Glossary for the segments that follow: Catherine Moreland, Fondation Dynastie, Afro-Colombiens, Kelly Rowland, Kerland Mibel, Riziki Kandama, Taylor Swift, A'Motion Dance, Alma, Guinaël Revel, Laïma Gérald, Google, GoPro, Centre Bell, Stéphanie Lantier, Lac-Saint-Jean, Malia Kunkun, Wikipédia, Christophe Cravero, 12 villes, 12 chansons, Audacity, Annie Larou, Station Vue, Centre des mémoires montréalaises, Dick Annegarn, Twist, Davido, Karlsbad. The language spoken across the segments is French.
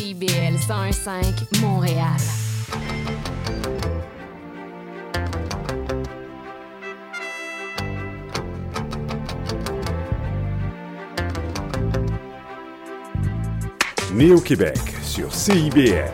CIBL 101.5 Montréal. Néo Québec sur CIBL.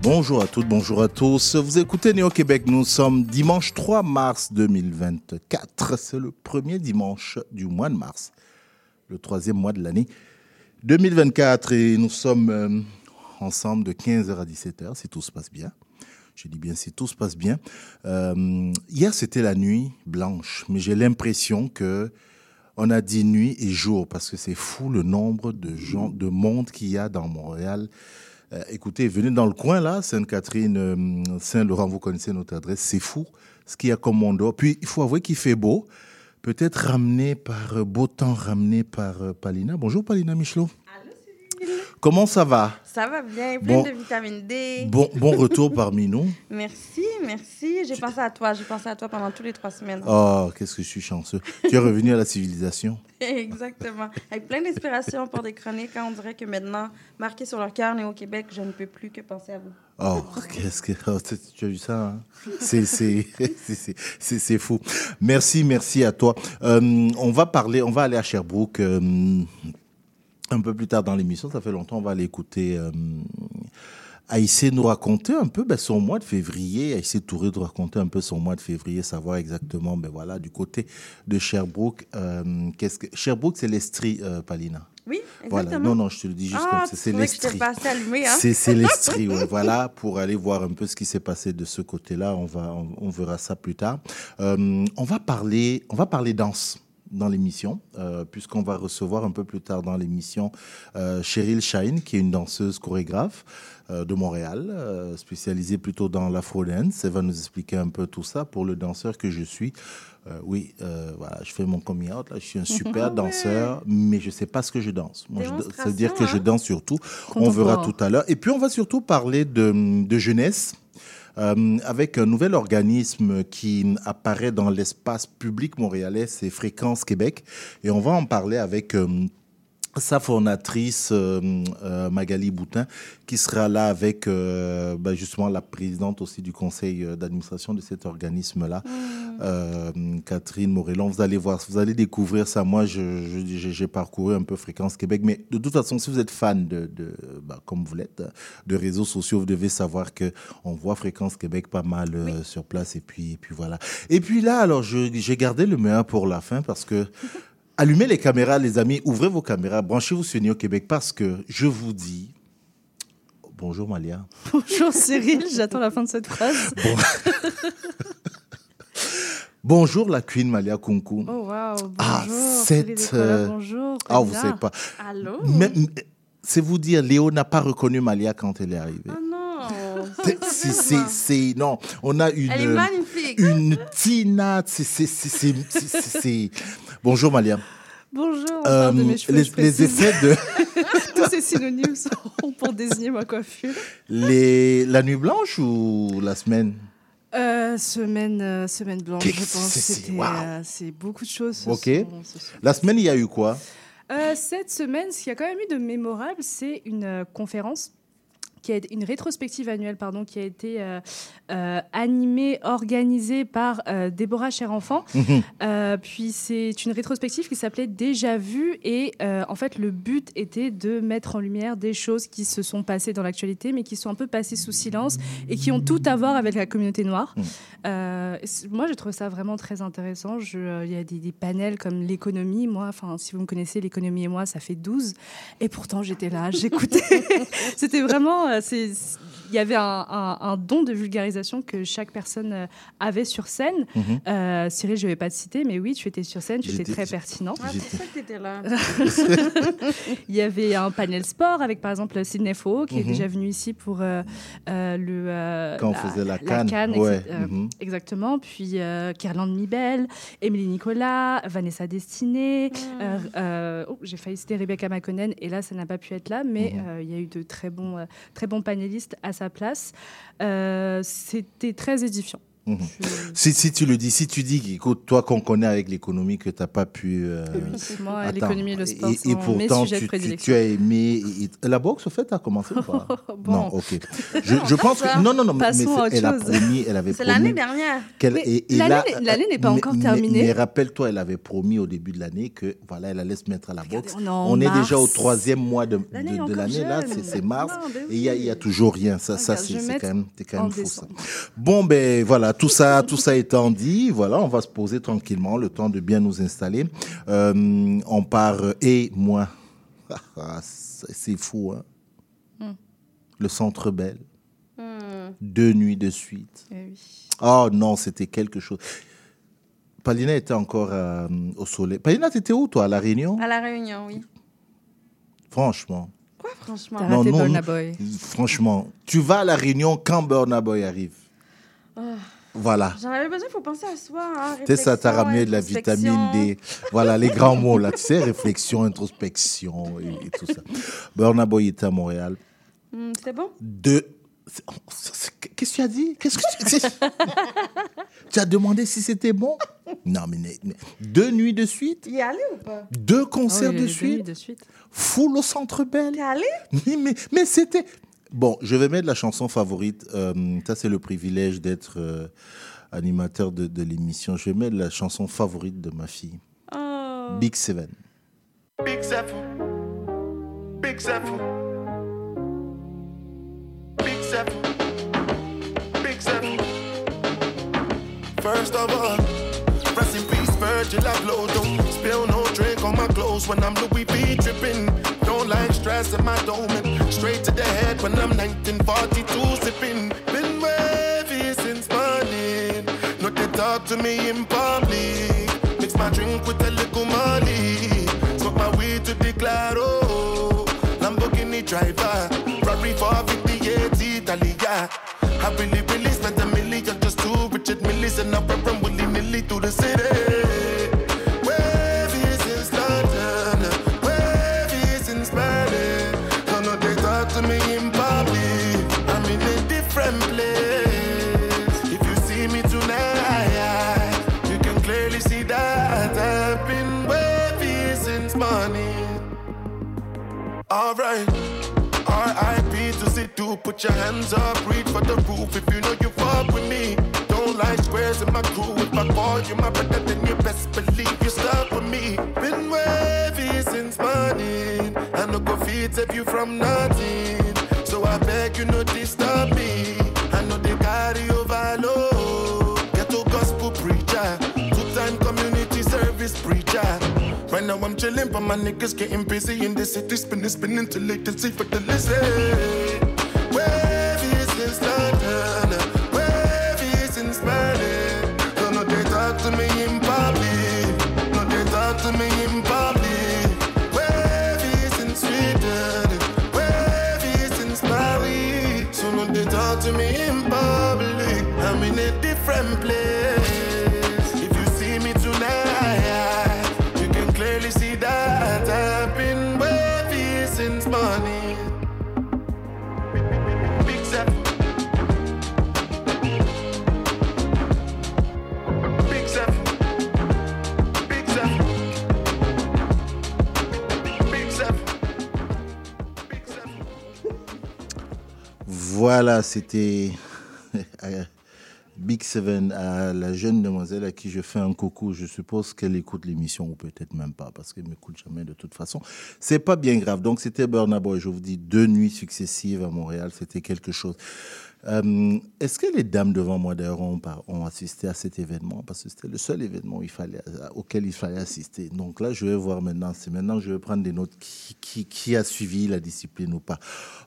Bonjour à toutes, bonjour à tous. Vous écoutez Néo Québec. Nous sommes dimanche 3 mars 2024. C'est le premier dimanche du mois de mars, le troisième mois de l'année 2024. Et nous sommes ensemble de 15h à 17h, si tout se passe bien. Je dis bien si tout se passe bien. Hier, c'était la nuit blanche, mais j'ai l'impression qu'on a dit nuit et jour, parce que c'est fou le nombre de gens, de monde qu'il y a dans Montréal. Écoutez, venez dans le coin là, Sainte-Catherine, Saint-Laurent, vous connaissez notre adresse, c'est fou ce qu'il y a comme on dort. Puis il faut avouer qu'il fait beau, peut-être ramené par beau temps, ramené par Palina. Bonjour Palina Michelot. Allô Cyril. Comment ça va? Ça va bien, plein de vitamine D. Bon retour parmi nous. Merci. J'ai pensé à toi pendant tous les 3 semaines. Oh, qu'est-ce que je suis chanceux. Tu es revenu à la civilisation. Exactement. Avec plein d'inspiration pour des chroniques. On dirait que maintenant, marqué sur leur cœur, Néo-Québec, je ne peux plus que penser à vous. Oh, tu as vu ça, hein? C'est fou. Merci à toi. On va aller à Sherbrooke. Un peu plus tard dans l'émission, ça fait longtemps, on va aller écouter Aïssé nous raconter un peu son mois de février. Aïssé Touré nous raconter un peu son mois de février, savoir exactement, du côté de Sherbrooke. Sherbrooke, c'est l'Estrie, Palina. Oui, exactement. Voilà. Non, je te le dis juste comme ça. C'est l'Estrie. Je t'ai pas allumé, hein? C'est l'Estrie, ouais, voilà, pour aller voir un peu ce qui s'est passé de ce côté-là. On verra ça plus tard. On va parler danse dans l'émission, puisqu'on va recevoir un peu plus tard dans l'émission Cheryl Shine, qui est une danseuse chorégraphe de Montréal, spécialisée plutôt dans l'afro-dance. Elle va nous expliquer un peu tout ça. Pour le danseur que je suis, je fais mon coming out, là, je suis un super danseur, mais je ne sais pas ce que je danse. Moi, c'est-à-dire que je danse surtout. On verra tout à l'heure. Et puis, on va surtout parler de jeunesse, avec un nouvel organisme qui apparaît dans l'espace public montréalais, c'est Fréquence Québec. Et on va en parler avec sa fondatrice, Magali Boutin, qui sera là avec justement la présidente aussi du conseil d'administration de cet organisme-là, Catherine Moreland. Vous allez découvrir ça. Moi, j'ai parcouru un peu Fréquence Québec, mais de toute façon, si vous êtes fan comme vous l'êtes, de réseaux sociaux, vous devez savoir qu'on voit Fréquence Québec pas mal sur place. Et puis voilà. Et puis là, alors, j'ai gardé le meilleur pour la fin parce que allumez les caméras, les amis, ouvrez vos caméras, branchez-vous sur Néo Québec parce que je vous dis... Bonjour Malia. Bonjour Cyril, j'attends la fin de cette phrase. Bonjour la Queen Malia Kunkun. Oh waouh, bonjour. Bonjour. Vous ne savez pas. Allô. C'est vous dire, Léo n'a pas reconnu Malia quand elle est arrivée. Oh non. Non, on a une... Elle est magnifique. Une Tina, Bonjour Malia. Bonjour, de mes cheveux, les effets de... Tous ces synonymes seront pour désigner ma coiffure. La nuit blanche ou la semaine? Semaine blanche, je pense. C'est beaucoup de choses. Ok. La semaine, il y a eu quoi? Cette semaine, ce qu'il y a quand même eu de mémorable, c'est une conférence, une rétrospective annuelle qui a été animée, organisée par Déborah Cherenfant. Puis c'est une rétrospective qui s'appelait Déjà Vu et en fait le but était de mettre en lumière des choses qui se sont passées dans l'actualité mais qui sont un peu passées sous silence et qui ont tout à voir avec la communauté noire. Moi je trouve ça vraiment très intéressant. Il y a des panels comme l'économie. Si vous me connaissez, l'économie et moi ça fait 12 et pourtant j'étais là, j'écoutais. C'était vraiment... il y avait un don de vulgarisation que chaque personne avait sur scène. Mm-hmm. Cyril, je ne vais pas te citer, mais oui, tu étais sur scène, tu étais très pertinent. Ah, c'est ça que tu étais là. Il y avait un panel sport avec, par exemple, Sidney Faux, qui mm-hmm. est déjà venu ici pour quand on faisait la canne ouais. Mm-hmm. Exactement. Puis Kerland Mibel, Émilie Nicolas, Vanessa Destinée. J'ai failli citer Rebecca Makonnen, et là, ça n'a pas pu être là, mais il y a eu de très bons panélistes à sa place. C'était très édifiant. Mmh. Si tu dis, écoute, toi qu'on connaît avec l'économie, que tu n'as pas pu... moi, l'économie et le sport sont mes sujets de prédilection. Tu as aimé... La boxe, au fait, tu as commencé ou pas? Bon. Non, ok. Je pense que... Non, mais elle a promis... C'est l'année dernière. L'année n'est pas encore terminée. Mais rappelle-toi, elle avait promis au début de l'année que voilà, elle allait se mettre à la boxe. On est déjà au 3e mois de l'année, là, c'est mars. Et il n'y a toujours rien. Ça, c'est quand même fou, ça. Bon, ben voilà. Tout ça étant dit, voilà, on va se poser tranquillement, le temps de bien nous installer. On part, et moi, c'est fou, hein. Le Centre Bell, 2 nuits de suite. Oui. Oh non, c'était quelque chose. Palina était encore au soleil. Palina, t'étais où, toi, à La Réunion? À La Réunion, oui. Franchement. Quoi, franchement? T'as raté Burna Boy. Franchement, tu vas à La Réunion quand Burna Boy arrive. Oh. Voilà. J'en avais besoin, il faut penser à soi. Hein, tu sais, ça t'a ramené de la vitamine D. Voilà, les grands mots, là. Tu sais, réflexion, introspection et tout ça. Burna Boy était à Montréal. C'était bon? Qu'est-ce que tu as dit? Tu as demandé si c'était bon? Non, mais 2 nuits de suite? Il est allé ou pas? 2 concerts de suite? 2 nuits de suite. Full au Centre Bell. Il est allé? Mais c'était... Bon, je vais mettre la chanson favorite. Ça, c'est le privilège d'être animateur de l'émission. Je vais mettre la chanson favorite de ma fille. Oh. Big Seven. Big Seven. Big Seven. Big Seven. Big Seven. First of all, rest in peace, Virgil Abloh. Don't spill no drink on my clothes when I'm Louis V tripping. Don't like stress in my dome and straight to the head when I'm 1942 sipping. Been wavy since morning. Not they talk to me in public. Mix my drink with a little money. Smoke my weed to the Claro. Lamborghini driver. Ferrari 458 Italia. I really spent $1 million just to Richard Millis and I rap from willy nilly through the city. Alright, R.I.P. to Zidoo. Put your hands up, reach for the roof. If you know you fuck with me, don't like squares in my crew. If I call you my brother, then you best believe you stuck with me. Been wavy since morning, I no go feed save you from nothing. So I beg you no disturb me. I know they carry over low. Ghetto gospel preacher, 2-time community service preacher. Right now I'm chillin', but my niggas getting busy in the city, spinning till they can see for the listen. Wavy since London, wavy since Berlin. No, they talk to me in public. No, they talk to me in public. Wavy since Sweden, wavy since Paris. So no, they talk to me in public. I'm in a different place. Voilà, c'était Big Seven, à la jeune demoiselle à qui je fais un coucou. Je suppose qu'elle écoute l'émission, ou peut-être même pas, parce qu'elle ne m'écoute jamais de toute façon. C'est pas bien grave. Donc, c'était Burna Boy. Je vous dis, 2 nuits successives à Montréal, c'était quelque chose. Est-ce que les dames devant moi, d'ailleurs, ont assisté à cet événement? Parce que c'était le seul événement auquel il fallait assister. Donc là, je vais voir maintenant. C'est maintenant que je vais prendre des notes qui a suivi la discipline ou pas.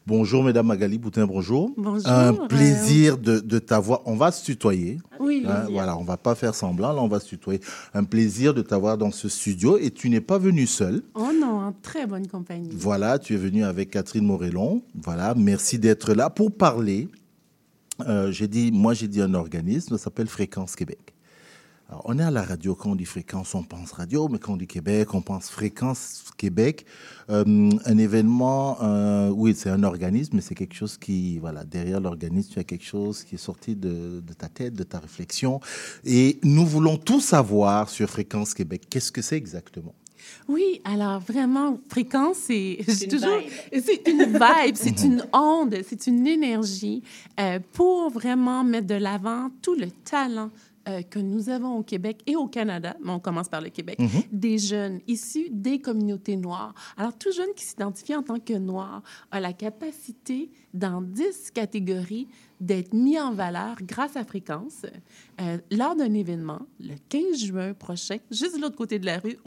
Bonjour, mesdames. Magali Boutin, bonjour. Bonjour. Un plaisir de t'avoir. On va se tutoyer. Oui, hein, voilà, on ne va pas faire semblant. Là, on va se tutoyer. Un plaisir de t'avoir dans ce studio. Et tu n'es pas venue seule. Oh non, en très bonne compagnie. Voilà, tu es venue avec Catherine Moreland. Voilà, merci d'être là pour parler... J'ai dit un organisme, ça s'appelle Fréquence Québec. Alors, on est à la radio, quand on dit Fréquence, on pense radio, mais quand on dit Québec, on pense Fréquence Québec. Un événement, oui, c'est un organisme, mais c'est quelque chose qui, voilà, derrière l'organisme, il y a quelque chose qui est sorti de ta tête, de ta réflexion. Et nous voulons tout savoir sur Fréquence Québec. Qu'est-ce que c'est exactement? Oui, alors vraiment, Fréquence, c'est une vibe, c'est une onde, c'est une énergie pour vraiment mettre de l'avant tout le talent que nous avons au Québec et au Canada, mais on commence par le Québec, des jeunes issus des communautés noires. Alors, tout jeune qui s'identifie en tant que noir a la capacité, dans 10 catégories, d'être mis en valeur grâce à Fréquence lors d'un événement, le 15 juin prochain, juste de l'autre côté de la rue,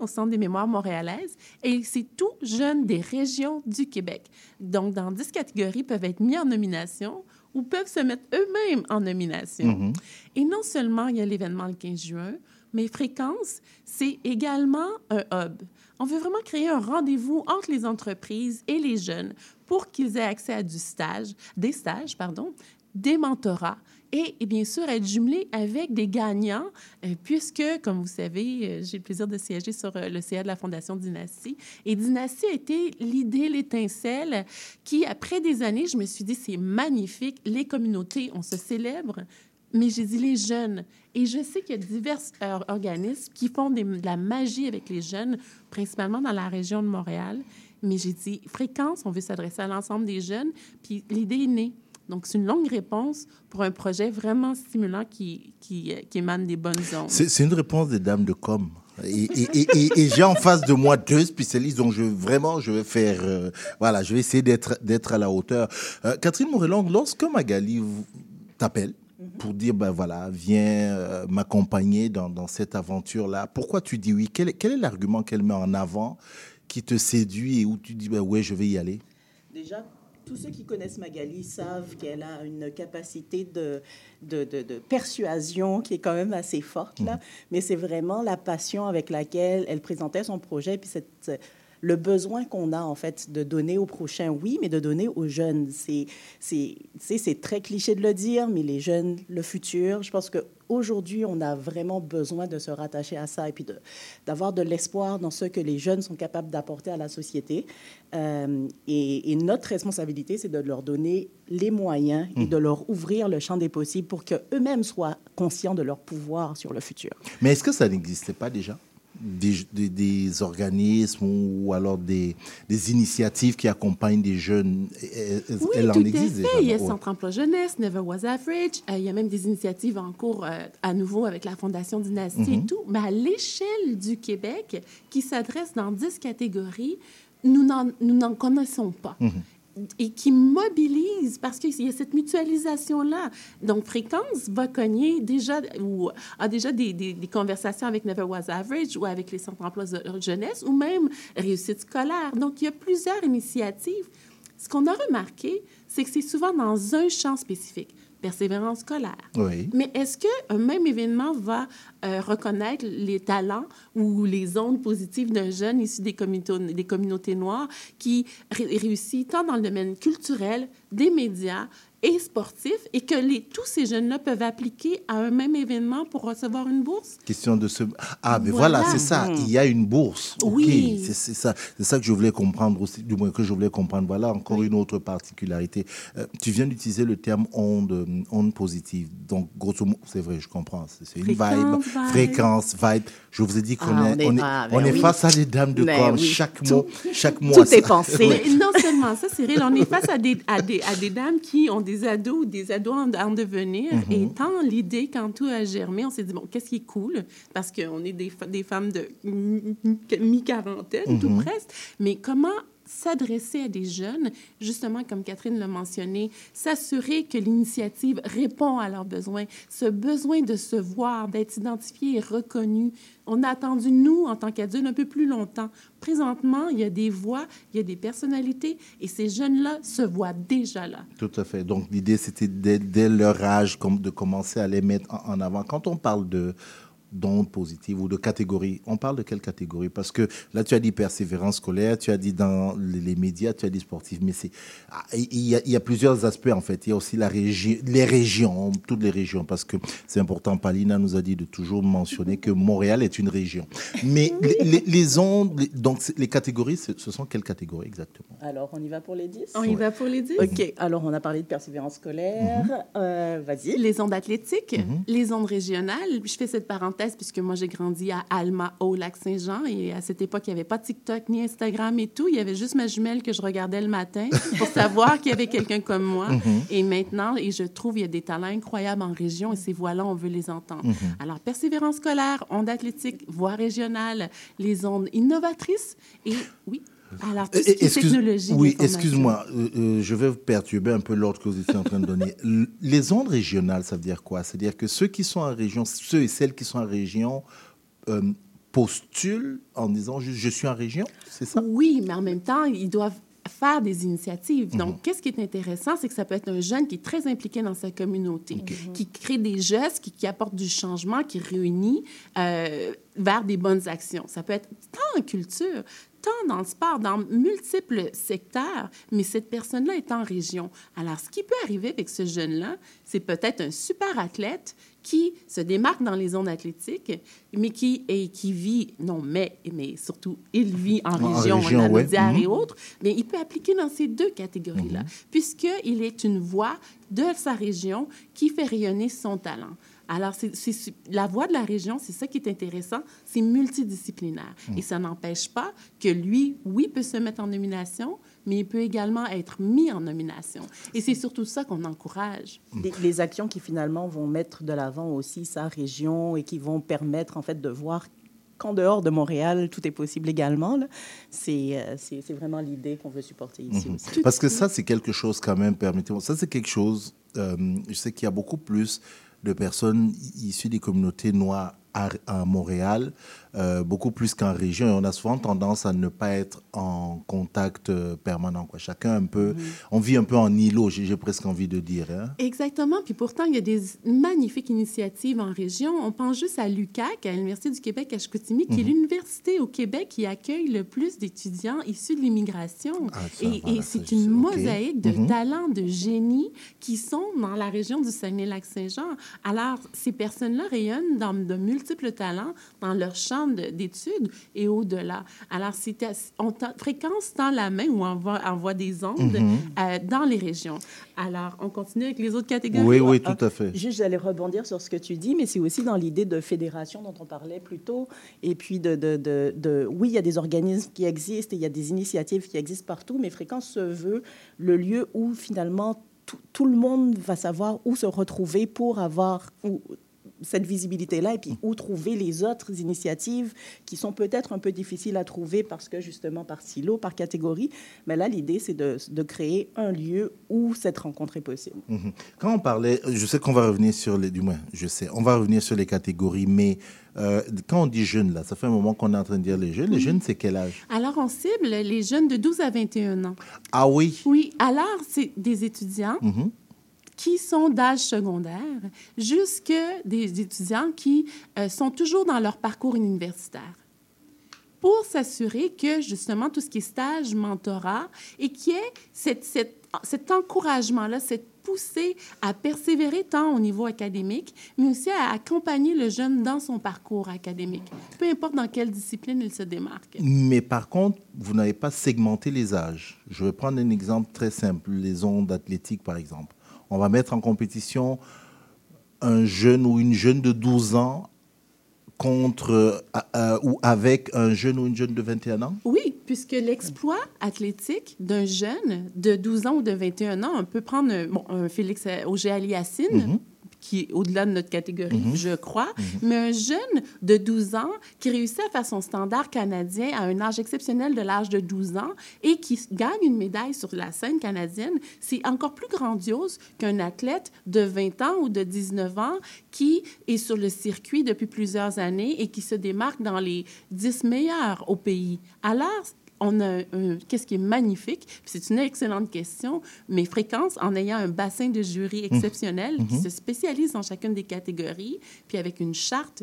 au Centre des mémoires montréalaises. Et c'est tout jeune des régions du Québec. Donc, dans 10 catégories, peuvent être mis en nomination ou peuvent se mettre eux-mêmes en nomination. Et non seulement il y a l'événement le 15 juin, mais Fréquence, c'est également un hub. On veut vraiment créer un rendez-vous entre les entreprises et les jeunes pour qu'ils aient accès à des stages, des mentorats et bien sûr être jumelés avec des gagnants puisque, comme vous savez, j'ai le plaisir de siéger sur le CA de la Fondation Dynastie. Et Dynastie a été l'idée, l'étincelle qui, après des années, je me suis dit, c'est magnifique, les communautés, on se célèbre, mais j'ai dit les jeunes. Et je sais qu'il y a divers organismes qui font de la magie avec les jeunes, principalement dans la région de Montréal. Mais j'ai dit, Fréquence, on veut s'adresser à l'ensemble des jeunes, puis l'idée est née. Donc, c'est une longue réponse pour un projet vraiment stimulant qui émane des bonnes ondes. C'est une réponse des dames de com. Et j'ai en face de moi 2 spécialistes, donc je vais essayer d'être à la hauteur. Catherine Moreland, lorsque Magali t'appelle pour dire, viens m'accompagner dans cette aventure-là, pourquoi tu dis oui? Quel est l'argument qu'elle met en avant qui te séduit et où tu dis, je vais y aller? Déjà, tous ceux qui connaissent Magali savent qu'elle a une capacité de persuasion qui est quand même assez forte, là. Mais c'est vraiment la passion avec laquelle elle présentait son projet, puis le besoin qu'on a, en fait, de donner aux prochains, oui, mais de donner aux jeunes. C'est très cliché de le dire, mais les jeunes, le futur, je pense qu'aujourd'hui, on a vraiment besoin de se rattacher à ça et puis d'avoir de l'espoir dans ce que les jeunes sont capables d'apporter à la société. Et notre responsabilité, c'est de leur donner les moyens et de leur ouvrir le champ des possibles pour qu'eux-mêmes soient conscients de leur pouvoir sur le futur. Mais est-ce que ça n'existait pas déjà? Des organismes ou alors des initiatives qui accompagnent des jeunes. Elle en existe déjà. Il y a Centre Emploi Jeunesse, Never Was Average. Il y a même des initiatives en cours à nouveau avec la Fondation Dynastie et tout. Mais à l'échelle du Québec, qui s'adresse dans 10 catégories, nous n'en connaissons pas. Et qui mobilise, parce qu'il y a cette mutualisation-là. Donc, Fréquence va cogner déjà, ou a déjà des conversations avec Never Was Average ou avec les centres d'emploi de jeunesse ou même réussite scolaire. Donc, il y a plusieurs initiatives. Ce qu'on a remarqué, c'est que c'est souvent dans un champ spécifique. Persévérance scolaire. Oui. Mais est-ce qu'un même événement va reconnaître les talents ou les ondes positives d'un jeune issu des communautés noires qui réussit tant dans le domaine culturel, des médias et sportifs, et que tous ces jeunes-là peuvent appliquer à un même événement pour recevoir une bourse? Question de ce... Ah, mais voilà c'est ça. Il y a une bourse. Oui. Okay. C'est ça que je voulais comprendre aussi, du moins que je voulais comprendre. Voilà encore une autre particularité. Tu viens d'utiliser le terme onde positive. Donc, grosso modo, c'est vrai, je comprends. C'est une vibe. Fréquence, vibe. Je vous ai dit qu'on est face à des dames de com. Oui. Chaque mois. Tout est pensé. Non seulement ça, Cyril, on est face à des dames qui ont des des ados ou des ados en devenir. Mm-hmm. Et tant l'idée, quand tout a germé, on s'est dit, bon, qu'est-ce qui est cool? Parce qu'on est des femmes de mi-quarantaine, mm-hmm. tout presque. Mais comment s'adresser à des jeunes, justement, comme Catherine l'a mentionné, s'assurer que l'initiative répond à leurs besoins, ce besoin de se voir, d'être identifié et reconnu. On a attendu, nous, en tant qu'adultes, un peu plus longtemps. Présentement, il y a des voix, il y a des personnalités, et ces jeunes-là se voient déjà là. Tout à fait. Donc, l'idée, c'était dès leur âge de commencer à les mettre en avant. Quand on parle d'ondes positives ou de catégories. On parle de quelle catégorie? Parce que là, tu as dit persévérance scolaire, tu as dit dans les médias, tu as dit sportive, mais il y a plusieurs aspects, en fait. Il y a aussi les régions, toutes les régions, parce que c'est important. Palina nous a dit de toujours mentionner que Montréal est une région. Mais les ondes, donc les catégories, ce sont quelles catégories exactement? Alors, on y va pour les 10? On y va pour les 10? OK. Mm-hmm. Alors, on a parlé de persévérance scolaire. Mm-hmm. Vas-y. Les ondes athlétiques, mm-hmm. les ondes régionales. Je fais cette parenthèse puisque moi, j'ai grandi à Alma, au Lac-Saint-Jean. Et à cette époque, il n'y avait pas TikTok ni Instagram et tout. Il y avait juste ma jumelle que je regardais le matin pour savoir qu'il y avait quelqu'un comme moi. Mm-hmm. Et maintenant, je trouve qu'il y a des talents incroyables en région et ces voix-là, on veut les entendre. Mm-hmm. Alors, persévérance scolaire, ondes athlétiques, voix régionales, les ondes innovatrices et... oui. Alors, tout ce qui est technologie. Oui, excuse-moi, je vais vous perturber un peu l'ordre que vous étiez en train de donner. Les ondes régionales, ça veut dire quoi? C'est-à-dire que ceux qui sont en région, ceux et celles qui sont en région... postulent en disant « je suis en région », c'est ça? Oui, mais en même temps, ils doivent... faire des initiatives. Donc, mm-hmm. qu'est-ce qui est intéressant, c'est que ça peut être un jeune qui est très impliqué dans sa communauté, mm-hmm. qui crée des gestes, qui apporte du changement, qui réunit vers des bonnes actions. Ça peut être tant en culture, tant dans le sport, dans multiples secteurs, mais cette personne-là est en région. Alors, ce qui peut arriver avec ce jeune-là, c'est peut-être un super athlète qui se démarque dans les zones athlétiques, mais qui vit, mais surtout, il vit en région, on a ouais. médias mm-hmm. et autres, mais il peut appliquer dans ces deux catégories-là, mm-hmm. puisqu'il est une voix de sa région qui fait rayonner son talent. Alors, c'est la voix de la région, c'est ça qui est intéressant, c'est multidisciplinaire. Mmh. Et ça n'empêche pas que lui, oui, peut se mettre en nomination, mais il peut également être mis en nomination. Et c'est surtout ça qu'on encourage. Les actions qui, finalement, vont mettre de l'avant aussi sa région et qui vont permettre, en fait, de voir qu'en dehors de Montréal, tout est possible également. Là. C'est vraiment l'idée qu'on veut supporter ici mmh. aussi. Parce que ça, c'est quelque chose quand même, permettez-moi, ça, c'est quelque chose, je sais qu'il y a beaucoup plus... de personnes issues des communautés noires à Montréal, beaucoup plus qu'en région. Et on a souvent tendance à ne pas être en contact permanent. Quoi. Chacun un peu... Oui. On vit un peu en îlot, j'ai presque envie de dire. Hein? Exactement. Puis pourtant, il y a des magnifiques initiatives en région. On pense juste à l'UQAC, à l'Université du Québec à Chicoutimi, qui mm-hmm. est l'université au Québec qui accueille le plus d'étudiants issus de l'immigration. Ah, ça, et c'est une mosaïque okay. de mm-hmm. talents, de génies qui sont dans la région du Saguenay-Lac-Saint-Jean. Alors, ces personnes-là rayonnent dans de multiples talents dans leur champ d'études et au-delà. Alors, Fréquence tend la main ou envoie des ondes mm-hmm. Dans les régions. Alors, on continue avec les autres catégories. Oui, oui, tout à fait. Juste, j'allais rebondir sur ce que tu dis, mais c'est aussi dans l'idée de fédération dont on parlait plus tôt. Et puis, oui, il y a des organismes qui existent et il y a des initiatives qui existent partout, mais Fréquence se veut le lieu où, finalement, tout le monde va savoir où se retrouver pour avoir... cette visibilité-là, et puis où trouver les autres initiatives qui sont peut-être un peu difficiles à trouver parce que, justement, par silo, par catégorie. Mais là, l'idée, c'est de créer un lieu où cette rencontre est possible. Mm-hmm. Quand on parlait... Je sais qu'on va revenir sur les... Du moins, je sais. On va revenir sur les catégories, mais... quand on dit jeunes, là, ça fait un moment qu'on est en train de dire les jeunes. Les jeunes, c'est quel âge? Alors, on cible les jeunes de 12 à 21 ans. Ah oui? Oui. Alors, c'est des étudiants... Mm-hmm. qui sont d'âge secondaire, jusque des étudiants qui sont toujours dans leur parcours universitaire, pour s'assurer que, justement, tout ce qui est stage, mentorat, et qu'il y ait cet encouragement-là, cette poussée à persévérer tant au niveau académique, mais aussi à accompagner le jeune dans son parcours académique, peu importe dans quelle discipline il se démarque. Mais par contre, vous n'avez pas segmenté les âges. Je vais prendre un exemple très simple, les ondes athlétiques, par exemple. On va mettre en compétition un jeune ou une jeune de 12 ans contre ou avec un jeune ou une jeune de 21 ans? Oui, puisque l'exploit athlétique d'un jeune de 12 ans ou de 21 ans, on peut prendre un Félix Auger-Aliassime, qui est au-delà de notre catégorie, je crois, mais un jeune de 12 ans qui réussit à faire son standard canadien à un âge exceptionnel de l'âge de 12 ans et qui gagne une médaille sur la scène canadienne, c'est encore plus grandiose qu'un athlète de 20 ans ou de 19 ans qui est sur le circuit depuis plusieurs années et qui se démarque dans les 10 meilleurs au pays. Alors, on a qu'est-ce qui est magnifique? Puis c'est une excellente question, mais Fréquence, en ayant un bassin de jury exceptionnel qui se spécialise dans chacune des catégories, puis avec une charte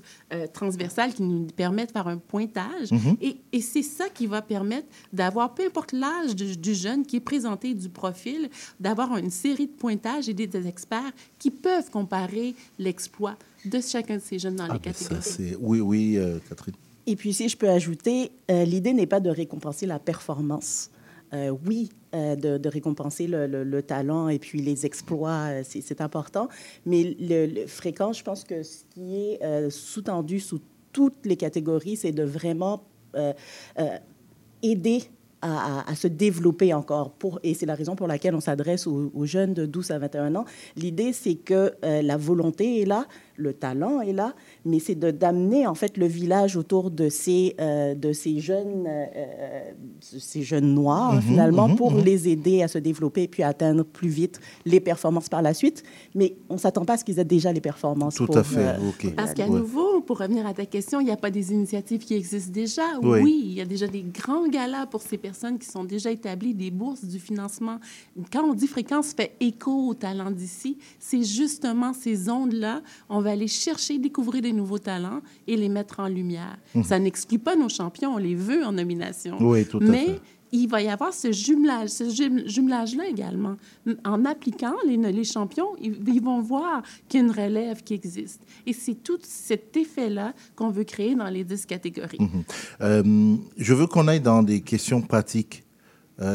transversale qui nous permet de faire un pointage. Et c'est ça qui va permettre d'avoir, peu importe l'âge du jeune qui est présenté du profil, d'avoir une série de pointages et des experts qui peuvent comparer l'exploit de chacun de ces jeunes dans les catégories. Ça, c'est... Oui, Catherine. Et puis, si je peux ajouter, l'idée n'est pas de récompenser la performance. De récompenser le talent et puis les exploits, c'est important. Mais le Fréquence, je pense que ce qui est sous-tendu sous toutes les catégories, c'est de vraiment aider à se développer encore. Et c'est la raison pour laquelle on s'adresse aux jeunes de 12 à 21 ans. L'idée, c'est que la volonté est là, le talent est là, mais c'est d'amener en fait le village autour de ces jeunes noirs, finalement, pour les aider à se développer et puis à atteindre plus vite les performances par la suite. Mais on ne s'attend pas à ce qu'ils aient déjà les performances. Tout à fait, OK. Parce qu'à nouveau, pour revenir à ta question, il n'y a pas des initiatives qui existent déjà. Oui, il y a déjà des grands galas pour ces personnes qui sont déjà établies, des bourses, du financement. Quand on dit Fréquence fait écho au talent d'ici, c'est justement ces ondes-là, on va aller chercher, découvrir des nouveaux talents et les mettre en lumière. Ça n'exclut pas nos champions, on les veut en nomination. Oui, tout à fait. Mais il va y avoir ce jumelage-là également. En appliquant les champions, ils vont voir qu'il y a une relève qui existe. Et c'est tout cet effet-là qu'on veut créer dans les 10 catégories. Je veux qu'on aille dans des questions pratiques.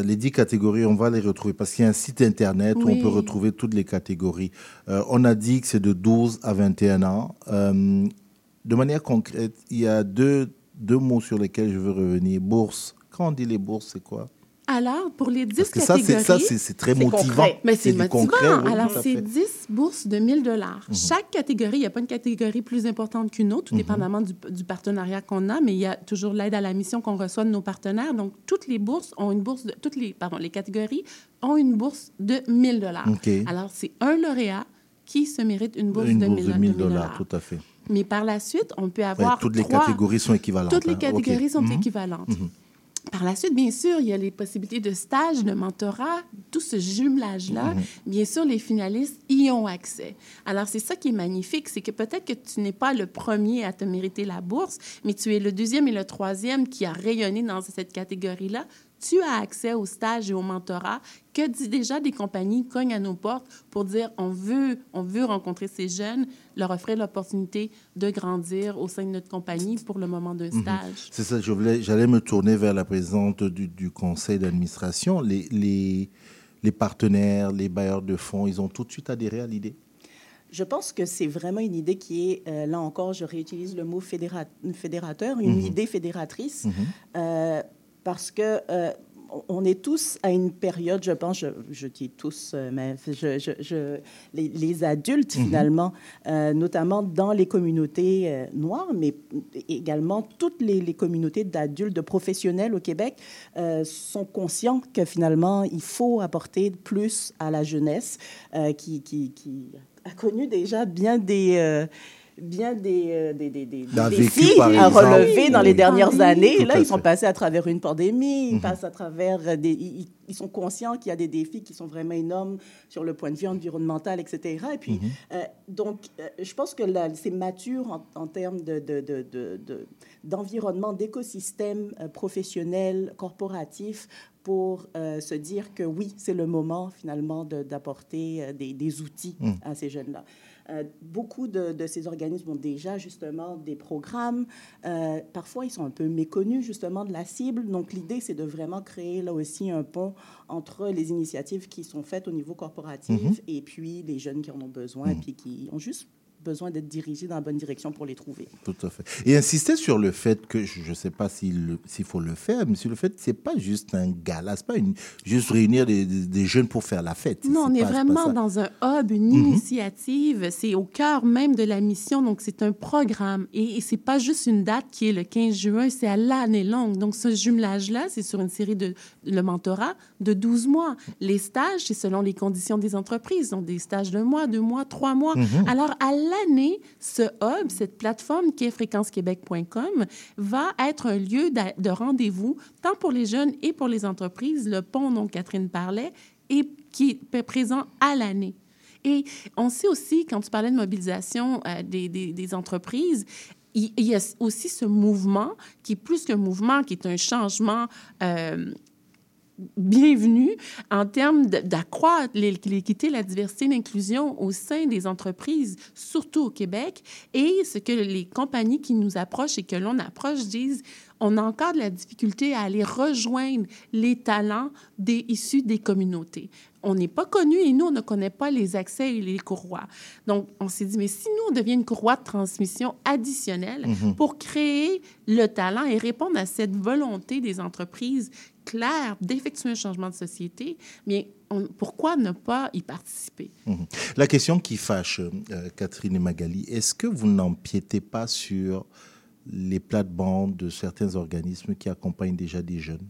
Les 10 catégories, on va les retrouver parce qu'il y a un site Internet où on peut retrouver toutes les catégories. On a dit que c'est de 12 à 21 ans. De manière concrète, il y a deux mots sur lesquels je veux revenir. Bourse. Quand on dit les bourses, c'est quoi? Alors, pour les 10 catégories... c'est très motivant. Concret. Mais c'est motivant. Concret, oui, alors, c'est 10 bourses de 1 000 Chaque catégorie, il n'y a pas une catégorie plus importante qu'une autre, tout dépendamment du partenariat qu'on a, mais il y a toujours l'aide à la mission qu'on reçoit de nos partenaires. Donc, toutes les bourses ont une bourse... les catégories ont une bourse de 1 000 okay. Alors, c'est un lauréat qui se mérite une bourse de 1 000 Tout à fait. Mais par la suite, on peut avoir toutes les catégories sont équivalentes. Toutes les catégories sont équivalentes. Par la suite, bien sûr, il y a les possibilités de stage, de mentorat, tout ce jumelage-là. Bien sûr, les finalistes y ont accès. Alors, c'est ça qui est magnifique, c'est que peut-être que tu n'es pas le premier à te mériter la bourse, mais tu es le deuxième et le troisième qui a rayonné dans cette catégorie-là. Tu as accès au stage et au mentorat que déjà des compagnies cognent à nos portes pour dire on veut rencontrer ces jeunes, leur offrir l'opportunité de grandir au sein de notre compagnie pour le moment d'un stage. C'est ça, j'allais me tourner vers la présidente du conseil d'administration. Les partenaires, les bailleurs de fonds, ils ont tout de suite adhéré à l'idée. Je pense que c'est vraiment une idée qui est, là encore, je réutilise le mot fédérateur, une idée fédératrice. Parce que on est tous à une période, je pense, je dis tous, mais les adultes finalement, notamment dans les communautés noires, mais également toutes les communautés d'adultes, de professionnels au Québec, sont conscients que finalement il faut apporter plus à la jeunesse qui a connu déjà bien des défis à relever dans les dernières années. Tout là, ils sont passés à travers une pandémie, ils passent à travers ils sont conscients qu'il y a des défis qui sont vraiment énormes sur le point de vue environnemental, etc. Et puis, donc, je pense que c'est mature en termes d'environnement, d'écosystème professionnel, corporatif, pour se dire que oui, c'est le moment finalement d'apporter des outils à ces jeunes-là. Beaucoup de ces organismes ont déjà justement des programmes. Parfois, ils sont un peu méconnus justement de la cible. Donc, l'idée, c'est de vraiment créer là aussi un pont entre les initiatives qui sont faites au niveau corporatif et puis les jeunes qui en ont besoin et puis qui ont juste besoin d'être dirigé dans la bonne direction pour les trouver. Tout à fait. Et insister sur le fait que, je ne sais pas s'il faut le faire, mais sur le fait que ce n'est pas juste un gala, ce n'est pas juste réunir des jeunes pour faire la fête. Non, on est vraiment dans un hub, une initiative. C'est au cœur même de la mission, donc c'est un programme. Et ce n'est pas juste une date qui est le 15 juin, c'est à l'année longue. Donc ce jumelage-là, c'est sur une série de... le mentorat de 12 mois. Les stages, c'est selon les conditions des entreprises. Donc des stages d'un mois, 2 mois, 3 mois. Alors, à l'année, ce hub, cette plateforme qui est fréquencequebec.com va être un lieu de rendez-vous, tant pour les jeunes et pour les entreprises, le pont dont Catherine parlait, et qui est présent à l'année. Et on sait aussi, quand tu parlais de mobilisation des entreprises, il y a aussi ce mouvement qui est plus qu'un mouvement, qui est un changement bienvenue en termes d'accroître l'équité, la diversité, l'inclusion au sein des entreprises, surtout au Québec. Et ce que les compagnies qui nous approchent et que l'on approche disent, on a encore de la difficulté à aller rejoindre les talents issus des communautés. On n'est pas connu et nous, on ne connaît pas les accès et les courroies. Donc, on s'est dit, mais si nous, on devient une courroie de transmission additionnelle pour créer le talent et répondre à cette volonté des entreprises claire d'effectuer un changement de société, mais pourquoi ne pas y participer? La question qui fâche, Catherine et Magali, est-ce que vous n'empiétez pas sur les plates-bandes de certains organismes qui accompagnent déjà des jeunes?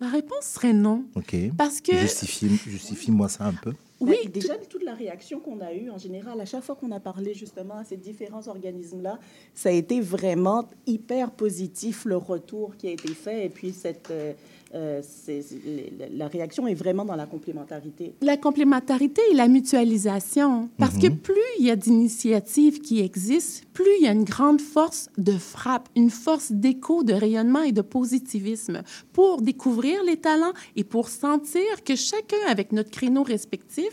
Ma réponse serait non. OK. Parce que... Justifie-moi ça un peu. Oui, déjà, toute la réaction qu'on a eue en général, à chaque fois qu'on a parlé justement à ces différents organismes-là, ça a été vraiment hyper positif, le retour qui a été fait. Et puis, la réaction est vraiment dans la complémentarité. La complémentarité et la mutualisation. Parce que plus il y a d'initiatives qui existent, plus il y a une grande force de frappe, une force d'écho, de rayonnement et de positivisme pour découvrir les talents et pour sentir que chacun, avec notre créneau respectif,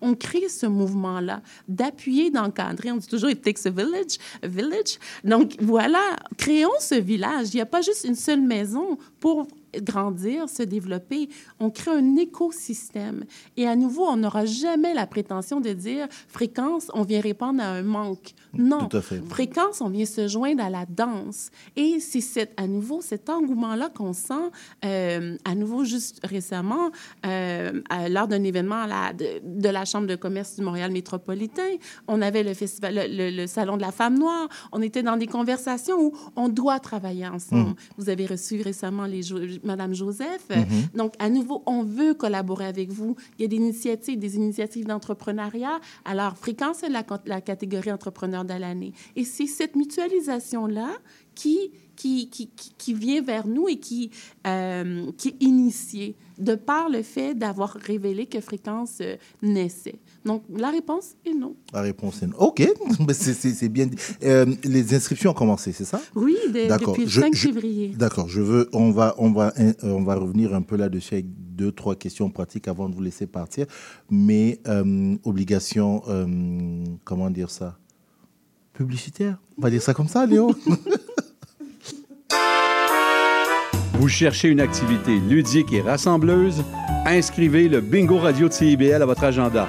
on crée ce mouvement-là, d'appuyer, d'encadrer. On dit toujours « it takes a village, a village ». Donc voilà, créons ce village. Il n'y a pas juste une seule maison pour grandir, se développer. On crée un écosystème. Et à nouveau, on n'aura jamais la prétention de dire « fréquence, on vient répondre à un manque ». Non, fréquence, on vient se joindre à la danse. Et c'est à nouveau cet engouement-là qu'on sent, à nouveau juste récemment, lors d'un événement de la Chambre de commerce du Montréal métropolitain, on avait le festival, le Salon de la femme noire, on était dans des conversations où on doit travailler ensemble. Vous avez reçu récemment Madame Joseph. Donc, à nouveau, on veut collaborer avec vous. Il y a des initiatives d'entrepreneuriat. Alors, fréquence, c'est la catégorie entrepreneur de l'année. Et c'est cette mutualisation-là qui vient vers nous et qui est initiée de par le fait d'avoir révélé que fréquence naissait. Donc, la réponse est non. La réponse est non. OK, c'est bien dit. Les inscriptions ont commencé, c'est ça? Oui, depuis le 5 février. D'accord, on va revenir un peu là-dessus avec 2-3 questions pratiques avant de vous laisser partir. Mais obligation, comment dire ça? Publicitaire. On va dire ça comme ça, Léo. Vous cherchez une activité ludique et rassembleuse? Inscrivez le Bingo Radio de CIBL à votre agenda.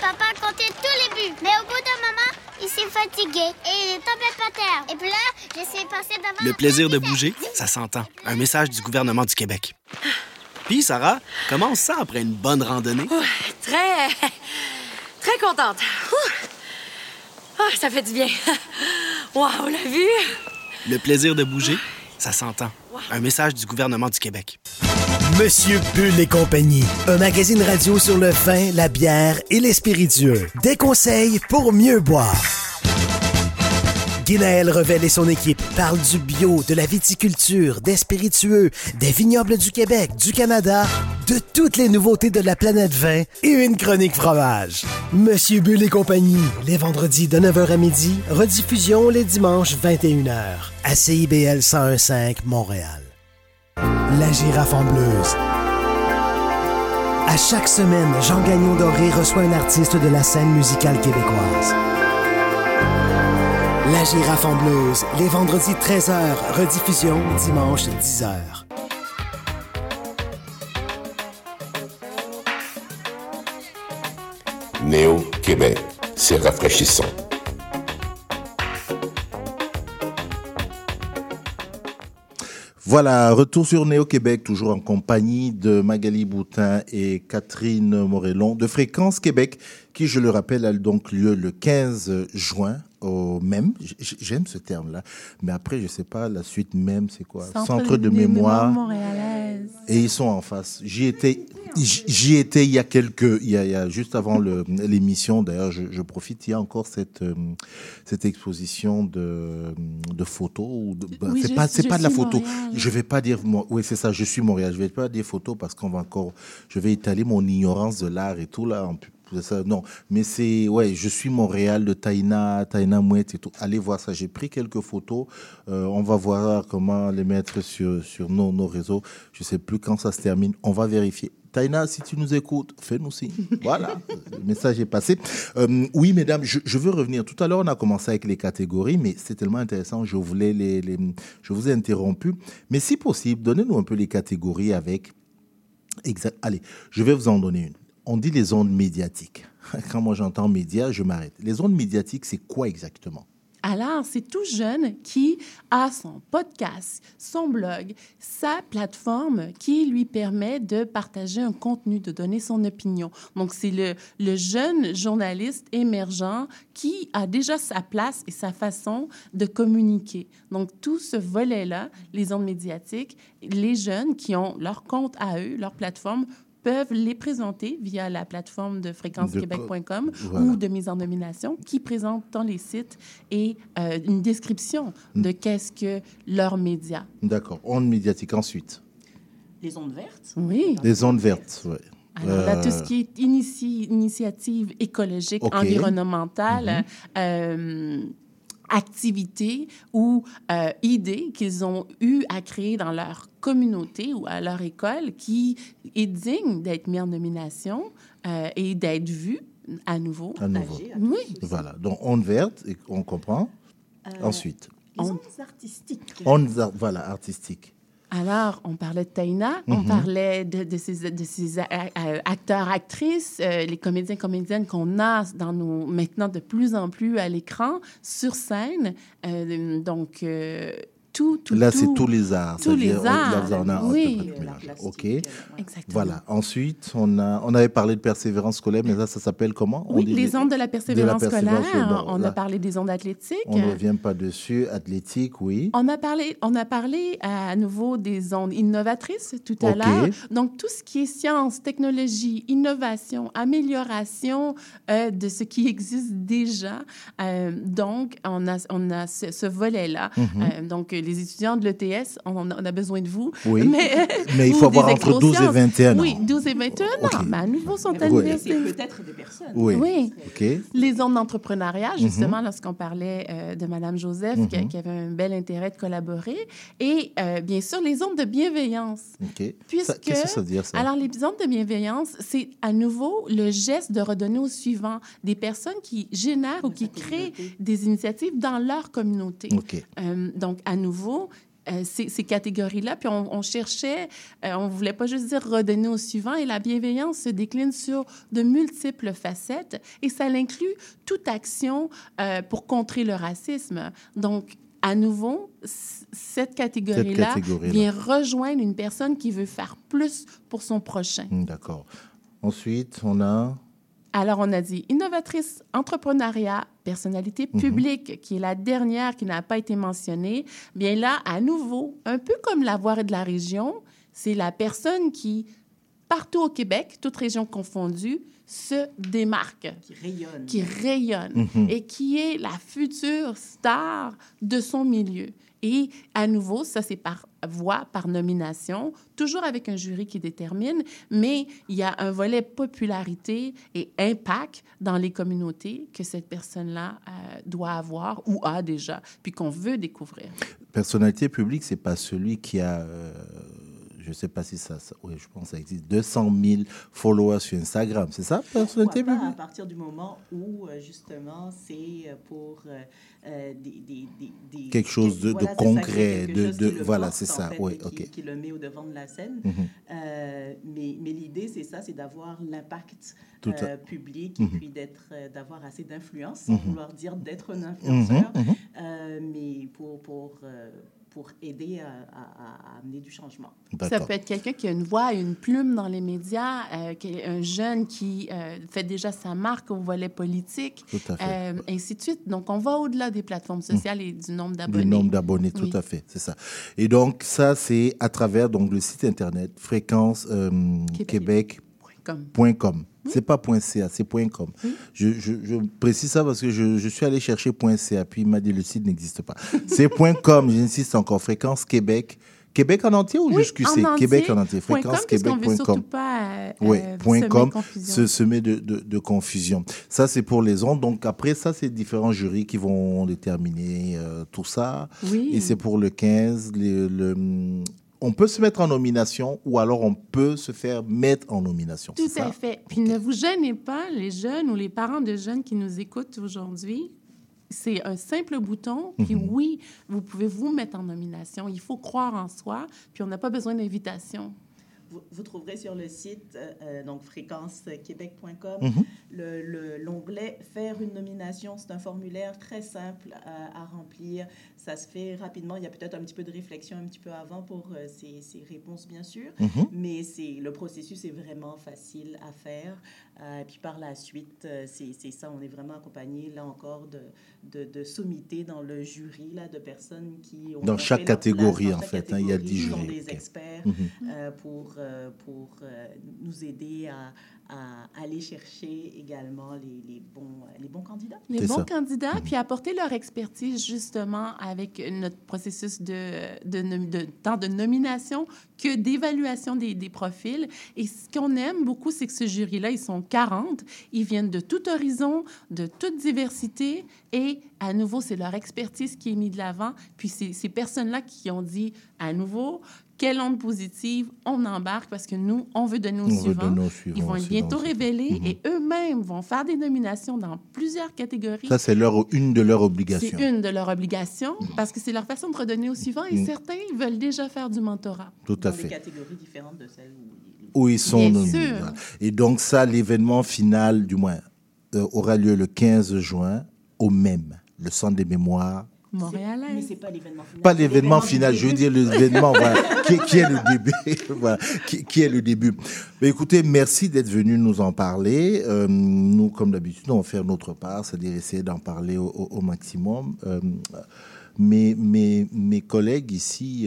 papa comptait tous les buts. Mais au bout d'un moment, il s'est fatigué et il est tombé par terre. Et puis là, j'essaie de passer devant... Le plaisir de bouger, ça s'entend. Un message du gouvernement du Québec. Puis, Sarah, comment on se sent après une bonne randonnée? Ouh, très contente. Oh, ça fait du bien. Wow, la vue! Le plaisir de bouger, ça s'entend. Un message du gouvernement du Québec. Monsieur Bulle et compagnie, un magazine radio sur le vin, la bière et les spiritueux. Des conseils pour mieux boire. Guinaël Revel et son équipe parlent du bio, de la viticulture, des spiritueux, des vignobles du Québec, du Canada de toutes les nouveautés de la planète vin et une chronique fromage. Monsieur Bulle et compagnie, les vendredis de 9h à midi, rediffusion les dimanches 21h à CIBL 101.5 Montréal. La girafe en bleuse. À chaque semaine, Jean Gagnon-Doré reçoit un artiste de la scène musicale québécoise. La girafe en bleuse, les vendredis 13h, rediffusion dimanche 10h. Néo Québec, c'est rafraîchissant. Voilà, retour sur Néo-Québec, toujours en compagnie de Magali Boutin et Catherine Moreland de Fréquence Québec, qui, je le rappelle, a donc lieu le 15 juin au MEM. J'aime ce terme-là, mais après, je ne sais pas, la suite MEM, c'est quoi? Centre de mémoire montréalaise. Et ils sont en face. J'y étais il y a juste avant l'émission. D'ailleurs, je profite. Il y a encore cette exposition de photos. Oui, c'est pas de la photo. Montréal. Je vais pas dire moi. Oui, c'est ça. Je suis Montréal. Je vais pas dire photos parce qu'on va encore. Je vais étaler mon ignorance de l'art et tout là. Non, mais c'est je suis Montréal de Taïna Mouette et tout. Allez voir ça. J'ai pris quelques photos. On va voir comment les mettre sur nos réseaux. Je sais plus quand ça se termine. On va vérifier. Taïna, si tu nous écoutes, fais-nous signe. Voilà, le message est passé. Oui, mesdames, je veux revenir. Tout à l'heure, on a commencé avec les catégories, mais c'est tellement intéressant, je vous ai interrompu. Mais si possible, donnez-nous un peu les catégories avec... Exact. Allez, je vais vous en donner une. On dit les ondes médiatiques. Quand moi j'entends médias, je m'arrête. Les ondes médiatiques, c'est quoi exactement? Alors, c'est tout jeune qui a son podcast, son blog, sa plateforme qui lui permet de partager un contenu, de donner son opinion. Donc, c'est le jeune journaliste émergent qui a déjà sa place et sa façon de communiquer. Donc, tout ce volet-là, les ondes médiatiques, les jeunes qui ont leur compte à eux, leur plateforme, peuvent les présenter via la plateforme de fréquencequebec.com ou de mise en nomination qui présente dans les sites et une description de qu'est-ce que leurs médias. D'accord. Ondes médiatiques ensuite. Les ondes vertes. Oui. Les ondes vertes, oui. Alors là, tout ce qui est initiative écologique, environnementale, activités ou idées qu'ils ont eu à créer dans leur communauté ou à leur école qui est digne d'être mis en nomination et d'être vu à nouveau. Oui. Voilà. Donc, onde verte, on comprend. Ensuite. Ondes artistiques. Voilà, artistiques. Alors, on parlait de Taïna, on parlait de ces acteurs, actrices, les comédiens, comédiennes qu'on a maintenant de plus en plus à l'écran, sur scène. Là, c'est tous les arts. Tous les arts. OK. Exactement. Voilà. Ensuite, on avait parlé de persévérance scolaire, mais là, ça s'appelle comment? Oui, les ondes de la persévérance scolaire. On a parlé des ondes athlétiques. On ne revient pas dessus. Athlétique, oui. On a parlé à nouveau des ondes innovatrices tout à l'heure. Donc, tout ce qui est science, technologie, innovation, amélioration de ce qui existe déjà. Donc, on a ce volet-là. Donc, les étudiants de l'ETS, on a besoin de vous. Oui, mais il faut avoir entre 12 et 21 ans. Oui, 12 et 21 ans. Mais à nouveau, sont à l'université. Peut-être des personnes. Oui. Okay. Les ondes d'entrepreneuriat, justement, lorsqu'on parlait de Mme Joseph, qui avait un bel intérêt de collaborer. Et bien sûr, les ondes de bienveillance. OK. Qu'est-ce que ça veut dire, ça? Alors, les ondes de bienveillance, c'est à nouveau le geste de redonner au suivant des personnes qui génèrent ou qui créent des initiatives dans leur communauté. OK. Donc, à nouveau, ces catégories-là. Puis on cherchait, on ne voulait pas juste dire redonner au suivant. Et la bienveillance se décline sur de multiples facettes. Et ça l'inclut toute action pour contrer le racisme. Donc, à nouveau, cette catégorie-là vient rejoindre une personne qui veut faire plus pour son prochain. D'accord. Ensuite, on a... Alors, on a dit innovatrice, entrepreneuriat, personnalité publique, qui est la dernière qui n'a pas été mentionnée. Bien là, à nouveau, un peu comme La Voix de la Région, c'est la personne qui partout au Québec, toutes régions confondues, se démarque. Qui rayonne. Qui rayonne. Mm-hmm. Et qui est la future star de son milieu. Et à nouveau, ça, c'est par voie, par nomination, toujours avec un jury qui détermine, mais il y a un volet popularité et impact dans les communautés que cette personne-là doit avoir ou a déjà, puis qu'on veut découvrir. Personnalité publique, c'est pas celui qui a... je ne sais pas si ça... Oui, je pense que ça existe. 200 000 followers sur Instagram, c'est ça? Personnalité publique? À partir du moment où, justement, c'est pour des quelque chose de, voilà, de concret. De voilà, porte, c'est ça. Fait, oui, OK. Qui le met au devant de la scène. Mm-hmm. Mais l'idée, c'est ça, c'est d'avoir l'impact public et mm-hmm. puis d'avoir assez d'influence, sans mm-hmm. vouloir dire d'être un influenceur, mm-hmm. Mais pour aider à amener du changement. D'accord. Ça peut être quelqu'un qui a une voix, une plume dans les médias, un jeune qui fait déjà sa marque au volet politique, ainsi de suite. Donc, on va au-delà des plateformes sociales et du nombre d'abonnés. Du nombre d'abonnés, tout oui. à fait, c'est ça. Et donc, ça, c'est à travers donc, le site Internet fréquencequebec.com. C'est pas .ca, c'est .com. Mm. Je précise ça parce que je suis allé chercher .ca, puis il m'a dit le site n'existe pas. C'est .com, j'insiste encore, Fréquence Québec. Québec en entier ou oui, jusqu'à QC? Québec en entier, fréquencequebec.com. Parce qu'on ne veut surtout pas se semer de confusion. Ça, c'est pour les ondes. Donc, après ça, c'est différents jurys qui vont déterminer tout ça. Oui. Et c'est pour le 15, on peut se mettre en nomination ou alors on peut se faire mettre en nomination. Tout à fait. Puis ne vous gênez pas, les jeunes ou les parents de jeunes qui nous écoutent aujourd'hui. C'est un simple bouton, puis mm-hmm. oui, vous pouvez vous mettre en nomination. Il faut croire en soi, puis on n'a pas besoin d'invitation. Vous trouverez sur le site, donc fréquencequebec.com, mm-hmm. l'onglet « Faire une nomination ». C'est un formulaire très simple à remplir. Ça se fait rapidement. Il y a peut-être un petit peu de réflexion un petit peu avant pour ces réponses, bien sûr. Mm-hmm. Mais le processus est vraiment facile à faire. Puis par la suite, c'est ça. On est vraiment accompagné, là encore, de sommités dans le jury, là, de personnes qui ont... Dans chaque catégorie, en fait. Il y a 10 jurys. Ils sont des experts mm-hmm. Pour nous aider à aller chercher également les bons candidats. Les c'est bons ça. Candidats, mmh. puis apporter leur expertise justement avec notre processus tant de nomination que d'évaluation des profils. Et ce qu'on aime beaucoup, c'est que ce jury-là, ils sont 40. Ils viennent de tout horizon, de toute diversité. Et à nouveau, c'est leur expertise qui est mise de l'avant. Puis ces personnes-là qui ont dit à nouveau... Quelle onde positive, on embarque parce que nous, on veut donner aux suivants. Ils vont bientôt révéler mm-hmm. et eux-mêmes vont faire des nominations dans plusieurs catégories. Ça, c'est une de leurs obligations. C'est une de leurs obligations parce que c'est leur façon de redonner aux suivants et certains veulent déjà faire du mentorat. Tout à fait. Dans des catégories différentes de celles où ils sont nominés. Et donc ça, l'événement final, du moins, aura lieu le 15 juin le Centre des mémoires. Mais ce n'est pas l'événement final. Pas l'événement final, je veux dire l'événement voilà, qui est le début. Voilà, qui est le début. Mais écoutez, merci d'être venu nous en parler. Nous, comme d'habitude, on va faire notre part, c'est-à-dire essayer d'en parler au maximum. Mes collègues ici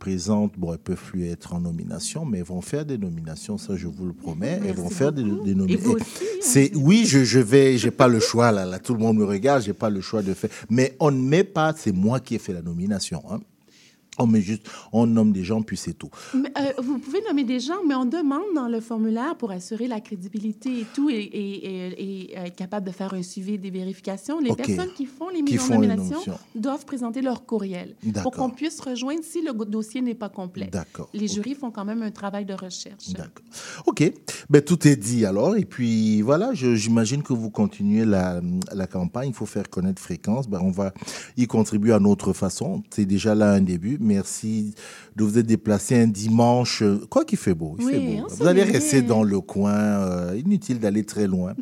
présentes, bon, elles ne peuvent plus être en nomination, mais elles vont faire des nominations, ça je vous le promets. Elles vont faire des nominations. Oui, je n'ai pas le choix, là, tout le monde me regarde, je n'ai pas le choix de faire. Mais on ne met pas, c'est moi qui ai fait la nomination, hein. On nomme des gens, puis c'est tout. Mais, vous pouvez nommer des gens, mais on demande dans le formulaire pour assurer la crédibilité et tout, et être capable de faire un suivi des vérifications. Les personnes qui font les mises en nomination doivent présenter leur courriel pour qu'on puisse rejoindre si le dossier n'est pas complet. D'accord. Les jurys font quand même un travail de recherche. D'accord. OK. Ben, tout est dit alors. Et puis, voilà, j'imagine que vous continuez la campagne. Il faut faire connaître Fréquence. Ben, on va y contribuer à notre façon. C'est déjà là un début. Merci de vous être déplacé un dimanche. Quoi qu'il fait beau, il fait beau. Vous allez rester dans le coin, inutile d'aller très loin.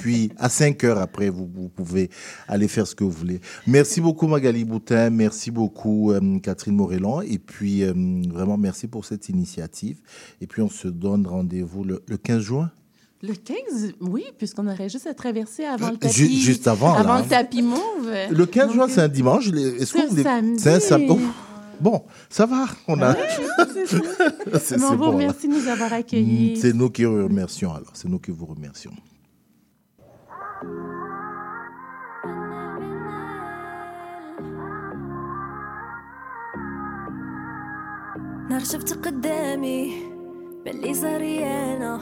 Puis à 5h après, vous pouvez aller faire ce que vous voulez. Merci beaucoup Magali Boutin, merci beaucoup Catherine Moreland. Et puis vraiment merci pour cette initiative. Et puis on se donne rendez-vous le 15 juin. Le 15, oui, puisqu'on aurait juste à traverser avant le tapis. Juste avant le tapis mauve. Le 15 juin, c'est un dimanche. Est-ce que vous voulez... C'est un samedi. Bon, ça va. On a... c'est on vous remercie de nous avoir accueillis. C'est nous qui vous remercions, alors. C'est nous qui vous remercions. نهار شفت قدامي باللي صاري أنا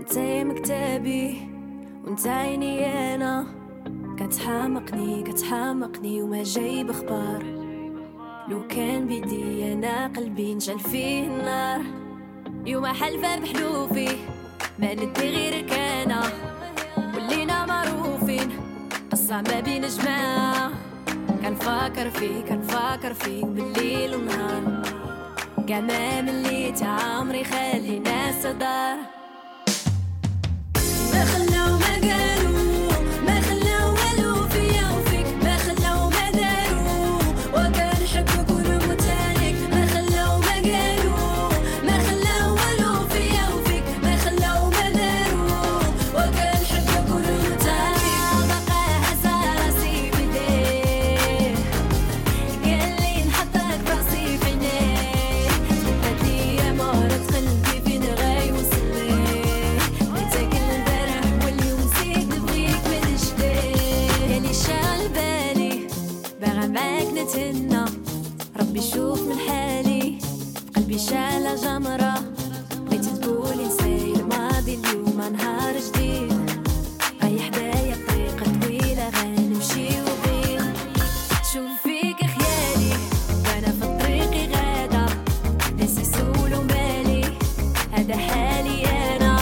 نتايا مكتبي ونتايني أنا كتحامقني وما جايب أخبار لو كان بدي أنا قلبي نجل فيه النار يوم حلفة بحلوفي ما ندي غيرك أنا ولينا معروفين قصة ما بين جماعة كنفكر فيك بالليل ونهار كمان اللي تعمري خلي ناس صدار ما خلاو ما قالوا ما خلاو والو فيا وفيك ما خلاو ما داروا وكان حبك ونمو تانيك ما خلاو ما قالوا ما خلاو والو فيا وفيك ما خلاو ما داروا وكان حبك ونمو تانيك بقى حسا راسي بديه قال لي نحطك براسي في عينيك تنا ربي شوف من حالي قلبي شاله جمره بغيتي تقولي نساي الماضي اليوم نهار جديد اي حدايا طريقه طويله غنمشي وبين شوف فيك خيالي وانا في طريقي غاده نسي سولو مالي هذا حالي انا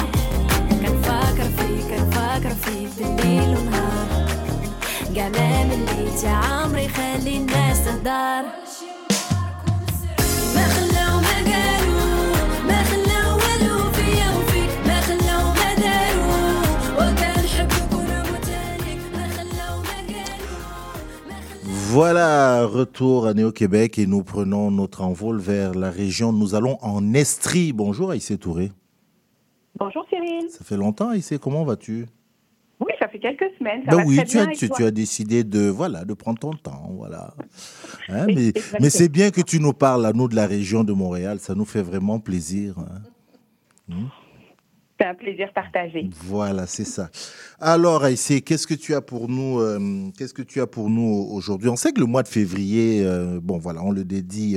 كنفكر فيك بالليل ونهار قمام اللي تعمري خلي الناس تهدر ما خلاو ما قالوا ما خلاو والو فيا وفيك ما خلاو ما داروا وكان حبك ورمو تانيك ما خلاو ما قالوا. Voilà, retour à Néo Québec et nous prenons notre envol vers la région. Nous allons en Estrie. Bonjour Aïssé Touré. Bonjour Cyril. Ça fait longtemps Aïssé, comment vas-tu? Oui, ça fait quelques semaines. Ça ben va oui, tu as décidé de prendre ton temps. Voilà. Hein, oui, mais c'est bien que tu nous parles à nous de la région de Montréal. Ça nous fait vraiment plaisir. Hein. C'est un plaisir partagé. Voilà, c'est ça. Alors, Aïssé, qu'est-ce que tu as pour nous aujourd'hui? On sait que le mois de février, on le dédie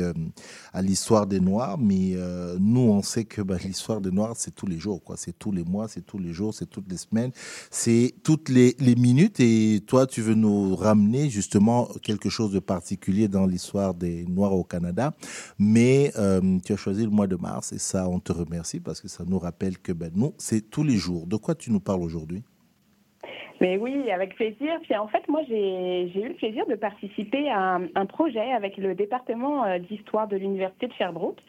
à l'histoire des Noirs, mais nous, on sait que l'histoire des Noirs, c'est tous les jours, quoi. C'est tous les mois, c'est tous les jours, c'est toutes les semaines, c'est toutes les minutes. Et toi, tu veux nous ramener justement quelque chose de particulier dans l'histoire des Noirs au Canada, mais tu as choisi le mois de mars, et ça, on te remercie parce que ça nous rappelle que nous, c'est tous les jours. De quoi tu nous parles aujourd'hui? Mais oui, avec plaisir. Puis en fait, moi, j'ai eu le plaisir de participer à un projet avec le département d'histoire de l'Université de Sherbrooke.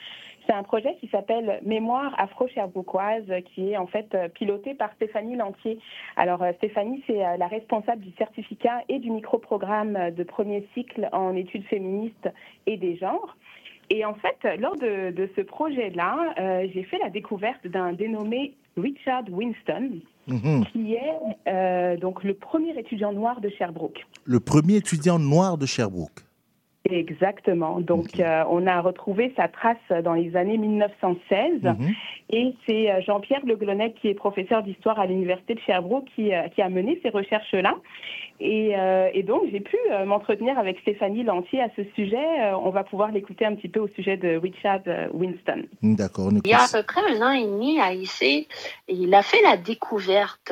C'est un projet qui s'appelle Mémoire Afro-Sherbrookeoise, qui est en fait piloté par Stéphanie Lantier. Alors Stéphanie, c'est la responsable du certificat et du micro-programme de premier cycle en études féministes et des genres. Et en fait, lors de ce projet-là, j'ai fait la découverte d'un dénommé Richard Winston, qui est donc le premier étudiant noir de Sherbrooke. Le premier étudiant noir de Sherbrooke. Exactement. Donc, on a retrouvé sa trace dans les années 1916. Et c'est Jean-Pierre Le Glonnec, qui est professeur d'histoire à l'Université de Sherbrooke, qui a mené ces recherches-là. Et donc, j'ai pu m'entretenir avec Stéphanie Lantier à ce sujet. On va pouvoir l'écouter un petit peu au sujet de Richard Winston. D'accord. Il y a à peu près 1 an et demi à IC, il a fait la découverte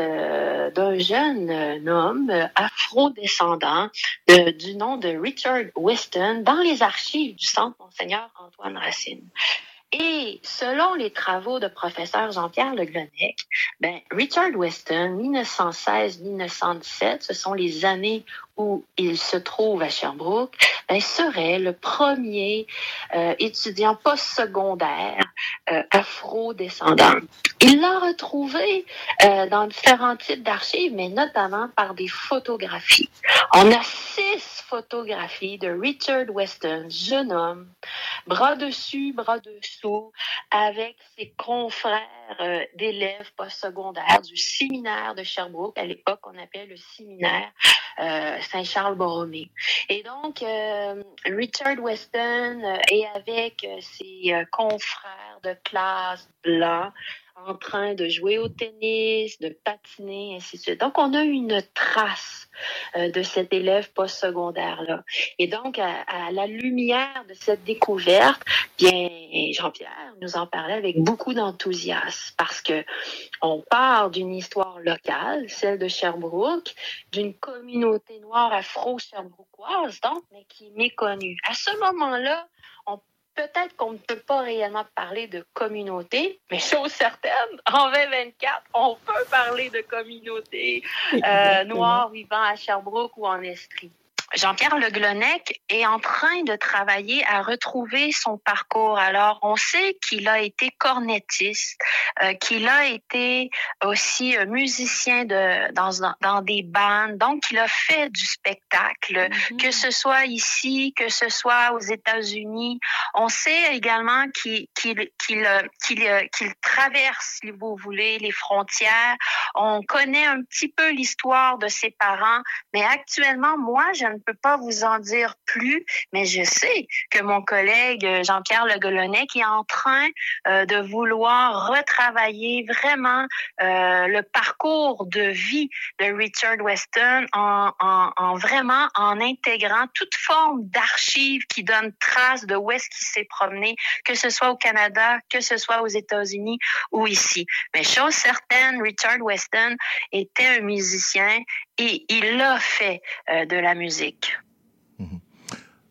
d'un jeune homme afro-descendant du nom de Richard Winston, dans les archives du Centre Monseigneur Antoine Racine. Et selon les travaux de professeur Jean-Pierre Le Glonnec, Richard Winston, 1916-1917, ce sont les années où il se trouve à Sherbrooke, serait le premier étudiant postsecondaire afro-descendant. Il l'a retrouvé dans différents types d'archives, mais notamment par des photographies. On a 6 photographies de Richard Winston, jeune homme, bras dessus, bras dessous, avec ses confrères d'élèves postsecondaires du séminaire de Sherbrooke. À l'époque, on appelait le séminaire Saint-Charles-Borromée. Et donc, Richard Winston est avec ses confrères de classe blancs en train de jouer au tennis, de patiner, ainsi de suite. Donc, on a une trace de cet élève postsecondaire-là. Et donc, à la lumière de cette découverte, bien, Jean-Pierre nous en parlait avec beaucoup d'enthousiasme parce que on part d'une histoire locale, celle de Sherbrooke, d'une communauté noire afro-sherbrookeoise, donc, mais qui est méconnue. À ce moment-là, peut-être qu'on ne peut pas réellement parler de communauté, mais chose certaine, en 2024, on peut parler de communauté noire vivant à Sherbrooke ou en Estrie. Jean-Pierre Le Glonnec est en train de travailler à retrouver son parcours. Alors, on sait qu'il a été cornettiste, qu'il a été aussi musicien dans des bandes. Donc, il a fait du spectacle, que ce soit ici, que ce soit aux États-Unis. On sait également qu'il traverse, si vous voulez, les frontières. On connaît un petit peu l'histoire de ses parents, mais actuellement, moi, je ne peux pas vous en dire plus, mais je sais que mon collègue Jean-Pierre Le Glonnec est en train de vouloir retravailler vraiment le parcours de vie de Richard Winston en intégrant toute forme d'archives qui donne trace de où est-ce qu'il s'est promené, que ce soit au Canada, que ce soit aux États-Unis ou ici. Mais chose certaine, Richard Winston était un musicien et il a fait de la musique. Mmh.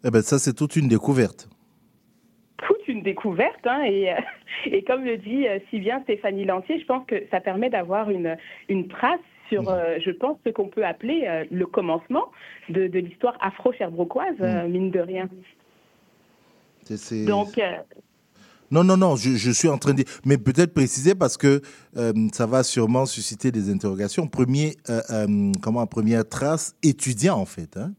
Eh bien, ça, c'est toute une découverte. Toute une découverte, hein, et comme le dit si bien Stéphanie Lantier, je pense que ça permet d'avoir une trace sur, je pense, ce qu'on peut appeler le commencement de l'histoire afro-sherbrookeoise, mine de rien. C'est... Donc... Non, je suis en train de dire, mais peut-être préciser parce que ça va sûrement susciter des interrogations. Première trace, étudiant en fait. Hein?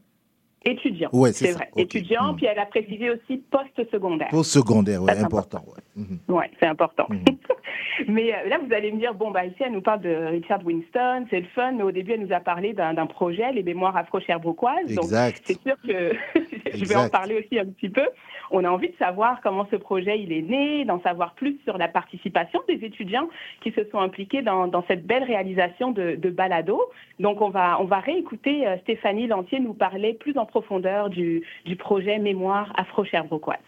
Étudiant, ouais, c'est vrai. Okay. Étudiant, puis elle a précisé aussi post-secondaire. Post-secondaire, oui, important. Oui, c'est important. Mm-hmm. Mais là, vous allez me dire, bon, ici, elle nous parle de Richard Winston, c'est le fun, mais au début, elle nous a parlé d'un projet, les Mémoires Afro-Sherbrookeoises. Exact. Donc, c'est sûr que je vais en parler aussi un petit peu. On a envie de savoir comment ce projet il est né, d'en savoir plus sur la participation des étudiants qui se sont impliqués dans cette belle réalisation de balado. Donc, on va réécouter Stéphanie Lantier nous parler plus en profondeur du projet Mémoire Afro-Sherbrookeoise.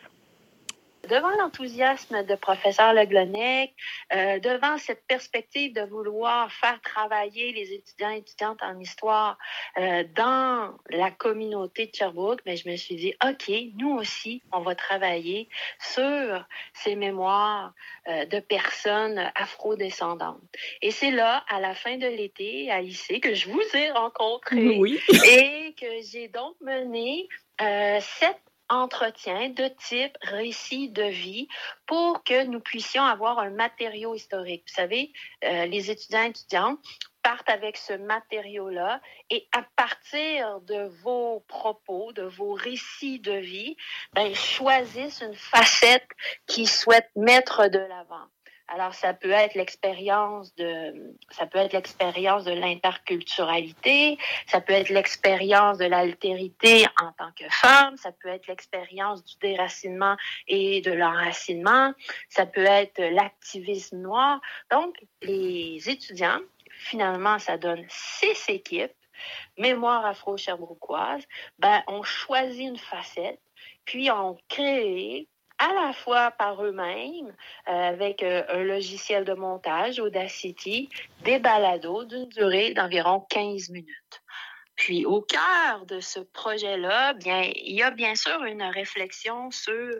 Devant l'enthousiasme de professeur Le Glonnec, devant cette perspective de vouloir faire travailler les étudiants et étudiantes en histoire dans la communauté de Sherbrooke, mais je me suis dit, OK, nous aussi, on va travailler sur ces mémoires de personnes afro-descendantes. Et c'est là, à la fin de l'été, à Issy, que je vous ai rencontré et que j'ai donc mené cette entretien de type récit de vie pour que nous puissions avoir un matériau historique. Vous savez, les étudiants et étudiantes partent avec ce matériau-là et à partir de vos propos, de vos récits de vie, ben, choisissent une facette qu'ils souhaitent mettre de l'avant. Alors, ça peut être l'expérience de l'interculturalité, ça peut être l'expérience de l'altérité en tant que femme, ça peut être l'expérience du déracinement et de l'enracinement, ça peut être l'activisme noir. Donc, les étudiants, finalement, ça donne 6 équipes, Mémoire afro-sherbrookeoise, ben, on choisit une facette, puis on crée à la fois par eux-mêmes, avec un logiciel de montage, Audacity, des balados d'une durée d'environ 15 minutes. Puis au cœur de ce projet-là, bien, il y a bien sûr une réflexion sur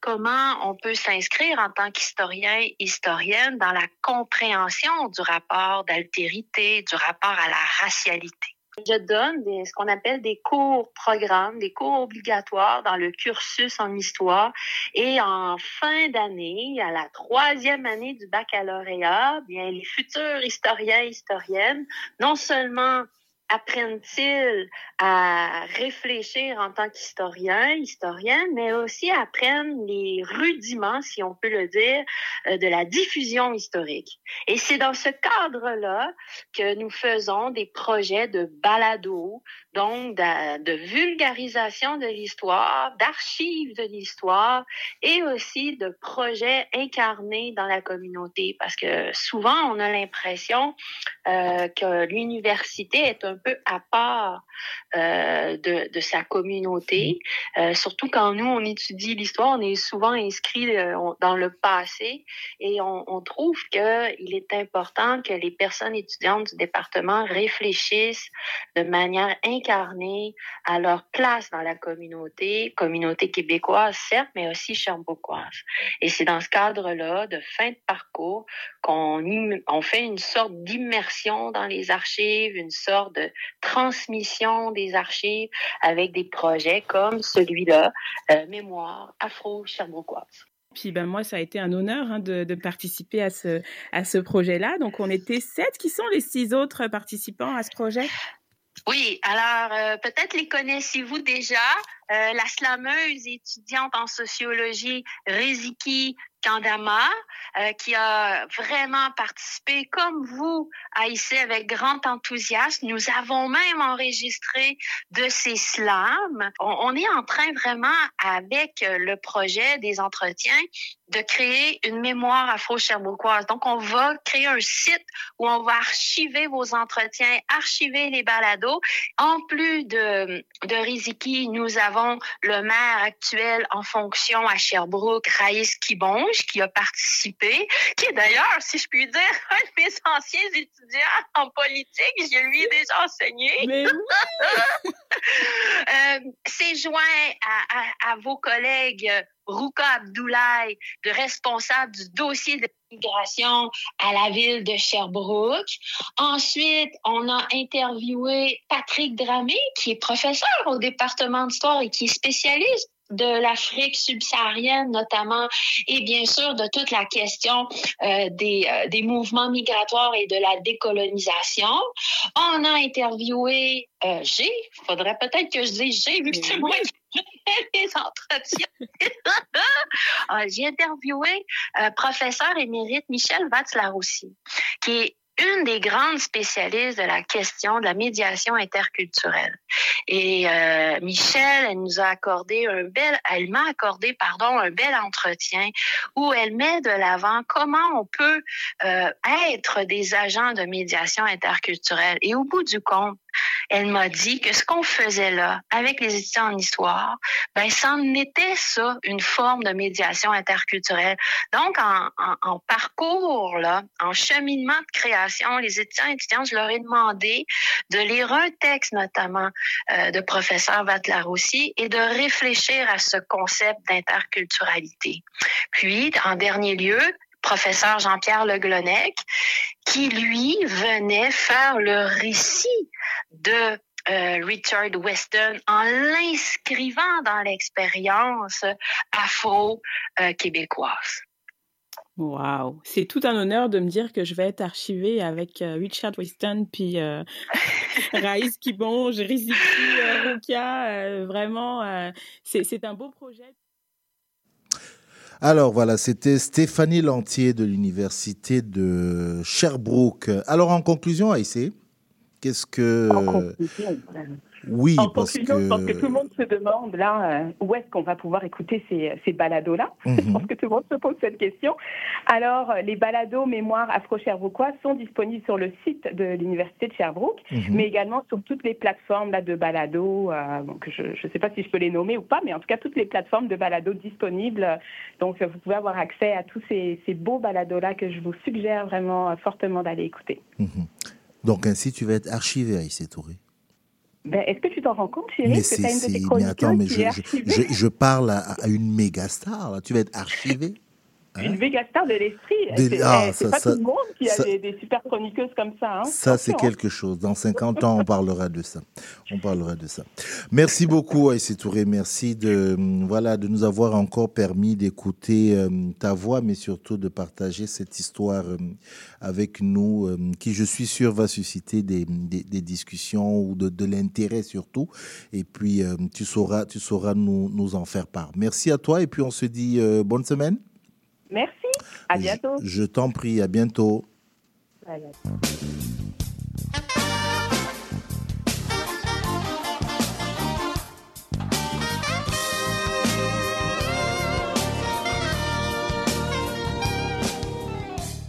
comment on peut s'inscrire en tant qu'historien, historienne dans la compréhension du rapport d'altérité, du rapport à la racialité. Je donne ce qu'on appelle des cours-programmes, des cours obligatoires dans le cursus en histoire. Et en fin d'année, à la 3e année du baccalauréat, bien les futurs historiens et historiennes, non seulement apprennent-ils à réfléchir en tant qu'historiens, historiennes, mais aussi apprennent les rudiments, si on peut le dire, de la diffusion historique. Et c'est dans ce cadre-là que nous faisons des projets de balado, donc de vulgarisation de l'histoire, d'archives de l'histoire et aussi de projets incarnés dans la communauté. Parce que souvent, on a l'impression que l'université est un peu à part de sa communauté. Surtout quand nous, on étudie l'histoire, on est souvent inscrit dans le passé et on trouve qu'il est important que les personnes étudiantes du département réfléchissent de manière incarnée à leur place dans la communauté québécoise, certes, mais aussi sherbrookeoise. Et c'est dans ce cadre-là, de fin de parcours, qu'on fait une sorte d'immersion dans les archives, une sorte de transmission des archives avec des projets comme celui-là, Mémoire Afro-Sherbrookeoise. Puis ben moi, ça a été un honneur de participer à ce projet-là. Donc, on était 7. Qui sont les 6 autres participants à ce projet? Oui, alors peut-être les connaissez-vous déjà. La slameuse étudiante en sociologie, Riziki Kandama, qui a vraiment participé, comme vous, Aïssé, avec grand enthousiasme. Nous avons même enregistré de ces slams. On est en train vraiment, avec le projet des entretiens, de créer une mémoire afro-sherbrookeoise. Donc, on va créer un site où on va archiver vos entretiens, archiver les balados. En plus de Riziki, nous avons le maire actuel en fonction à Sherbrooke, Raïs Kibon, qui a participé, qui est d'ailleurs, si je puis dire, un de mes anciens étudiants en politique. Je lui ai déjà enseigné. Mais oui. C'est joint à vos collègues Rouka Abdoulaye, de responsable du dossier de migration à la ville de Sherbrooke. Ensuite, on a interviewé Patrick Dramé, qui est professeur au département d'histoire et qui est spécialiste de l'Afrique subsaharienne notamment, et bien sûr de toute la question des mouvements migratoires et de la décolonisation. On a interviewé G, il faudrait peut-être que je dise G, vu que c'est moi qui fais les entretiens. J'ai interviewé professeur émérite Michel Vatz-Laroussi, qui est une des grandes spécialistes de la question de la médiation interculturelle. Et Michel, elle m'a accordé un bel entretien où elle met de l'avant comment on peut être des agents de médiation interculturelle. Et au bout du compte, elle m'a dit que ce qu'on faisait là avec les étudiants en histoire, ben c'en était ça, une forme de médiation interculturelle. Donc, en parcours, là, en cheminement de création, les étudiants et étudiantes, je leur ai demandé de lire un texte notamment de professeur Vatz-Laroussi et de réfléchir à ce concept d'interculturalité. Puis, en dernier lieu, professeur Jean-Pierre Le Glonnec, qui, lui, venait faire le récit de Richard Winston en l'inscrivant dans l'expérience afro-québécoise. Wow! C'est tout un honneur de me dire que je vais être archivée avec Richard Winston, puis Raïs Kibonge, Riziki, Rukia. Vraiment, c'est un beau projet. Alors voilà, c'était Stéphanie Lantier de l'Université de Sherbrooke. Alors en conclusion, Aïssé, qu'est-ce que... En conclusion, je pense que tout le monde se demande là où est-ce qu'on va pouvoir écouter ces balados-là. Mm-hmm. Je pense que tout le monde se pose cette question. Alors, les balados Mémoire Afro-Sherbrookeois sont disponibles sur le site de l'Université de Sherbrooke, mm-hmm. mais également sur toutes les plateformes là, de balados. Donc je ne sais pas si je peux les nommer ou pas, mais en tout cas, toutes les plateformes de balados disponibles. Donc, vous pouvez avoir accès à tous ces beaux balados-là que je vous suggère vraiment fortement d'aller écouter. Mm-hmm. Donc, ainsi, tu vas être archivé, Aïssé Touré. Ben, est-ce que tu t'en rends compte, Chérie, que t'as une de tes chroniqueuses qui est archivée? Je parle à une méga star, là. Tu vas être archivée. Hein? Une méga star de l'esprit. Tout le monde qui a des super chroniqueuses comme ça. Hein. Ça, c'est quelque chose. Dans 50 ans, on parlera de ça. Merci beaucoup, Aïssé Touré. Merci de nous avoir encore permis d'écouter ta voix, mais surtout de partager cette histoire avec nous, qui, je suis sûr, va susciter des discussions ou de l'intérêt surtout. Et puis, tu sauras nous en faire part. Merci à toi et puis on se dit bonne semaine. Merci. À bientôt. Je t'en prie. À bientôt. Voilà.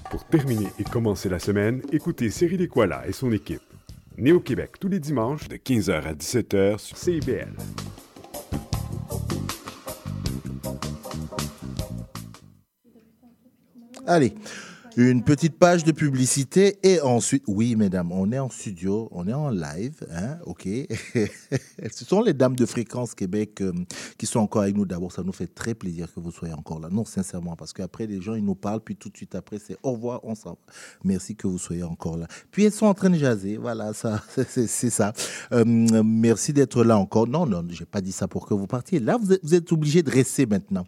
Pour terminer et commencer la semaine, écoutez Cyril Ekwala et son équipe. Néo Québec tous les dimanches de 15h à 17h sur CIBL. Allez, une petite page de publicité et ensuite... Oui, mesdames, on est en studio, on est en live, hein, OK. Ce sont les dames de Fréquence Québec qui sont encore avec nous. D'abord, ça nous fait très plaisir que vous soyez encore là. Non, sincèrement, parce qu'après, les gens, ils nous parlent, puis tout de suite après, c'est au revoir, on s'en va. Merci que vous soyez encore là. Puis, elles sont en train de jaser, voilà, ça, c'est ça. Merci d'être là encore. Non, je n'ai pas dit ça pour que vous partiez. Là, vous êtes obligés de rester maintenant.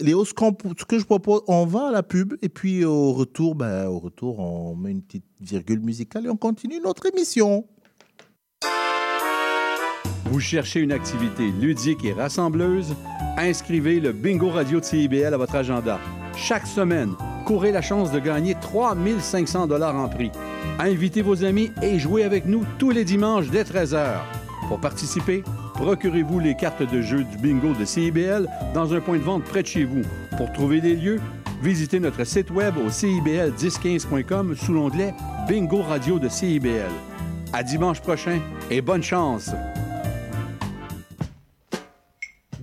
Léo, ce que je propose, on va à la pub et puis au retour, on met une petite virgule musicale et on continue notre émission. Vous cherchez une activité ludique et rassembleuse? Inscrivez le Bingo Radio de CIBL à votre agenda. Chaque semaine, courez la chance de gagner 3 500 $ en prix. Invitez vos amis et jouez avec nous tous les dimanches dès 13h. Pour participer, procurez-vous les cartes de jeu du Bingo de CIBL dans un point de vente près de chez vous. Pour trouver des lieux, visitez notre site web au cibl1015.com sous l'onglet Bingo Radio de CIBL. À dimanche prochain et bonne chance!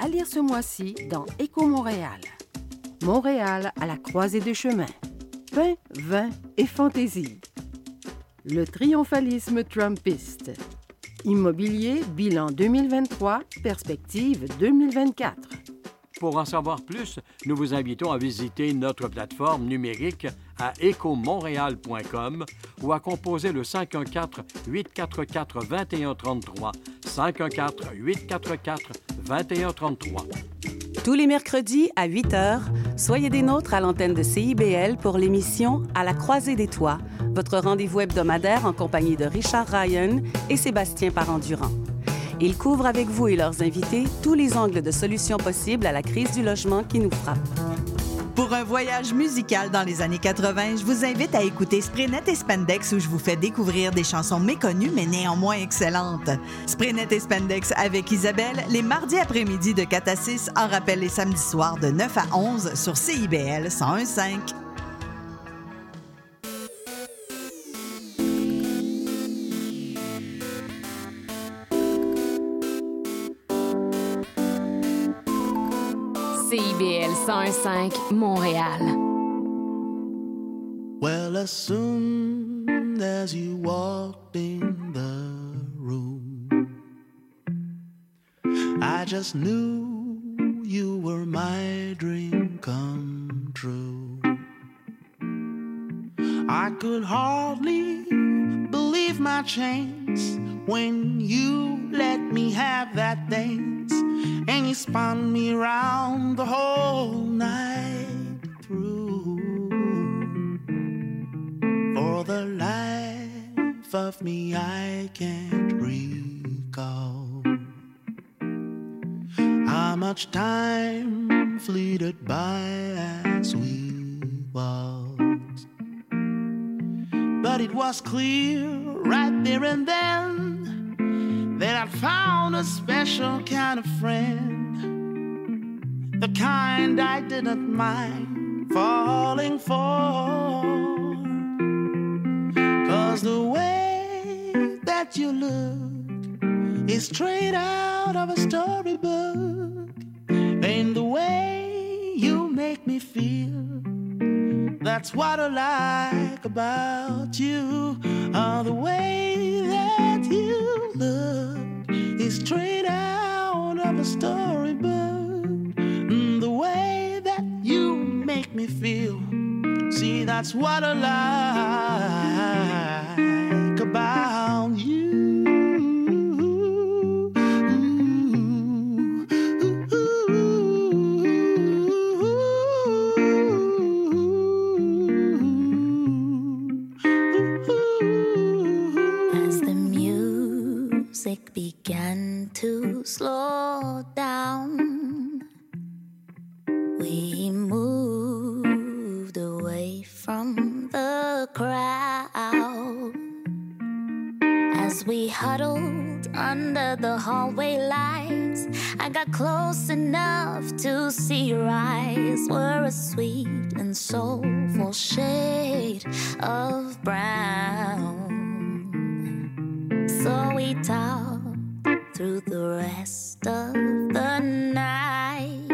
À lire ce mois-ci dans Écho Montréal. Montréal à la croisée des chemins. Pain, vin et fantaisie. Le triomphalisme trumpiste. Immobilier, bilan 2023, perspective 2024. Pour en savoir plus, nous vous invitons à visiter notre plateforme numérique à écomontréal.com ou à composer le 514-844-2133. 514-844-2133. Tous les mercredis à 8h, soyez des nôtres à l'antenne de CIBL pour l'émission « À la croisée des toits », votre rendez-vous hebdomadaire en compagnie de Richard Ryan et Sébastien Parent-Durand. Ils couvrent avec vous et leurs invités tous les angles de solutions possibles à la crise du logement qui nous frappe. Pour un voyage musical dans les années 80, je vous invite à écouter Spraynet et Spandex où je vous fais découvrir des chansons méconnues mais néanmoins excellentes. Spraynet et Spandex avec Isabelle, les mardis après-midi de 4 à 6, en rappel les samedis soirs de 9 à 11 sur CIBL 101.5. CIBL 101.5 Montréal. Well, as soon as you walked in the room, I just knew you were my dream come true. I could hardly believe my chance when you let me have that dance. And you spun me round the whole night through. For the life of me, I can't recall how much time fleeted by as we walked. But it was clear right there and then that I found a special kind of friend, the kind I didn't mind falling for. 'Cause the way that you look is straight out of a storybook, and the way you make me feel, that's what I like about you. Oh, the way that you look is straight out of a storybook, the way that you make me feel, see, that's what I like about you. As the music began to slow down, we moved away from the crowd as we huddled under the hallway lights. I got close enough to see your eyes were a sweet and soulful shade of brown. So we talked through the rest of the night,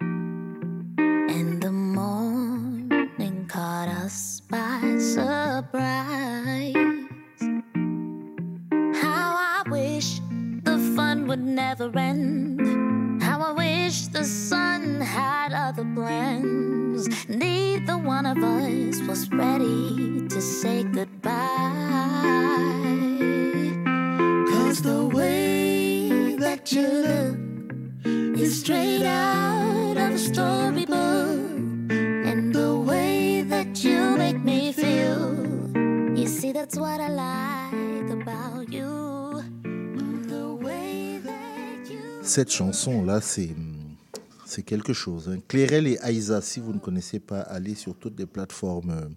and the morning caught us by surprise. How I wish the fun would never end. How I wish the sun had other plans. Neither one of us was ready to say goodbye. 'Cause the way that you look is straight out of a storybook, and the way that you make me feel, you see, that's what I like about you. The way that you... Cette chanson-là, c'est quelque chose. Hein. Clérel et Aïssa, si vous ne connaissez pas, allez sur toutes les plateformes,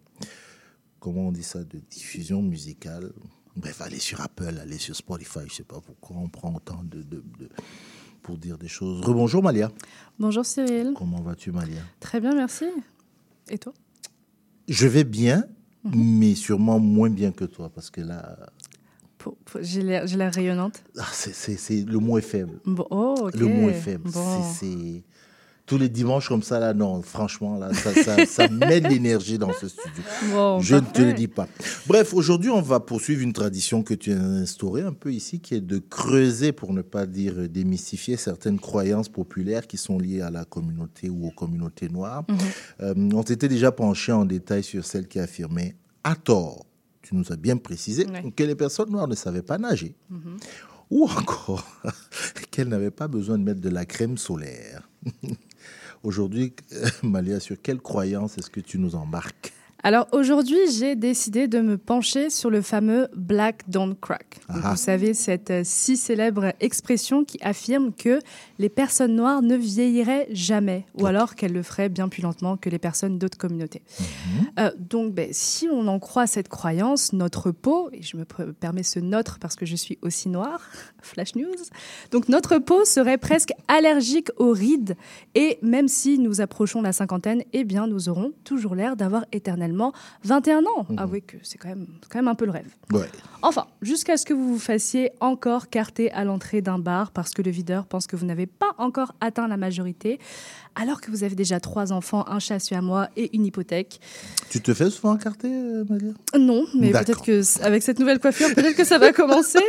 comment on dit ça, de diffusion musicale. Bref, allez sur Apple, allez sur Spotify, je ne sais pas pourquoi on prend autant de pour dire des choses. Rebonjour Malia. Bonjour Cyril. Comment vas-tu Malia? Très bien, merci. Et toi? Je vais bien, mais sûrement moins bien que toi, parce que là... J'ai l'air rayonnante. Ah, c'est le mot est faible. Bon, oh, ok. Le mot est faible. Bon. C'est... Tous les dimanches comme ça, là, non, franchement, là, ça met de l'énergie dans ce studio. Wow, je parfait. Ne te le dis pas. Bref, aujourd'hui, on va poursuivre une tradition que tu as instaurée un peu ici, qui est de creuser, pour ne pas dire démystifier, certaines croyances populaires qui sont liées à la communauté ou aux communautés noires. Mm-hmm. On s'était déjà penché en détail sur celle qui affirmait, à tort, tu nous as bien précisé, ouais, que les personnes noires ne savaient pas nager. Mm-hmm. Ou encore, qu'elles n'avaient pas besoin de mettre de la crème solaire. Aujourd'hui, Malia, sur quelle croyance est-ce que tu nous embarques? Alors aujourd'hui, j'ai décidé de me pencher sur le fameux « Black don't crack ». Vous savez, cette si célèbre expression qui affirme que les personnes noires ne vieilliraient jamais, ou alors qu'elles le feraient bien plus lentement que les personnes d'autres communautés. Donc, si on en croit cette croyance, notre peau, et je me permets ce « notre » parce que je suis aussi noire, flash news, donc notre peau serait presque allergique aux rides, et même si nous approchons la cinquantaine, eh bien, nous aurons toujours l'air d'avoir éternellement 21 ans. Avouez que c'est quand même un peu le rêve. Ouais. Enfin, jusqu'à ce que vous vous fassiez encore carter à l'entrée d'un bar parce que le videur pense que vous n'avez pas encore atteint la majorité, alors que vous avez déjà 3 enfants, un chat siamois et une hypothèque. Tu te fais souvent carter, Malia? Non, mais D'accord. Peut-être que avec cette nouvelle coiffure, peut-être que ça va commencer.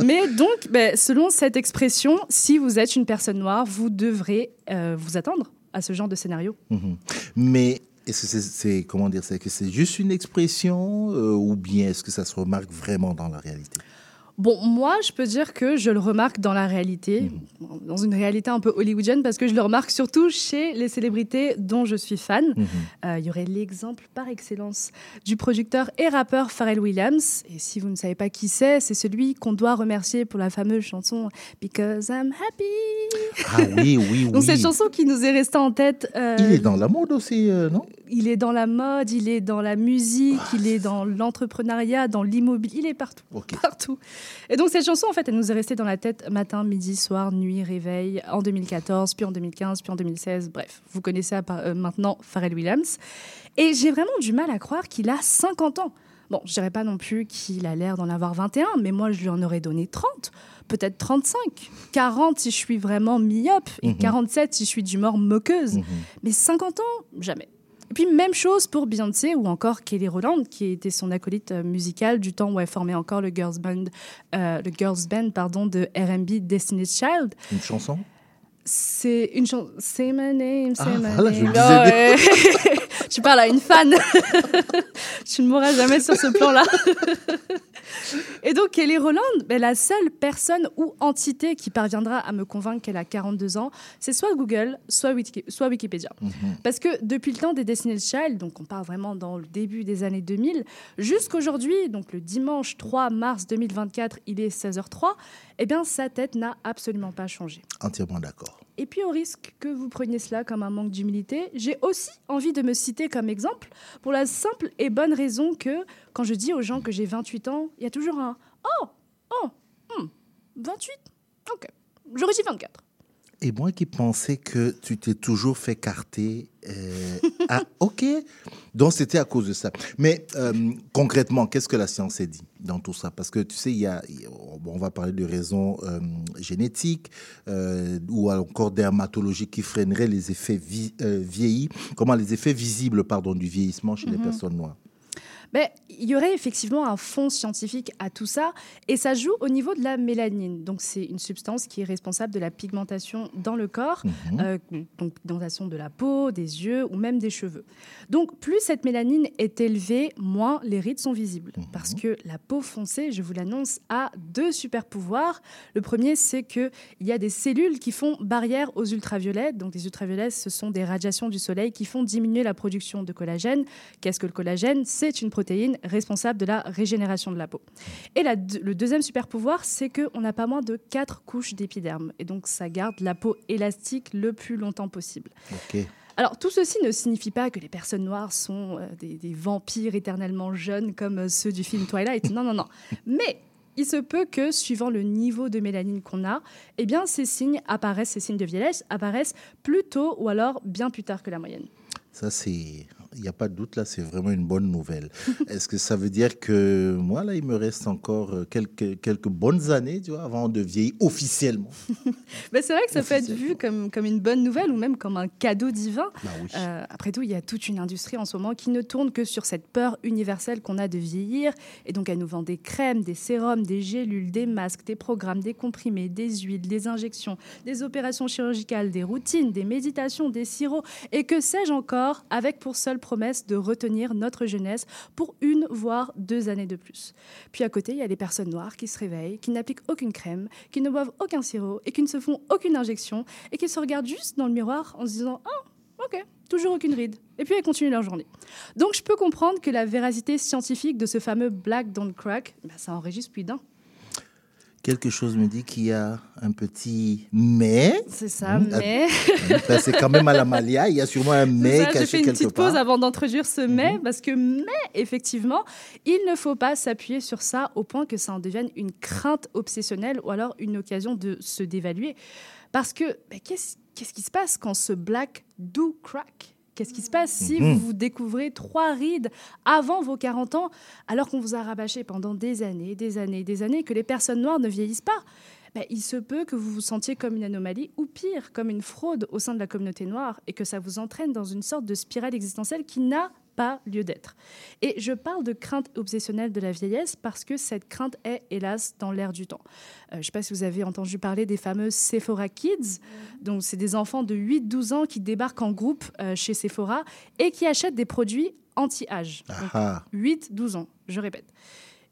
Mais donc, selon cette expression, si vous êtes une personne noire, vous devrez vous attendre à ce genre de scénario. Mais est-ce que c'est juste une expression ou bien est-ce que ça se remarque vraiment dans la réalité? Bon, moi, je peux dire que je le remarque dans la réalité, dans une réalité un peu hollywoodienne, parce que je le remarque surtout chez les célébrités dont je suis fan. Y aurait l'exemple par excellence du producteur et rappeur Pharrell Williams. Et si vous ne savez pas qui c'est celui qu'on doit remercier pour la fameuse chanson « Because I'm happy ». Ah oui. Donc cette chanson qui nous est restée en tête... Il est dans la mode aussi, non? Il est dans la mode, il est dans la musique, il est dans l'entrepreneuriat, dans l'immobilier, il est partout, partout. Et donc cette chanson, en fait, elle nous est restée dans la tête matin, midi, soir, nuit, réveil, en 2014, puis en 2015, puis en 2016. Bref, vous connaissez maintenant Pharrell Williams. Et j'ai vraiment du mal à croire qu'il a 50 ans. Bon, je dirais pas non plus qu'il a l'air d'en avoir 21, mais moi, je lui en aurais donné 30, peut-être 35, 40 si je suis vraiment myope, et 47 si je suis d'humeur moqueuse. Mais 50 ans, jamais. Et puis, même chose pour Beyoncé ou encore Kelly Rowland, qui était son acolyte musicale du temps où elle formait encore le girls band, de R&B Destiny's Child. Une chanson ? C'est une chanson. Say my name, say my name. Tu parles à une fan. Tu ne mourras jamais sur ce plan-là. Et donc, Kelly Rowland, la seule personne ou entité qui parviendra à me convaincre qu'elle a 42 ans, c'est soit Google, soit Wikipédia. Parce que depuis le temps des Destiny's Child, donc on part vraiment dans le début des années 2000, jusqu'aujourd'hui, donc le dimanche 3 mars 2024, il est 16h03, sa tête n'a absolument pas changé. Entièrement d'accord. Et puis, au risque que vous preniez cela comme un manque d'humilité, j'ai aussi envie de me citer comme exemple pour la simple et bonne raison que, quand je dis aux gens que j'ai 28 ans, il y a toujours un « Oh, 28 ? Ok, j'aurais dit 24. » Et moi qui pensais que tu t'es toujours fait carter, ok, donc c'était à cause de ça. Mais concrètement, qu'est-ce que la science a dit dans tout ça? Parce que tu sais, on va parler de raisons génétiques ou encore dermatologiques qui freineraient les effets visibles du vieillissement chez les personnes noires. Il y aurait effectivement un fond scientifique à tout ça et ça joue au niveau de la mélanine. Donc, c'est une substance qui est responsable de la pigmentation dans le corps, donc pigmentation de la peau, des yeux ou même des cheveux. Donc, plus cette mélanine est élevée, moins les rides sont visibles. Parce que la peau foncée, je vous l'annonce, a 2 super pouvoirs. Le premier, c'est qu'il y a des cellules qui font barrière aux ultraviolets. Donc, les ultraviolets, ce sont des radiations du soleil qui font diminuer la production de collagène. Qu'est-ce que le collagène ? C'est une protéine responsable de la régénération de la peau. Et le deuxième super pouvoir, c'est qu'on n'a pas moins de 4 couches d'épiderme. Et donc, ça garde la peau élastique le plus longtemps possible. OK. Alors, tout ceci ne signifie pas que les personnes noires sont des vampires éternellement jeunes comme ceux du film Twilight. Non. Mais il se peut que, suivant le niveau de mélanine qu'on a, ces signes de vieillesse apparaissent plus tôt ou alors bien plus tard que la moyenne. Ça, c'est... Il n'y a pas de doute, là, c'est vraiment une bonne nouvelle. Est-ce que ça veut dire que moi, là, il me reste encore quelques bonnes années, tu vois, avant de vieillir officiellement? C'est vrai que ça peut être vu comme une bonne nouvelle ou même comme un cadeau divin. Oui. Après tout, il y a toute une industrie en ce moment qui ne tourne que sur cette peur universelle qu'on a de vieillir. Et donc, elle nous vend des crèmes, des sérums, des gélules, des masques, des programmes, des comprimés, des huiles, des injections, des opérations chirurgicales, des routines, des méditations, des sirops et que sais-je encore, avec pour seul promesse de retenir notre jeunesse pour 1 voire 2 années de plus. Puis à côté, il y a des personnes noires qui se réveillent, qui n'appliquent aucune crème, qui ne boivent aucun sirop et qui ne se font aucune injection et qui se regardent juste dans le miroir en se disant « Ah, ok, toujours aucune ride ». Et puis elles continuent leur journée. Donc je peux comprendre que la véracité scientifique de ce fameux « Black Don't Crack », ça enregistre plus d'un. Quelque chose me dit qu'il y a un petit mais. C'est ça, mais. C'est quand même à la Malia, il y a sûrement un mais caché quelque part. J'ai fait une petite pause avant d'introduire ce mais, parce que effectivement, il ne faut pas s'appuyer sur ça au point que ça en devienne une crainte obsessionnelle ou alors une occasion de se dévaluer. Parce que qu'est-ce qui se passe quand ce black do crack ? Qu'est-ce qui se passe si vous découvrez 3 rides avant vos 40 ans, alors qu'on vous a rabâché pendant des années, que les personnes noires ne vieillissent pas ? Il se peut que vous vous sentiez comme une anomalie ou pire, comme une fraude au sein de la communauté noire et que ça vous entraîne dans une sorte de spirale existentielle qui n'a pas lieu d'être. Et je parle de crainte obsessionnelle de la vieillesse parce que cette crainte est, hélas, dans l'air du temps. Je ne sais pas si vous avez entendu parler des fameux Sephora Kids. Donc, c'est des enfants de 8-12 ans qui débarquent en groupe chez Sephora et qui achètent des produits anti-âge. 8-12 ans, je répète.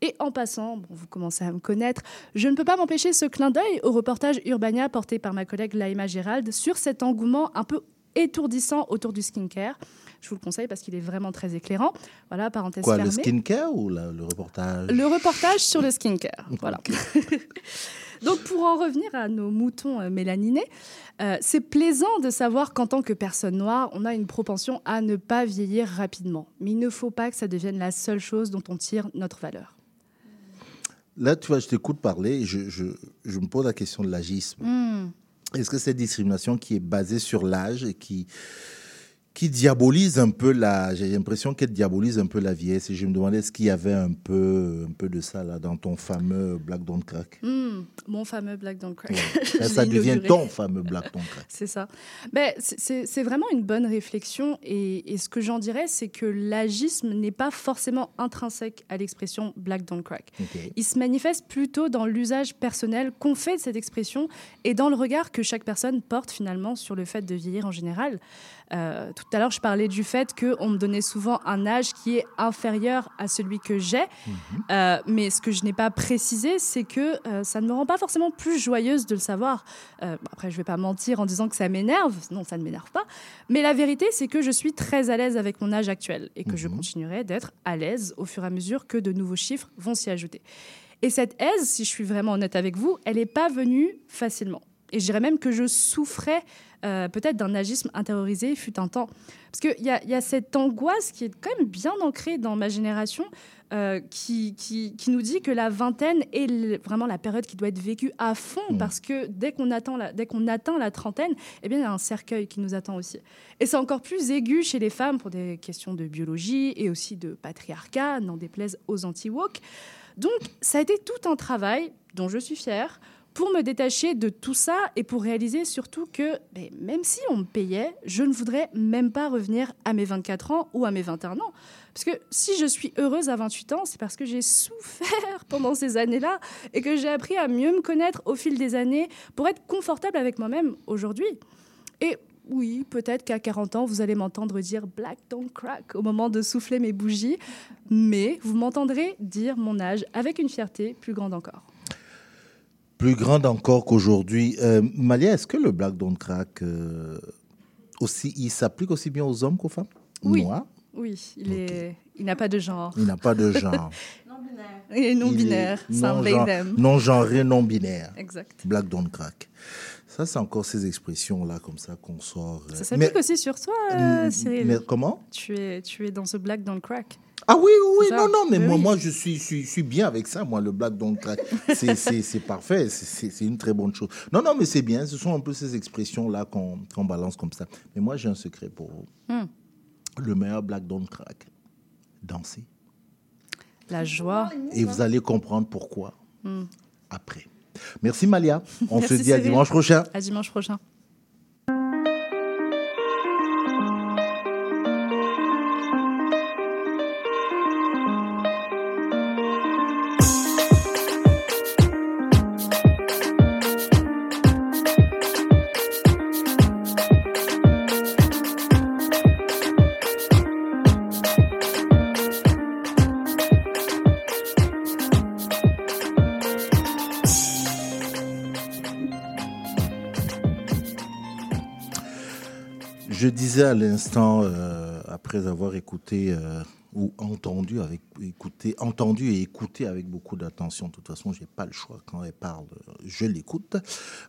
Et en passant, vous commencez à me connaître, je ne peux pas m'empêcher ce clin d'œil au reportage Urbania porté par ma collègue Laïma Gérald sur cet engouement un peu étourdissant autour du skincare. Je vous le conseille parce qu'il est vraiment très éclairant. Voilà, parenthèse fermée. Le skincare ou le reportage ? Le reportage sur le skincare, voilà. Donc, pour en revenir à nos moutons mélaninés, c'est plaisant de savoir qu'en tant que personne noire, on a une propension à ne pas vieillir rapidement. Mais il ne faut pas que ça devienne la seule chose dont on tire notre valeur. Là, tu vois, je t'écoute parler et je me pose la question de l'âgisme. Est-ce que cette discrimination qui est basée sur l'âge et qui qui diabolise un peu la... J'ai l'impression qu'elle diabolise un peu la vieillesse. Et je me demandais, est-ce qu'il y avait un peu de ça là, dans ton fameux Black Don't Crack? Mon fameux Black Don't Crack. Ouais. Ça devient ton fameux Black Don't Crack. C'est ça. Mais c'est vraiment une bonne réflexion. Et ce que j'en dirais, c'est que l'agisme n'est pas forcément intrinsèque à l'expression Black Don't Crack. Okay. Il se manifeste plutôt dans l'usage personnel qu'on fait de cette expression et dans le regard que chaque personne porte finalement sur le fait de vieillir en général. Tout à l'heure, je parlais du fait qu'on me donnait souvent un âge qui est inférieur à celui que j'ai. Mais ce que je n'ai pas précisé, c'est que ça ne me rend pas forcément plus joyeuse de le savoir. Après, je ne vais pas mentir en disant que ça m'énerve. Non, ça ne m'énerve pas. Mais la vérité, c'est que je suis très à l'aise avec mon âge actuel et que je continuerai d'être à l'aise au fur et à mesure que de nouveaux chiffres vont s'y ajouter. Et cette aise, si je suis vraiment honnête avec vous, elle n'est pas venue facilement. Et je dirais même que je souffrais peut-être d'un agisme intériorisé fut un temps. Parce qu'il y a cette angoisse qui est quand même bien ancrée dans ma génération qui nous dit que la vingtaine est vraiment la période qui doit être vécue à fond parce que dès qu'on atteint la trentaine, eh bien, il y a un cercueil qui nous attend aussi. Et c'est encore plus aigu chez les femmes pour des questions de biologie et aussi de patriarcat, n'en déplaise aux anti-woke. Donc, ça a été tout un travail dont je suis fière pour me détacher de tout ça et pour réaliser surtout que même si on me payait, je ne voudrais même pas revenir à mes 24 ans ou à mes 21 ans. Parce que si je suis heureuse à 28 ans, c'est parce que j'ai souffert pendant ces années-là et que j'ai appris à mieux me connaître au fil des années pour être confortable avec moi-même aujourd'hui. Et oui, peut-être qu'à 40 ans, vous allez m'entendre dire « Black don't crack » au moment de souffler mes bougies, mais vous m'entendrez dire mon âge avec une fierté plus grande encore. Plus grande encore qu'aujourd'hui. Malia, est-ce que le Black Don't Crack, il s'applique aussi bien aux hommes qu'aux femmes? Oui. Noirs? Oui, il n'a pas de genre. Il n'a pas de genre. Non-binaire. Et non-binaire, c'est un blasphème. Non-genré, non-binaire. Exact. Black Don't Crack. Ça, c'est encore ces expressions-là, comme ça, qu'on sort. Ça s'applique aussi sur toi, Cyril. Mais comment? Tu es dans ce Black Don't Crack. Ah oui, non, mais moi, je suis bien avec ça, moi, le Black Don't Crack. C'est parfait, c'est une très bonne chose. Non, mais c'est bien, ce sont un peu ces expressions-là qu'on balance comme ça. Mais moi, j'ai un secret pour vous. Le meilleur Black Don't Crack, danser. La joie. Et vous allez comprendre pourquoi après. Merci Malia, on se dit à dimanche prochain. À dimanche prochain. Je disais à l'instant, après avoir entendu et écouté avec beaucoup d'attention, de toute façon, je n'ai pas le choix quand elle parle, je l'écoute.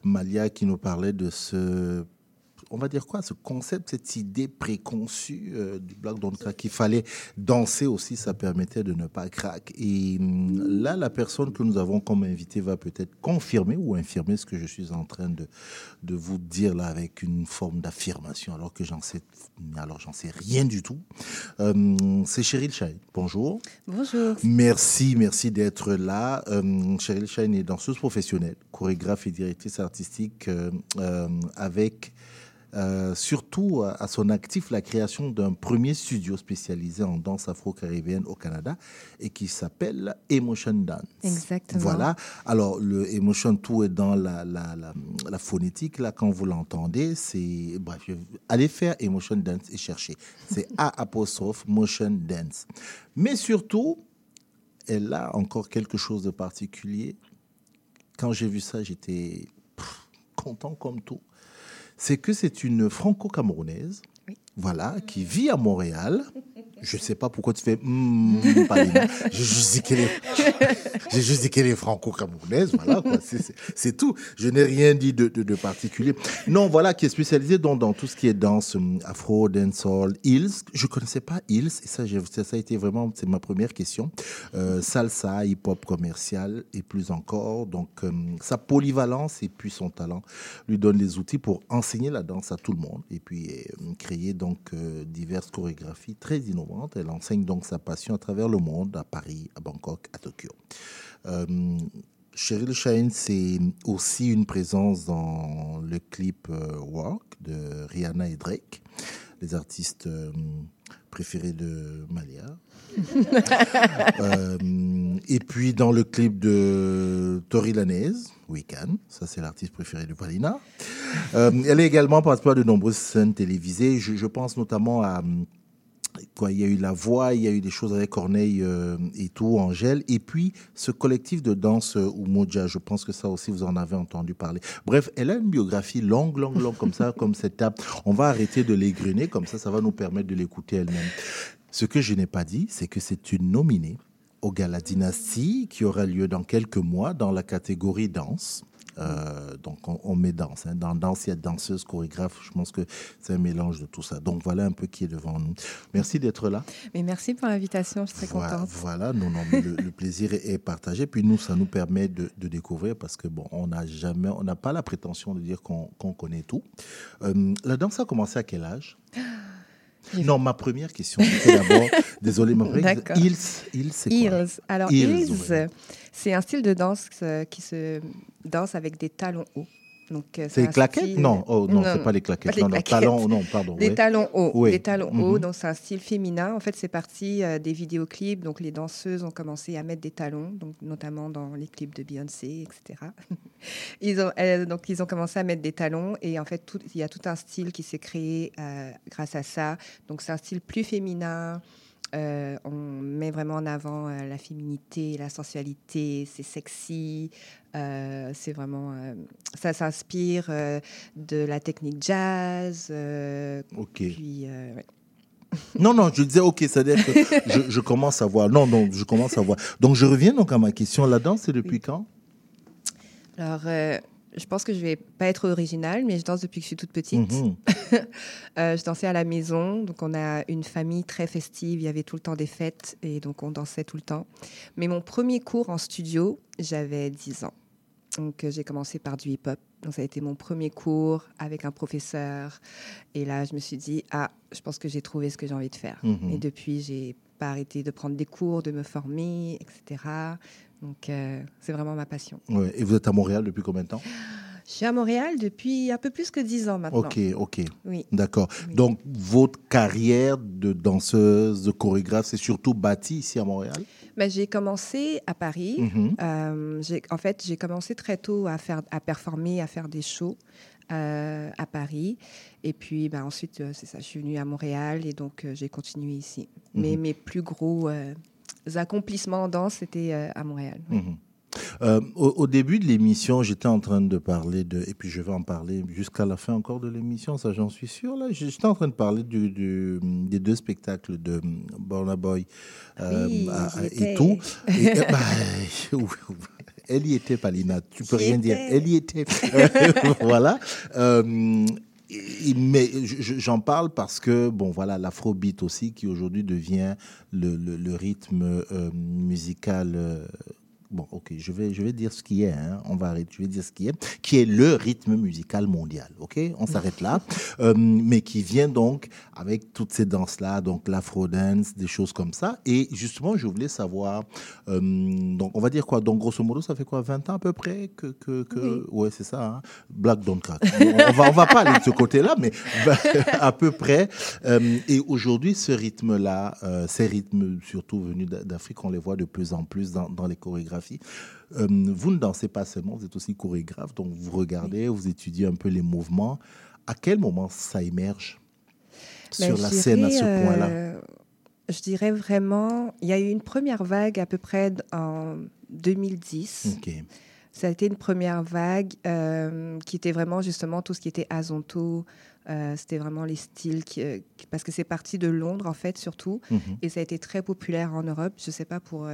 Malia qui nous parlait de ce concept, cette idée préconçue du Black Don't Crack, qu'il fallait danser aussi, ça permettait de ne pas craquer. Et là, la personne que nous avons comme invitée va peut-être confirmer ou infirmer ce que je suis en train de vous dire là, avec une forme d'affirmation, alors que j'en sais rien du tout. C'est Cheryl Shine. Bonjour. Bonjour. Merci d'être là. Cheryl Shine est danseuse professionnelle, chorégraphe et directrice artistique avec... surtout à son actif la création d'un premier studio spécialisé en danse afro-caribéenne au Canada et qui s'appelle A'Motion Dance. Exactement. Voilà. Alors, le A'Motion, tout est dans la phonétique. Là, quand vous l'entendez, c'est... Bref, allez faire A'Motion Dance et chercher. C'est A'-Motion Dance. Mais surtout, elle a encore quelque chose de particulier. Quand j'ai vu ça, j'étais content comme tout. C'est que c'est une franco-camerounaise, oui. Voilà, qui vit à Montréal Je sais pas pourquoi tu fais Palina. J'ai juste dit qu'elle est franco-camerounaise, voilà quoi. C'est tout. Je n'ai rien dit de particulier. Non, voilà, qui est spécialisée dans tout ce qui est danse afro, dancehall, hills. Je connaissais pas hills et ça a été vraiment, c'est ma première question. Salsa, hip-hop commercial et plus encore. Donc sa polyvalence et puis son talent lui donne les outils pour enseigner la danse à tout le monde et puis créer donc diverses chorégraphies très innovantes. Elle enseigne donc sa passion à travers le monde, à Paris, à Bangkok, à Tokyo. Cheryl Shine, c'est aussi une présence dans le clip Walk de Rihanna et Drake, les artistes préférés de Malia. Et puis dans le clip de Tory Lanez, Weekend, ça c'est l'artiste préféré de Palina. Elle est également participée à de nombreuses scènes télévisées. Je pense notamment à... Quoi, il y a eu La Voix, il y a eu des choses avec Corneille et tout, Angèle, et puis ce collectif de danse Umoja, je pense que ça aussi vous en avez entendu parler. Bref, elle a une biographie longue comme ça, comme cette table. On va arrêter de l'égrener, comme ça va nous permettre de l'écouter elle-même. Ce que je n'ai pas dit, c'est que c'est une nominée au Gala Dynastie qui aura lieu dans quelques mois dans la catégorie danse. Donc on met danse, hein. Dans danse il y a danseuse, chorégraphe, je pense que c'est un mélange de tout ça, donc voilà un peu qui est devant nous. Merci d'être là. Mais merci pour l'invitation, je suis très contente. Voilà, non, le plaisir est partagé, puis nous ça nous permet de découvrir, parce que bon, on n'a pas la prétention de dire qu'on connaît tout. La danse a commencé à quel âge? Non, ma première question, c'était d'abord, désolé, ma première question, Hills, c'est quoi? Alors, Hills, c'est un style de danse qui se danse avec des talons hauts. Donc, c'est les claquettes? Style... Non, c'est pas les claquettes. Talons hauts. Oui. Des talons hauts, donc c'est un style féminin. En fait, c'est parti des vidéoclips. Donc, les danseuses ont commencé à mettre des talons, donc, notamment dans les clips de Beyoncé, etc. Ils ont commencé à mettre des talons. Et en fait, il y a tout un style qui s'est créé grâce à ça. Donc, c'est un style plus féminin. On met vraiment en avant la féminité, la sensualité, c'est sexy, c'est vraiment... ça s'inspire de la technique jazz. OK. Puis, ouais. Non, je disais OK, c'est-à-dire que je commence à voir. Je commence à voir. Donc, je reviens donc à ma question. La danse, c'est depuis quand? Alors... je pense que je ne vais pas être originale, mais je danse depuis que je suis toute petite. Je dansais à la maison. Donc, on a une famille très festive. Il y avait tout le temps des fêtes et donc on dansait tout le temps. Mais mon premier cours en studio, j'avais 10 ans. Donc, j'ai commencé par du hip-hop. Donc, ça a été mon premier cours avec un professeur. Et là, je me suis dit, je pense que j'ai trouvé ce que j'ai envie de faire. Et depuis, je n'ai pas arrêté de prendre des cours, de me former, etc. Donc, c'est vraiment ma passion. Ouais. Et vous êtes à Montréal depuis combien de temps? Je suis à Montréal depuis un peu plus que 10 ans maintenant. OK. Oui. D'accord. Oui. Donc, votre carrière de danseuse, de chorégraphe, c'est surtout bâtie ici à Montréal? J'ai commencé à Paris. J'ai commencé très tôt à performer, à faire des shows à Paris. Et puis, ensuite, c'est ça, je suis venue à Montréal et donc j'ai continué ici. Mais mes plus gros... les accomplissements en danse, c'était à Montréal. Oui. Au début de l'émission, j'étais en train de parler et puis je vais en parler jusqu'à la fin encore de l'émission, ça j'en suis sûr. Là, j'étais en train de parler des deux spectacles de Burna Boy et tout. Et, elle y était, Palina, tu peux rien dire. Elle y était. Voilà. Mais j'en parle parce que, l'afrobeat aussi, qui aujourd'hui devient le rythme musical... je vais dire ce qui est, hein. On va arrêter, je vais dire ce qui est le rythme musical mondial, OK? On s'arrête là, mais qui vient donc avec toutes ces danses-là, donc l'afro-dance, des choses comme ça. Et justement, je voulais savoir, donc on va dire quoi? Donc grosso modo, ça fait quoi, 20 ans à peu près que... Oui. Ouais, c'est ça, hein? Black Don't Crack. on va pas aller de ce côté-là, mais à peu près. Et aujourd'hui, ce rythme-là, ces rythmes surtout venus d'Afrique, on les voit de plus en plus dans les chorégraphies. Vous ne dansez pas seulement, vous êtes aussi chorégraphe, donc vous regardez, vous étudiez un peu les mouvements. À quel moment ça émerge sur la scène à ce point-là? Je dirais vraiment, il y a eu une première vague à peu près en 2010. Okay. Ça a été une première vague qui était vraiment justement tout ce qui était azonto. C'était vraiment les styles qui, parce que c'est parti de Londres en fait surtout, et ça a été très populaire en Europe. Je sais pas pour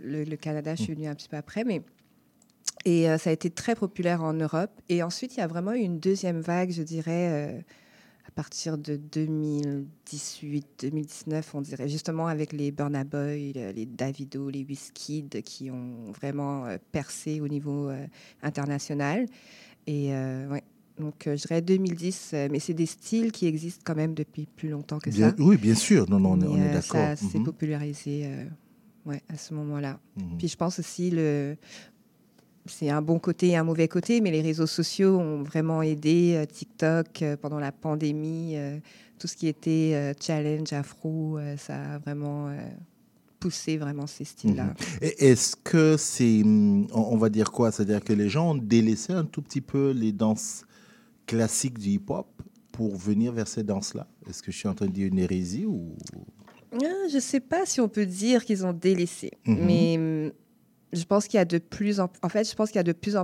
le Canada, je suis venue un petit peu après, mais et ça a été très populaire en Europe. Et ensuite, il y a vraiment eu une deuxième vague, je dirais. À partir de 2018-2019, on dirait, justement avec les Burna Boy, les Davido, les Wizkid, qui ont vraiment percé au niveau international. Et ouais, donc je dirais 2010, mais c'est des styles qui existent quand même depuis plus longtemps que bien, ça. Oui, bien sûr, on est d'accord. Ça s'est popularisé ouais, à ce moment-là. Puis je pense aussi c'est un bon côté et un mauvais côté, mais les réseaux sociaux ont vraiment aidé. TikTok, pendant la pandémie, tout ce qui était challenge afro, ça a vraiment poussé vraiment ces styles-là. Est-ce que c'est... On va dire quoi? C'est-à-dire que les gens ont délaissé un tout petit peu les danses classiques du hip-hop pour venir vers ces danses-là? Est-ce que je suis en train de dire une hérésie ou... Je ne sais pas si on peut dire qu'ils ont délaissé, mais... Je pense qu'il y a de plus en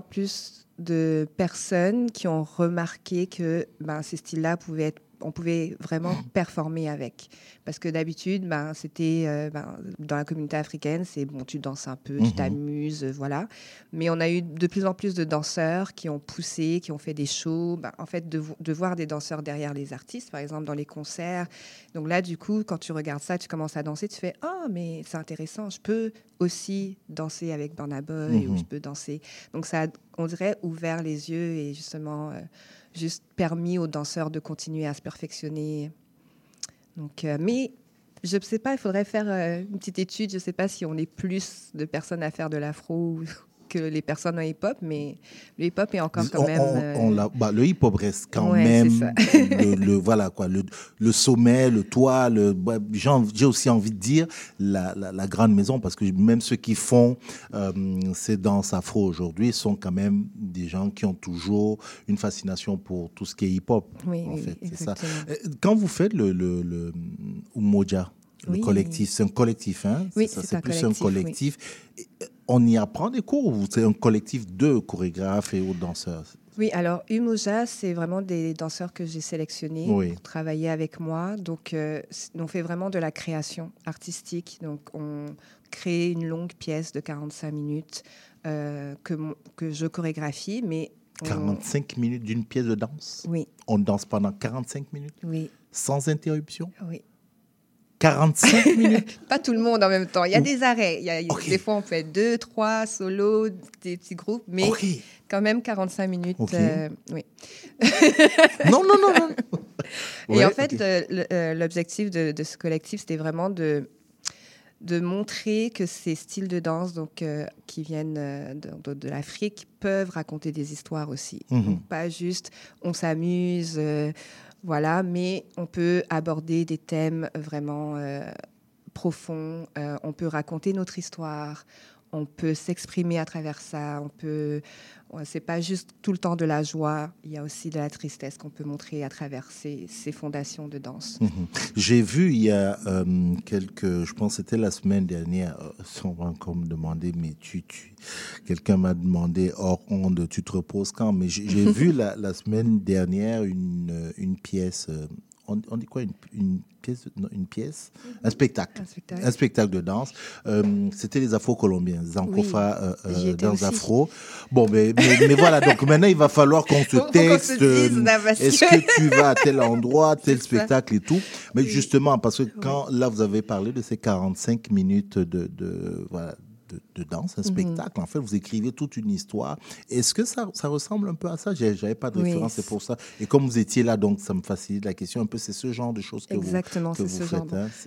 plus de personnes qui ont remarqué que ces styles-là on pouvait vraiment performer avec. Parce que d'habitude, c'était dans la communauté africaine, c'est bon, tu danses un peu, tu t'amuses, voilà. Mais on a eu de plus en plus de danseurs qui ont poussé, qui ont fait des shows. En fait, de voir des danseurs derrière les artistes, par exemple, dans les concerts. Donc là, du coup, quand tu regardes ça, tu commences à danser, tu fais « Ah, mais c'est intéressant, je peux aussi danser avec Burna Boy ou je peux danser. » Donc ça a, on dirait, ouvert les yeux et justement... juste permis aux danseurs de continuer à se perfectionner. Donc, mais je ne sais pas, il faudrait faire une petite étude. Je ne sais pas si on est plus de personnes à faire de l'afro que les personnes en hip-hop, mais le hip-hop est encore quand même... le hip-hop reste quand même le sommet, le toit. J'ai aussi envie de dire la grande maison, parce que même ceux qui font ces danses afro aujourd'hui sont quand même des gens qui ont toujours une fascination pour tout ce qui est hip-hop. C'est ça. Quand vous faites le Umoja, le collectif, c'est un collectif, hein? Oui, c'est un collectif. Oui. On y apprend des cours ou c'est un collectif de chorégraphes et autres danseurs? Oui, alors Umoja, c'est vraiment des danseurs que j'ai sélectionnés pour travailler avec moi. Donc, on fait vraiment de la création artistique. Donc, on crée une longue pièce de 45 minutes que je chorégraphie. 45 minutes d'une pièce de danse? Oui. On danse pendant 45 minutes? Oui. Sans interruption? Oui. 45 minutes. Pas tout le monde en même temps. Il y a des arrêts. Des fois, on peut être 2, 3 solos, des petits groupes, mais quand même 45 minutes. Oui. Non. Et en fait, l'objectif de ce collectif, c'était vraiment de montrer que ces styles de danse qui viennent de l'Afrique peuvent raconter des histoires aussi. Donc, pas juste on s'amuse... Voilà, mais on peut aborder des thèmes vraiment profonds, on peut raconter notre histoire, on peut s'exprimer à travers ça, c'est pas juste tout le temps de la joie, il y a aussi de la tristesse qu'on peut montrer à travers ces fondations de danse. J'ai vu il y a je pense que c'était la semaine dernière, on va encore me demander, mais quelqu'un m'a demandé hors onde, tu te reposes quand? Mais j'ai vu la semaine dernière une pièce... On dit quoi, un spectacle de danse. C'était les Afro-Colombiens, Zankofa, danse afro. Bon, mais voilà. Donc maintenant, il va falloir qu'on se texte. Est-ce que tu vas à tel endroit, tel spectacle et tout. Mais justement, parce que là, vous avez parlé de ces 45 minutes de danse, un spectacle. En fait, vous écrivez toute une histoire. Est-ce que ça ressemble un peu à ça? J'avais pas de référence, c'est pour ça. Et comme vous étiez là, donc ça me facilite la question un peu. C'est ce genre de choses que vous faites. Hein.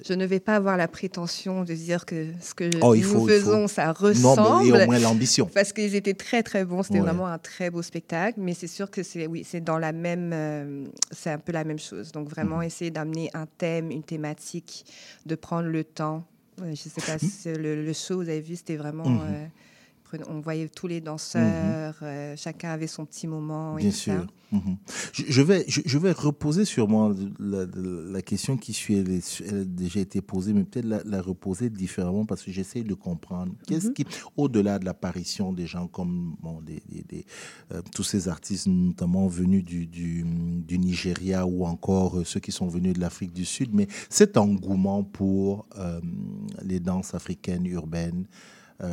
Je ne vais pas avoir la prétention de dire que ce que nous faisons, ça ressemble. Non, mais au moins l'ambition. Parce qu'ils étaient très, très bons. C'était vraiment un très beau spectacle. Mais c'est sûr que c'est dans la même... c'est un peu la même chose. Donc vraiment essayer d'amener un thème, une thématique, de prendre le temps. Je ne sais pas si le show, vous avez vu, c'était vraiment on voyait tous les danseurs, chacun avait son petit moment. Bien sûr. Je vais reposer sur moi la question qui suit, elle a déjà été posée, mais peut-être la reposer différemment parce que j'essaie de comprendre. Qu'est-ce qui, au-delà de l'apparition des gens comme tous ces artistes, notamment venus du Nigeria ou encore ceux qui sont venus de l'Afrique du Sud, mais cet engouement pour les danses africaines urbaines,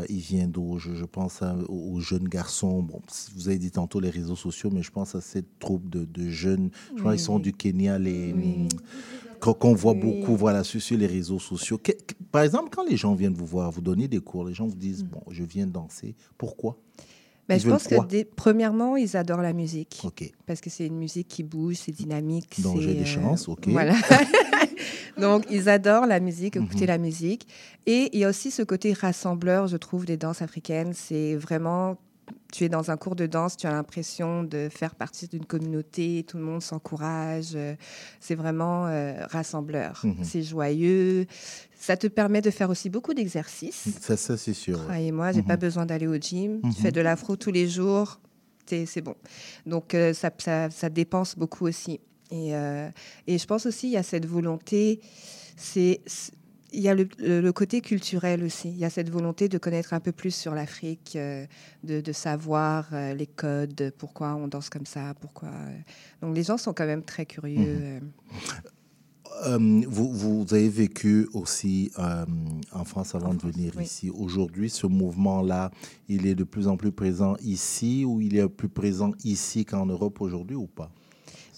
il vient d'où? Je pense aux jeunes garçons. Bon, vous avez dit tantôt les réseaux sociaux, mais je pense à cette troupe de jeunes. Je crois qu'ils sont du Kenya, qu'on voit beaucoup voilà, sur les réseaux sociaux. Par exemple, quand les gens viennent vous voir, vous donnez des cours, les gens vous disent bon, je viens danser. Pourquoi? Ben, je pense que, premièrement, ils adorent la musique. Okay. Parce que c'est une musique qui bouge, c'est dynamique. Donc, j'ai des chances, OK. Voilà. Donc, ils adorent la musique, écouter la musique. Et il y a aussi ce côté rassembleur, je trouve, des danses africaines. C'est vraiment... Tu es dans un cours de danse, tu as l'impression de faire partie d'une communauté, tout le monde s'encourage. C'est vraiment rassembleur. C'est joyeux. Ça te permet de faire aussi beaucoup d'exercices. Ça c'est sûr. Croyez-moi, j'ai pas besoin d'aller au gym. Tu fais de l'afro tous les jours, c'est bon. Donc, ça dépense beaucoup aussi. Et je pense aussi, il y a cette volonté... Il y a le côté culturel aussi. Il y a cette volonté de connaître un peu plus sur l'Afrique, de savoir les codes, pourquoi on danse comme ça, pourquoi... Donc les gens sont quand même très curieux. Vous avez vécu aussi en France avant de venir ici. Aujourd'hui, ce mouvement-là, il est de plus en plus présent ici ou il est plus présent ici qu'en Europe aujourd'hui ou pas?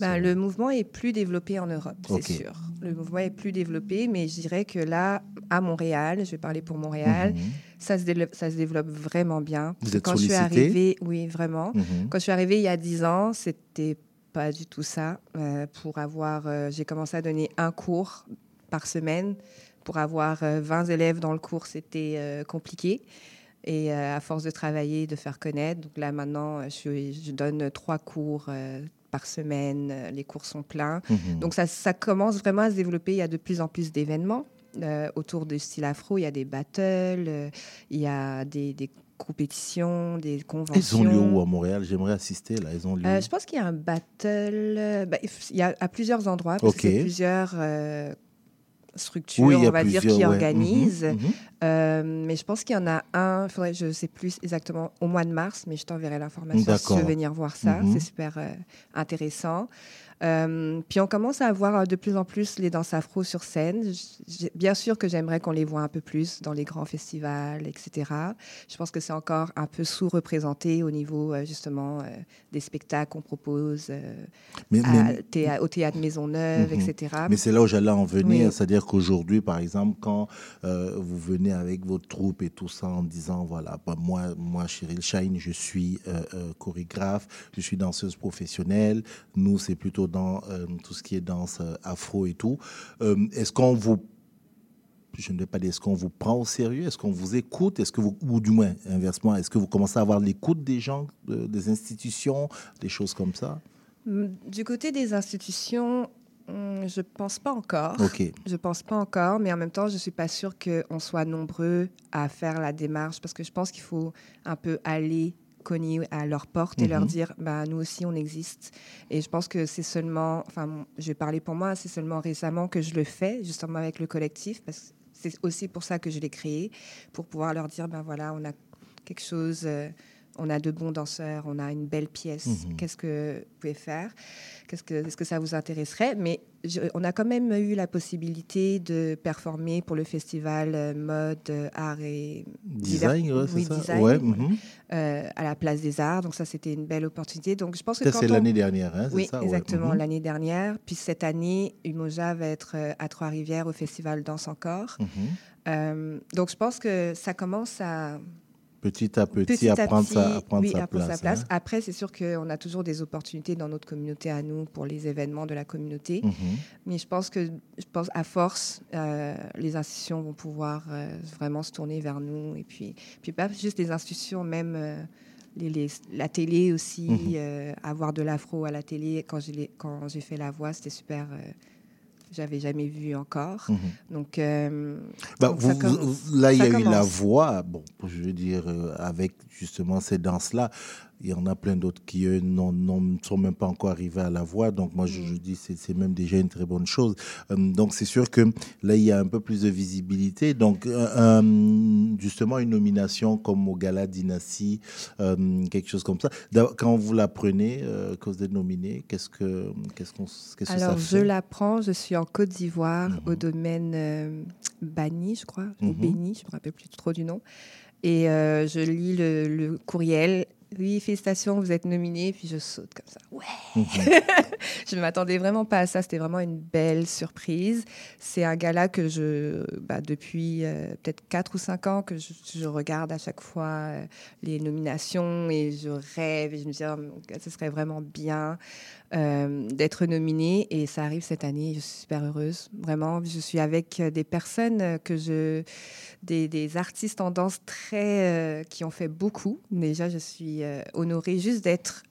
Ben, le mouvement est plus développé en Europe, c'est sûr. Le mouvement est plus développé, mais je dirais que là, à Montréal, je vais parler pour Montréal, ça se développe vraiment bien. Vous êtes sollicité? Quand je suis arrivée, oui, vraiment. Quand je suis arrivée il y a 10 ans, c'était pas du tout ça. J'ai commencé à donner un cours par semaine. Pour avoir 20 élèves dans le cours, c'était compliqué. Et à force de travailler, de faire connaître. Donc là, maintenant, je donne 3 cours par semaine, les cours sont pleins. Donc, ça commence vraiment à se développer. Il y a de plus en plus d'événements autour du style afro. Il y a des battles, il y a des compétitions, des conventions. Ils ont lieu où à Montréal? J'aimerais assister là. Ils ont lieu je pense qu'il y a un battle. Il y a à plusieurs endroits, parce que c'est plusieurs structures, qui organisent. Mais je pense qu'il y en a un, je ne sais plus exactement, au mois de mars, mais je t'enverrai l'information si tu veux venir voir ça. C'est super intéressant. Puis on commence à avoir de plus en plus les danses afro sur scène. Bien sûr que j'aimerais qu'on les voit un peu plus dans les grands festivals, etc. Je pense que c'est encore un peu sous-représenté au niveau justement des spectacles qu'on propose au théâtre Maisonneuve, etc. Mais c'est là où j'allais en venir, c'est-à-dire qu'aujourd'hui, par exemple, quand vous venez avec votre troupe et tout ça en disant voilà, bah, moi Cheryl Shine, je suis chorégraphe, je suis danseuse professionnelle. Nous, c'est plutôt dans tout ce qui est danse afro et tout. Est-ce qu'on vous prend au sérieux? Est-ce qu'on vous écoute? Ou du moins, inversement, est-ce que vous commencez à avoir l'écoute des gens, des institutions, des choses comme ça? Du côté des institutions, je pense pas encore. Je pense pas encore, mais en même temps, je suis pas sûre qu'on soit nombreux à faire la démarche parce que je pense qu'il faut un peu aller cogner à leur porte et leur dire nous aussi on existe. Et je pense que c'est seulement, je vais parler pour moi, c'est seulement récemment que je le fais justement avec le collectif, parce que c'est aussi pour ça que je l'ai créé, pour pouvoir leur dire voilà, on a quelque chose, on a de bons danseurs, on a une belle pièce, qu'est-ce que vous pouvez faire, est-ce que ça vous intéresserait? Mais on a quand même eu la possibilité de performer pour le festival mode, art et design, à la Place des Arts. Donc ça, c'était une belle opportunité. Donc je pense que c'est l'année dernière, exactement, l'année dernière. Puis cette année, Umoja va être à Trois-Rivières au festival Danse Encore. Donc je pense que ça commence à Petit à petit, à prendre sa place. Après, c'est sûr qu'on a toujours des opportunités dans notre communauté à nous pour les événements de la communauté. Mais je pense à force, les institutions vont pouvoir vraiment se tourner vers nous. Et puis pas juste les institutions, même la télé aussi, avoir de l'afro à la télé. Quand j'ai fait La Voix, c'était super... j'avais jamais vu encore. Mm-hmm. Donc là, il y a eu La Voix, bon, je veux dire, avec justement ces danses-là. Il y en a plein d'autres qui ne sont même pas encore arrivés à La Voix. Donc, moi, je dis que c'est même déjà une très bonne chose. Donc, c'est sûr que là, il y a un peu plus de visibilité. Donc, justement, une nomination comme au Gala Dynastie, quelque chose comme ça. Quand vous la prenez, quand vous êtes nominée, qu'est-ce que alors, ça fait? Alors, je la prends. Je suis en Côte d'Ivoire, au domaine Bani, je crois, ou Béni, je ne me rappelle plus trop du nom. Et je lis le courriel. Oui, félicitations, vous êtes nominée. Puis je saute comme ça. Ouais. Je ne m'attendais vraiment pas à ça. C'était vraiment une belle surprise. C'est un gala que depuis peut-être 4 ou 5 ans, que je regarde à chaque fois les nominations et je rêve. Et je me dis, ce serait vraiment bien d'être nominée. Et ça arrive cette année. Je suis super heureuse. Vraiment, je suis avec des personnes des artistes en danse qui ont fait beaucoup. Déjà, je suis honorée juste d'être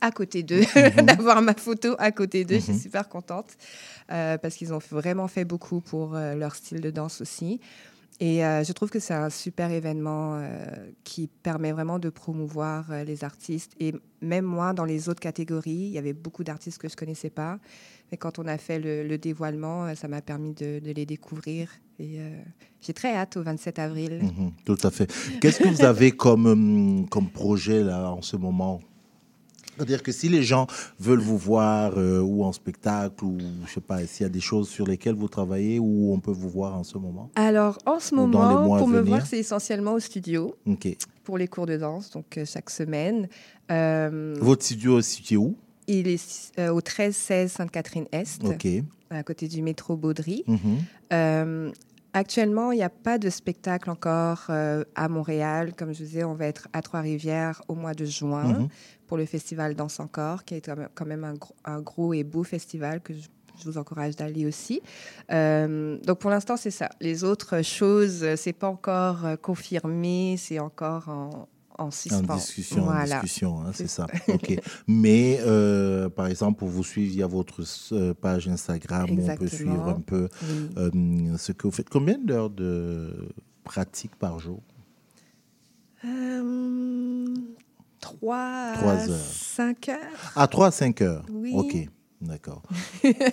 à côté d'eux, d'avoir ma photo à côté d'eux. Je suis super contente parce qu'ils ont vraiment fait beaucoup pour leur style de danse aussi. Et je trouve que c'est un super événement qui permet vraiment de promouvoir les artistes. Et même moi, dans les autres catégories, il y avait beaucoup d'artistes que je ne connaissais pas. Mais quand on a fait le dévoilement, ça m'a permis de les découvrir. Et j'ai très hâte au 27 avril. Tout à fait. Qu'est-ce que vous avez comme projet là, en ce moment ? C'est-à-dire que si les gens veulent vous voir ou en spectacle, ou je sais pas, s'il y a des choses sur lesquelles vous travaillez, où on peut vous voir en ce moment? Alors, en ce moment, pour me voir, c'est essentiellement au studio, pour les cours de danse, donc chaque semaine. Votre studio, c'est où? Il est au 13-16 Sainte-Catherine-Est, à côté du métro Beaudry. Actuellement, il n'y a pas de spectacle encore à Montréal. Comme je disais, on va être à Trois-Rivières au mois de juin pour le festival Danse Encore, qui est quand même un gros et beau festival que je vous encourage d'aller aussi. Donc, pour l'instant, c'est ça. Les autres choses, ce n'est pas encore confirmé, c'est encore en suspens. En discussion, hein, c'est ça. Mais, par exemple, pour vous suivre, il y a votre page Instagram. Exactement. Où on peut suivre un peu ce que vous faites. Combien d'heures de pratique par jour? 3 à 5 heures. Ah, 3 à 5 heures. Oui. OK, d'accord.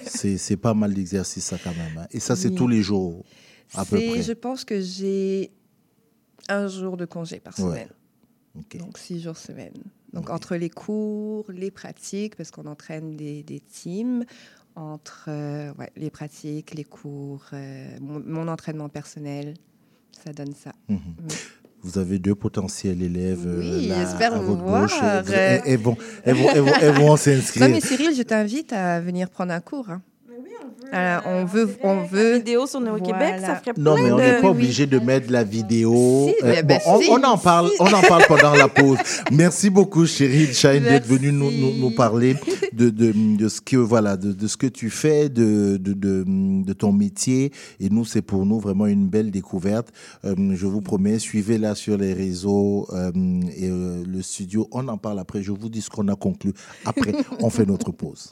c'est pas mal d'exercice, ça, quand même. Hein. Et ça, c'est tous les jours, à peu près. Je pense que j'ai un jour de congé par semaine. Ouais. Donc, 6 jours semaine. Donc, entre les cours, les pratiques, parce qu'on entraîne des teams, entre les pratiques, les cours, mon entraînement personnel, ça donne ça. Vous avez 2 potentiels élèves là, à votre gauche. Elles vont s'inscrire. Non, mais Cyril, je t'invite à venir prendre un cours. Hein. Alors, on veut la vidéo sur Néo Québec, ça ferait plein. Non, mais on n'est pas obligé de mettre la vidéo. Si, on en parle pendant la pause. Merci beaucoup, Cheryl Shine, d'être venue nous parler de ce que de ce que tu fais, de ton métier. Et nous, c'est pour nous vraiment une belle découverte. Je vous promets, suivez-la sur les réseaux et le studio. On en parle après. Je vous dis ce qu'on a conclu. Après, on fait notre pause.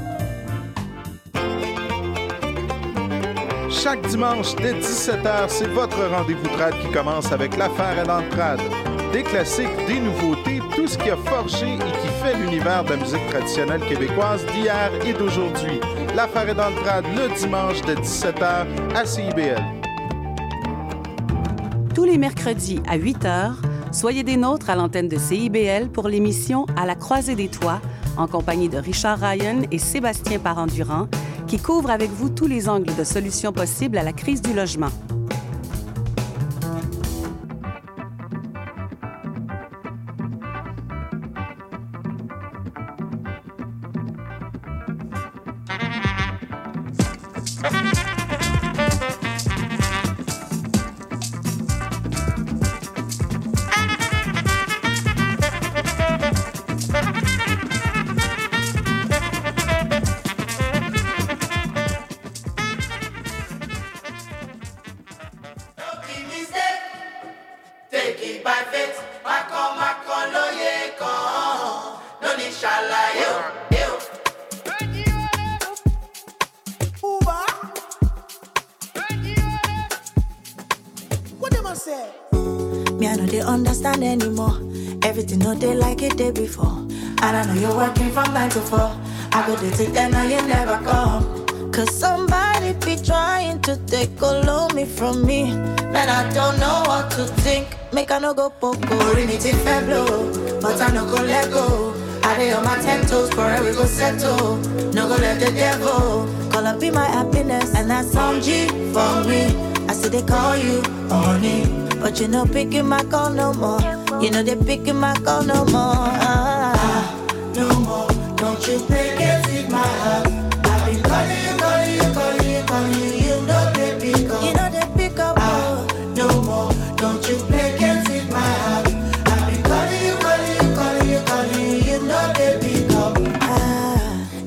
Chaque dimanche, dès 17h, c'est votre rendez-vous trad qui commence avec l'affaire à l'entrade. Des classiques, des nouveautés, tout ce qui a forgé et qui fait l'univers de la musique traditionnelle québécoise d'hier et d'aujourd'hui. L'affaire à l'entrade, le dimanche de 17h à CIBL. Tous les mercredis à 8h, soyez des nôtres à l'antenne de CIBL pour l'émission « À la croisée des toits » en compagnie de Richard Ryan et Sébastien Parent-Durand, qui couvre avec vous tous les angles de solutions possibles à la crise du logement. You know picking my call no more. You know they picking my call no more. No more. Don't you think it's in my heart? I've been calling you, calling you, calling you, calling you. You know they pick up. You know they pick up. No more. Don't you think it's in my heart? I've been calling you, calling you, calling you, calling you. You know they pick up.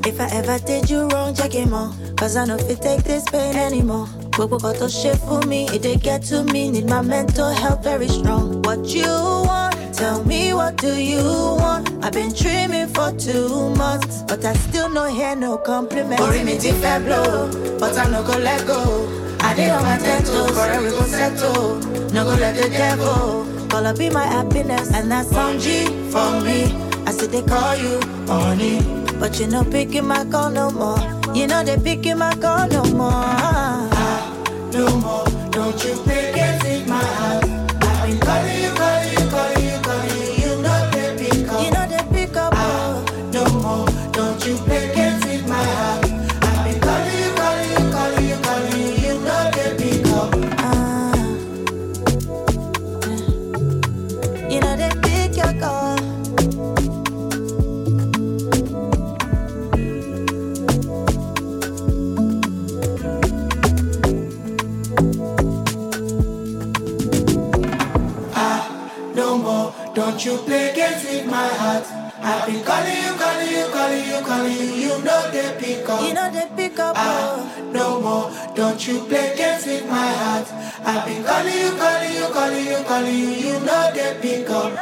If I ever did you wrong, check him on. 'Cause I know if you take this pain anymore. Bobo got to shit for me, it did get to me. Need my mental health very strong. What you want? Tell me what do you want? I've been dreaming for 2 months, but I still no hear no compliments. Worry me deep and blow, but I no go let go. I did on my dental, forever go settle. No go let the devil call up be my happiness, and that's on G for me. I said they call you on it, but you no picking my call no more. You know they picking my call no more. No more, don't you think it's in my heart? I've been calling you, calling you, calling you, calling you. You know they pick up. You know they pick up. No more, don't you think it's in my heart? I've been calling you, calling you, calling you, calling you. You know they pick up. You know they pick your call. Don't you play games with my heart? I've been calling you, calling you, calling you, calling you. You know they pick up. You know they pick up. No more. Don't you play games with my heart? I've been calling you, calling you, calling you, calling you. You know they pick up.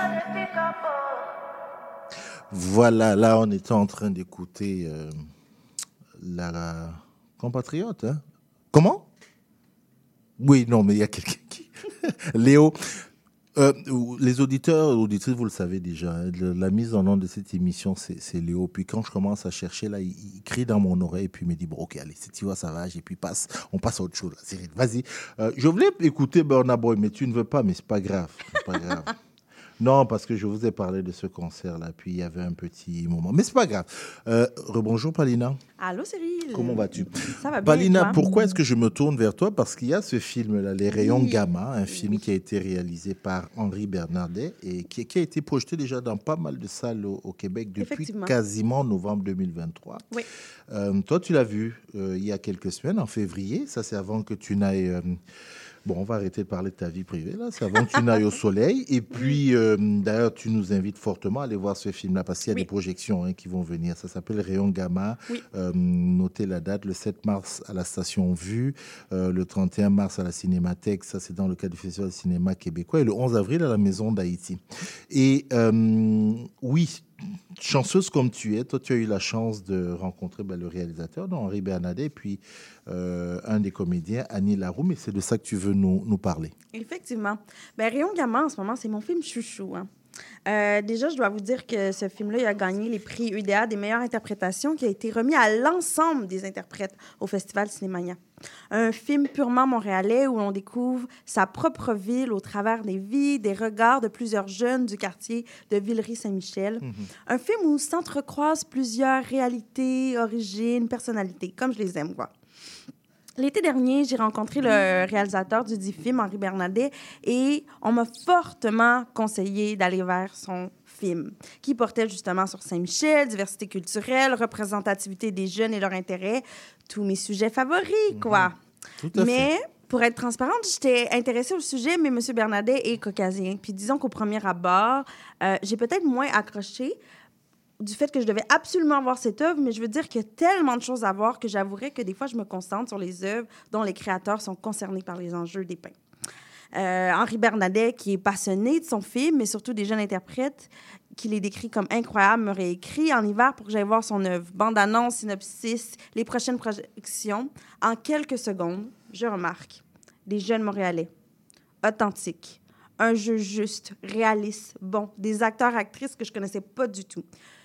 Voilà, là on était en train d'écouter la compatriote. Hein? Comment? Oui, non, mais il y a quelqu'un qui. Léo. Les auditeurs, auditrices, vous le savez déjà, hein, la mise en onde de cette émission, c'est Léo. Puis quand je commence à chercher, là, il crie dans mon oreille, puis il me dit, bon, ok, allez, c'est tu vois, ça va, et puis on passe à autre chose. Là, Cyril, vas-y. Je voulais écouter Burna Boy, mais tu ne veux pas, mais c'est pas grave. C'est pas grave. Non, parce que je vous ai parlé de ce concert-là, puis il y avait un petit moment. Mais c'est pas grave. Rebonjour, Palina. Allô, Cyril. Comment vas-tu? Ça va bien. Palina, pourquoi est-ce que je me tourne vers toi? Parce qu'il y a ce film-là, Les Rayons Gamma, un film qui a été réalisé par Henri Bernadet et qui a été projeté déjà dans pas mal de salles au Québec depuis quasiment novembre 2023. Oui. Toi, tu l'as vu il y a quelques semaines, en février. Ça, c'est avant que tu n'ailles... Bon, on va arrêter de parler de ta vie privée, là. C'est avant que tu n'ailles au soleil. Et puis, d'ailleurs, tu nous invites fortement à aller voir ce film-là parce qu'il y a des projections hein, qui vont venir. Ça s'appelle Rayon Gamma. Oui. Notez la date, le 7 mars à la Station Vue, le 31 mars à la Cinémathèque. Ça, c'est dans le cadre du Festival de cinéma québécois. Et le 11 avril à la Maison d'Haïti. Et oui... Chanceuse comme tu es, toi tu as eu la chance de rencontrer le réalisateur Henri Bernadet et puis un des comédiens, Annie Larou, mais c'est de ça que tu veux nous parler. Effectivement. Rayon Gamma en ce moment, c'est mon film chouchou. Hein. Déjà, je dois vous dire que ce film-là, il a gagné les prix UDA des meilleures interprétations qui a été remis à l'ensemble des interprètes au Festival Cinémania. Un film purement montréalais où l'on découvre sa propre ville au travers des vies, des regards de plusieurs jeunes du quartier de Villeray-Saint-Michel. Mm-hmm. Un film où s'entrecroisent plusieurs réalités, origines, personnalités, comme je les aime, quoi. L'été dernier, j'ai rencontré le réalisateur du dit film, Henri Bernadet, et on m'a fortement conseillé d'aller vers son film, qui portait justement sur Saint-Michel, diversité culturelle, représentativité des jeunes et leurs intérêts, tous mes sujets favoris, quoi. Tout à fait. Pour être transparente, j'étais intéressée au sujet, mais M. Bernadet est caucasien. Puis disons qu'au premier abord, j'ai peut-être moins accroché du fait que je devais absolument voir cette œuvre, mais je veux dire qu'il y a tellement de choses à voir que j'avouerais que des fois, je me concentre sur les œuvres dont les créateurs sont concernés par les enjeux dépeints. Henri Bernadet, qui est passionné de son film, mais surtout des jeunes interprètes, qui les décrit comme incroyables, me réécrit en hiver pour que j'aille voir son œuvre. Bande-annonce, synopsis, les prochaines projections. En quelques secondes, je remarque des jeunes Montréalais, authentiques, un jeu juste, réaliste, bon, des acteurs, actrices que je ne connaissais pas du tout.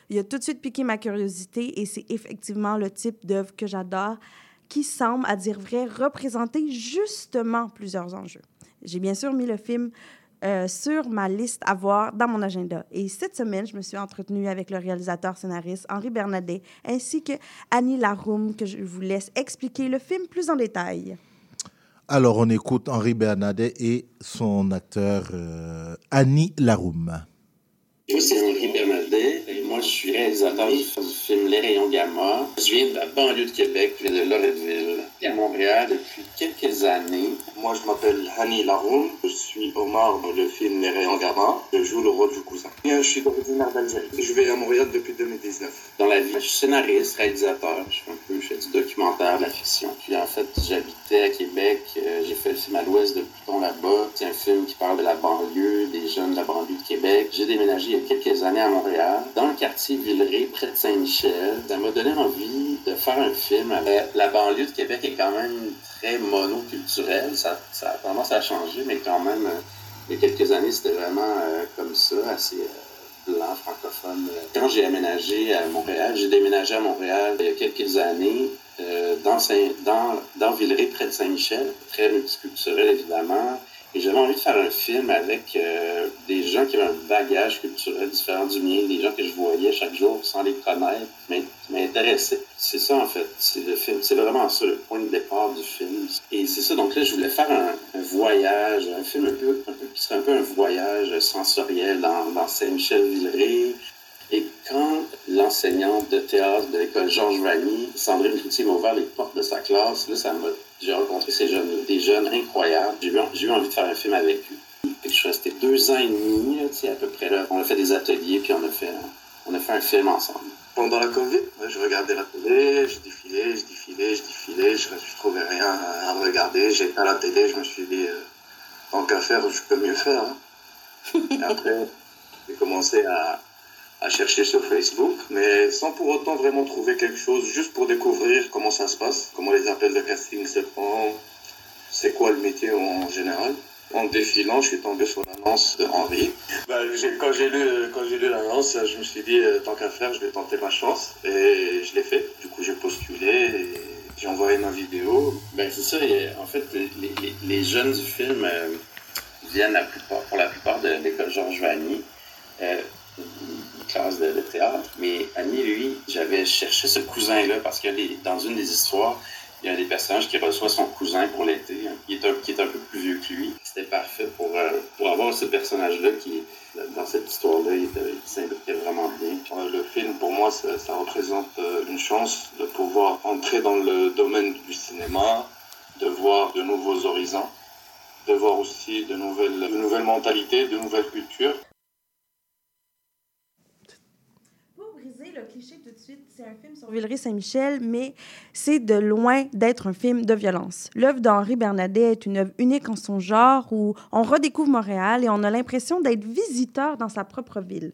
Il a tout de suite piqué ma curiosité et c'est effectivement le type d'œuvre que j'adore qui semble, à dire vrai, représenter justement plusieurs enjeux. J'ai bien sûr mis le film sur ma liste à voir dans mon agenda. Et cette semaine, je me suis entretenue avec le réalisateur-scénariste Henri Bernadet ainsi que Annie Larou, que je vous laisse expliquer le film plus en détail. Alors, on écoute Henri Bernadet et son acteur Annie Larou. Moi, c'est Henri Bernadet. Et moi, je suis réalisateur du film Les Rayons Gamma. Je viens de la banlieue de Québec, je viens de Loretteville, à Montréal depuis quelques années. Moi, je m'appelle Annie Larou. Je suis au marbre du film Les Rayons Gamma. Je joue le rôle du cousin. Je suis originaire d'Algérie. Je vais à Montréal depuis 2019. Dans la vie, je suis scénariste, réalisateur. Je fais un peu, je fais du documentaire, de la fiction. Puis en fait, j'habitais à Québec. J'ai fait le film à l'ouest de Pluton là-bas. C'est un film qui parle de la banlieue, des jeunes de la banlieue de Québec. J'ai déménagé il y a quelques années à Montréal, dans le quartier Villeray, près de Saint-Michel. Ça m'a donné envie de faire un film. La banlieue de Québec est quand même très monoculturelle. Ça a tendance à changer, mais quand même, il y a quelques années, c'était vraiment comme ça, assez blanc, francophone. Quand j'ai aménagé à Montréal, j'ai déménagé à Montréal il y a quelques années, dans Villeray, près de Saint-Michel, très multiculturel, évidemment. Et j'avais envie de faire un film avec des gens qui avaient un bagage culturel différent du mien, des gens que je voyais chaque jour sans les connaître, mais qui m'intéressaient. C'est ça, en fait, c'est le film. C'est vraiment ça, le point de départ du film. Et c'est ça, donc là, je voulais faire un voyage, un film un peu un voyage sensoriel dans Saint-Michel-Villeray. Et quand l'enseignante de théâtre de l'école Georges Vanier, Sandrine Coutier, m'a ouvert les portes de sa classe, là, j'ai rencontré ces jeunes, des jeunes incroyables. J'ai eu envie de faire un film avec eux. Puis je suis resté 2 ans et demi, à peu près là. On a fait des ateliers, puis on a fait un film ensemble. Pendant la COVID, je regardais la télé, je défilais, je trouvais rien à regarder. J'étais à la télé, je me suis dit, tant qu'à faire, je peux mieux faire. Hein. Et après, j'ai commencé à chercher sur Facebook, mais sans pour autant vraiment trouver quelque chose, juste pour découvrir comment ça se passe, comment les appels de casting se font, c'est quoi le métier en général. En défilant, je suis tombé sur l'annonce de Henri. Quand j'ai lu l'annonce, je me suis dit, tant qu'à faire, je vais tenter ma chance, et je l'ai fait. Du coup, j'ai postulé, et j'ai envoyé ma vidéo. C'est ça, en fait, les jeunes du film viennent pour la plupart de l'école Georges Vanier, une classe de théâtre. Mais Annie, lui, j'avais cherché ce cousin-là parce que dans une des histoires, il y a un des personnages qui reçoit son cousin pour l'été, hein, qui est un peu plus vieux que lui. C'était parfait pour avoir ce personnage-là qui, dans cette histoire-là, il s'impliquait vraiment bien. Le film, pour moi, ça représente une chance de pouvoir entrer dans le domaine du cinéma, de voir de nouveaux horizons, de voir aussi de nouvelles mentalités, de nouvelles cultures. Le cliché tout de suite, c'est un film sur Villeray-Saint-Michel, mais c'est de loin d'être un film de violence. L'œuvre d'Henri Bernadet est une œuvre unique en son genre où on redécouvre Montréal et on a l'impression d'être visiteur dans sa propre ville.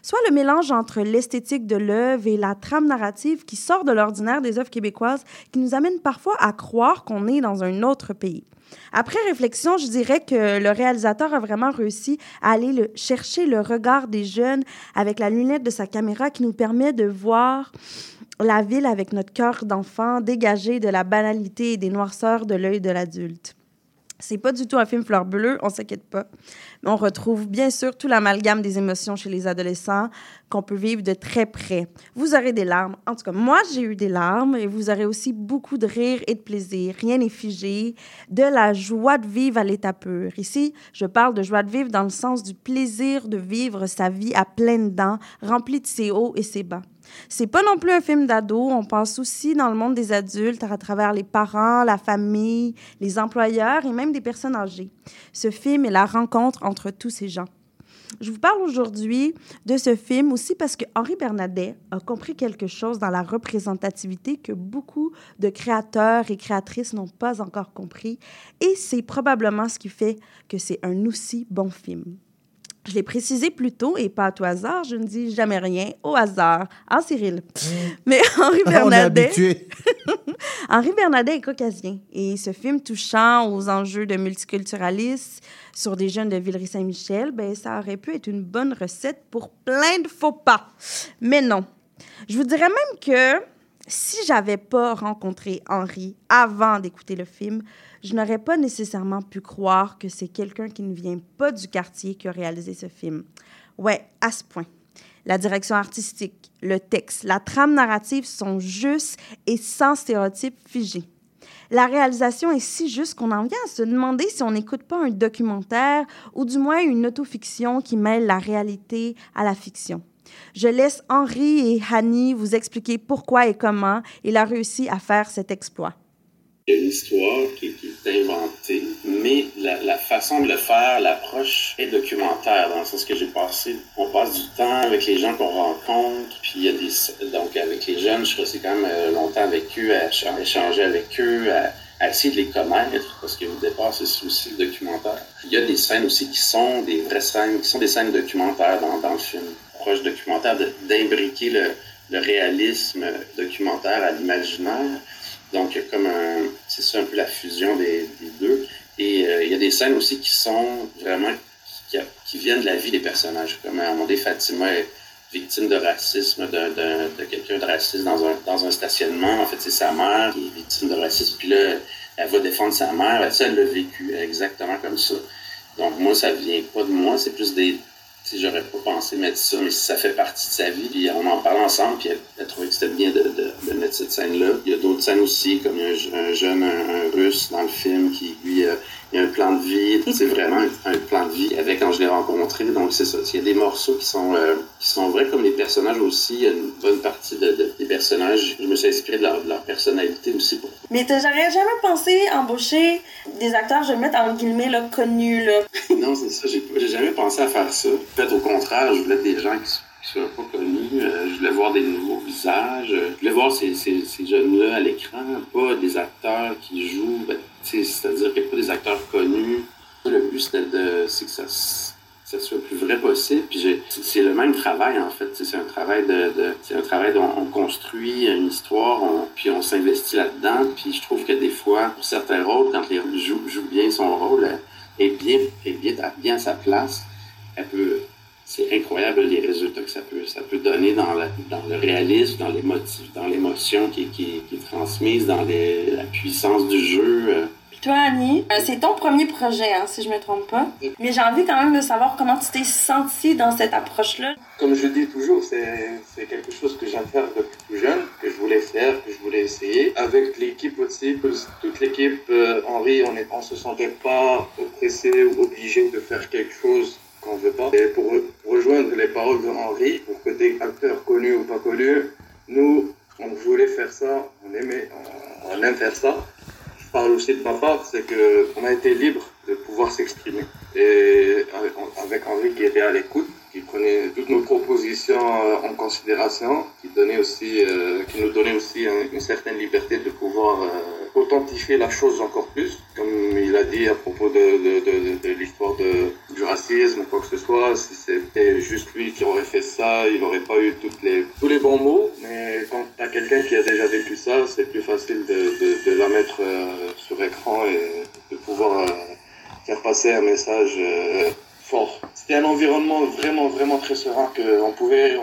Soit le mélange entre l'esthétique de l'œuvre et la trame narrative qui sort de l'ordinaire des œuvres québécoises qui nous amène parfois à croire qu'on est dans un autre pays. Après réflexion, je dirais que le réalisateur a vraiment réussi à aller chercher le regard des jeunes avec la lunette de sa caméra qui nous permet de voir la ville avec notre cœur d'enfant dégagé de la banalité et des noirceurs de l'œil de l'adulte. C'est pas du tout un film fleur bleue, on s'inquiète pas. Mais on retrouve bien sûr tout l'amalgame des émotions chez les adolescents qu'on peut vivre de très près. Vous aurez des larmes. En tout cas, moi, j'ai eu des larmes et vous aurez aussi beaucoup de rire et de plaisir. Rien n'est figé. De la joie de vivre à l'état pur. Ici, je parle de joie de vivre dans le sens du plaisir de vivre sa vie à pleines dents, remplie de ses hauts et ses bas. C'est pas non plus un film d'ado, on passe aussi dans le monde des adultes à travers les parents, la famille, les employeurs et même des personnes âgées. Ce film est la rencontre entre tous ces gens. Je vous parle aujourd'hui de ce film aussi parce que Henri Bernadet a compris quelque chose dans la représentativité que beaucoup de créateurs et créatrices n'ont pas encore compris et c'est probablement ce qui fait que c'est un aussi bon film. Je l'ai précisé plus tôt et pas à tout hasard, je ne dis jamais rien au hasard. Ah, Cyril. Mais Henri Bernadet... On est habitué. Henri Bernadet est caucasien et ce film touchant aux enjeux de multiculturalisme sur des jeunes de Villeray-Saint-Michel, ben, ça aurait pu être une bonne recette pour plein de faux pas. Mais non. Je vous dirais même que si je n'avais pas rencontré Henri avant d'écouter le film... Je n'aurais pas nécessairement pu croire que c'est quelqu'un qui ne vient pas du quartier qui a réalisé ce film. Ouais, à ce point. La direction artistique, le texte, la trame narrative sont justes et sans stéréotypes figés. La réalisation est si juste qu'on en vient à se demander si on n'écoute pas un documentaire ou du moins une autofiction qui mêle la réalité à la fiction. Je laisse Henri et Hani vous expliquer pourquoi et comment il a réussi à faire cet exploit. Il y a une histoire qui est inventée, mais la façon de le faire, l'approche est documentaire, dans le sens que on passe du temps avec les gens qu'on rencontre, puis il y a donc avec les jeunes, je suis resté quand même longtemps avec eux, à échanger avec eux, à essayer de les connaître, parce qu'au départ, c'est aussi le documentaire. Il y a des scènes aussi qui sont des vraies scènes, qui sont des scènes documentaires dans le film. Proche documentaire, d'imbriquer le réalisme documentaire à l'imaginaire. Donc, il y a comme c'est ça un peu la fusion des deux. Et il y a des scènes aussi qui sont vraiment, qui viennent de la vie des personnages. Comme à un moment donné, Fatima est victime de racisme, de quelqu'un de raciste dans un stationnement. En fait, c'est sa mère qui est victime de racisme. Puis là, elle va défendre sa mère. Elle l'a vécu exactement comme ça. Donc, moi, ça vient pas de moi. C'est plus des... j'aurais pas pensé mettre ça, mais ça fait partie de sa vie, puis on en parle ensemble, puis elle trouvait que c'était bien de mettre cette scène-là. Il y a d'autres scènes aussi, comme un jeune, un russe dans le film, qui lui, il a un plan de vie, c'est vraiment un plan de vie avec quand je l'ai rencontré, donc c'est ça. Il y a des morceaux qui sont vrais, comme les personnages aussi, il y a une bonne partie des personnages, je me suis inspiré de leur personnalité aussi. Mais j'aurais jamais pensé embaucher des acteurs, je vais mettre en guillemets, là, connus, là. Non, c'est ça, j'ai jamais pensé à faire ça. Peut-être au contraire, je voulais des gens qui soient pas connus, je voulais voir des nouveaux visages, je voulais voir ces jeunes-là à l'écran, pas des acteurs qui jouent, c'est-à-dire qu'il n'y a pas des acteurs connus. Le but, c'était que ça soit le plus vrai possible, puis c'est le même travail, en fait, c'est un travail dont on construit une histoire, puis on s'investit là-dedans, puis je trouve que des fois, pour certains rôles, quand les jouent bien son rôle, est bien à sa place, c'est incroyable les résultats que ça peut donner dans le réalisme, dans les motifs, dans l'émotion qui est transmise, dans la puissance du jeu. Puis toi, Annie, c'est ton premier projet, hein, si je me trompe pas. Mais j'ai envie quand même de savoir comment tu t'es sentie dans cette approche-là. Comme je dis toujours, c'est quelque chose que j'adore depuis tout jeune, que je voulais faire, que je voulais essayer. Avec l'équipe aussi, toute l'équipe, Henri, on se sentait pas pressé ou obligé de faire quelque chose qu'on veut pas. Et pour rejoindre les paroles de Henri, pour que des acteurs connus ou pas connus, nous, on voulait faire ça, on aime faire ça. Je parle aussi de ma part, c'est qu'on a été libre de pouvoir s'exprimer. Et avec Henri qui était à l'écoute, qui prenait toutes nos propositions en considération, qui nous donnait aussi une certaine liberté de pouvoir authentifier la chose encore plus, comme il a dit à propos de l'histoire du racisme ou quoi que ce soit. Si c'était juste lui qui aurait fait ça, il n'aurait pas eu tous les bons mots, mais quand tu as quelqu'un qui a déjà vécu ça, c'est plus facile de la mettre sur écran et de pouvoir faire passer un message fort. C'était un environnement vraiment, vraiment très serein, qu'on pouvait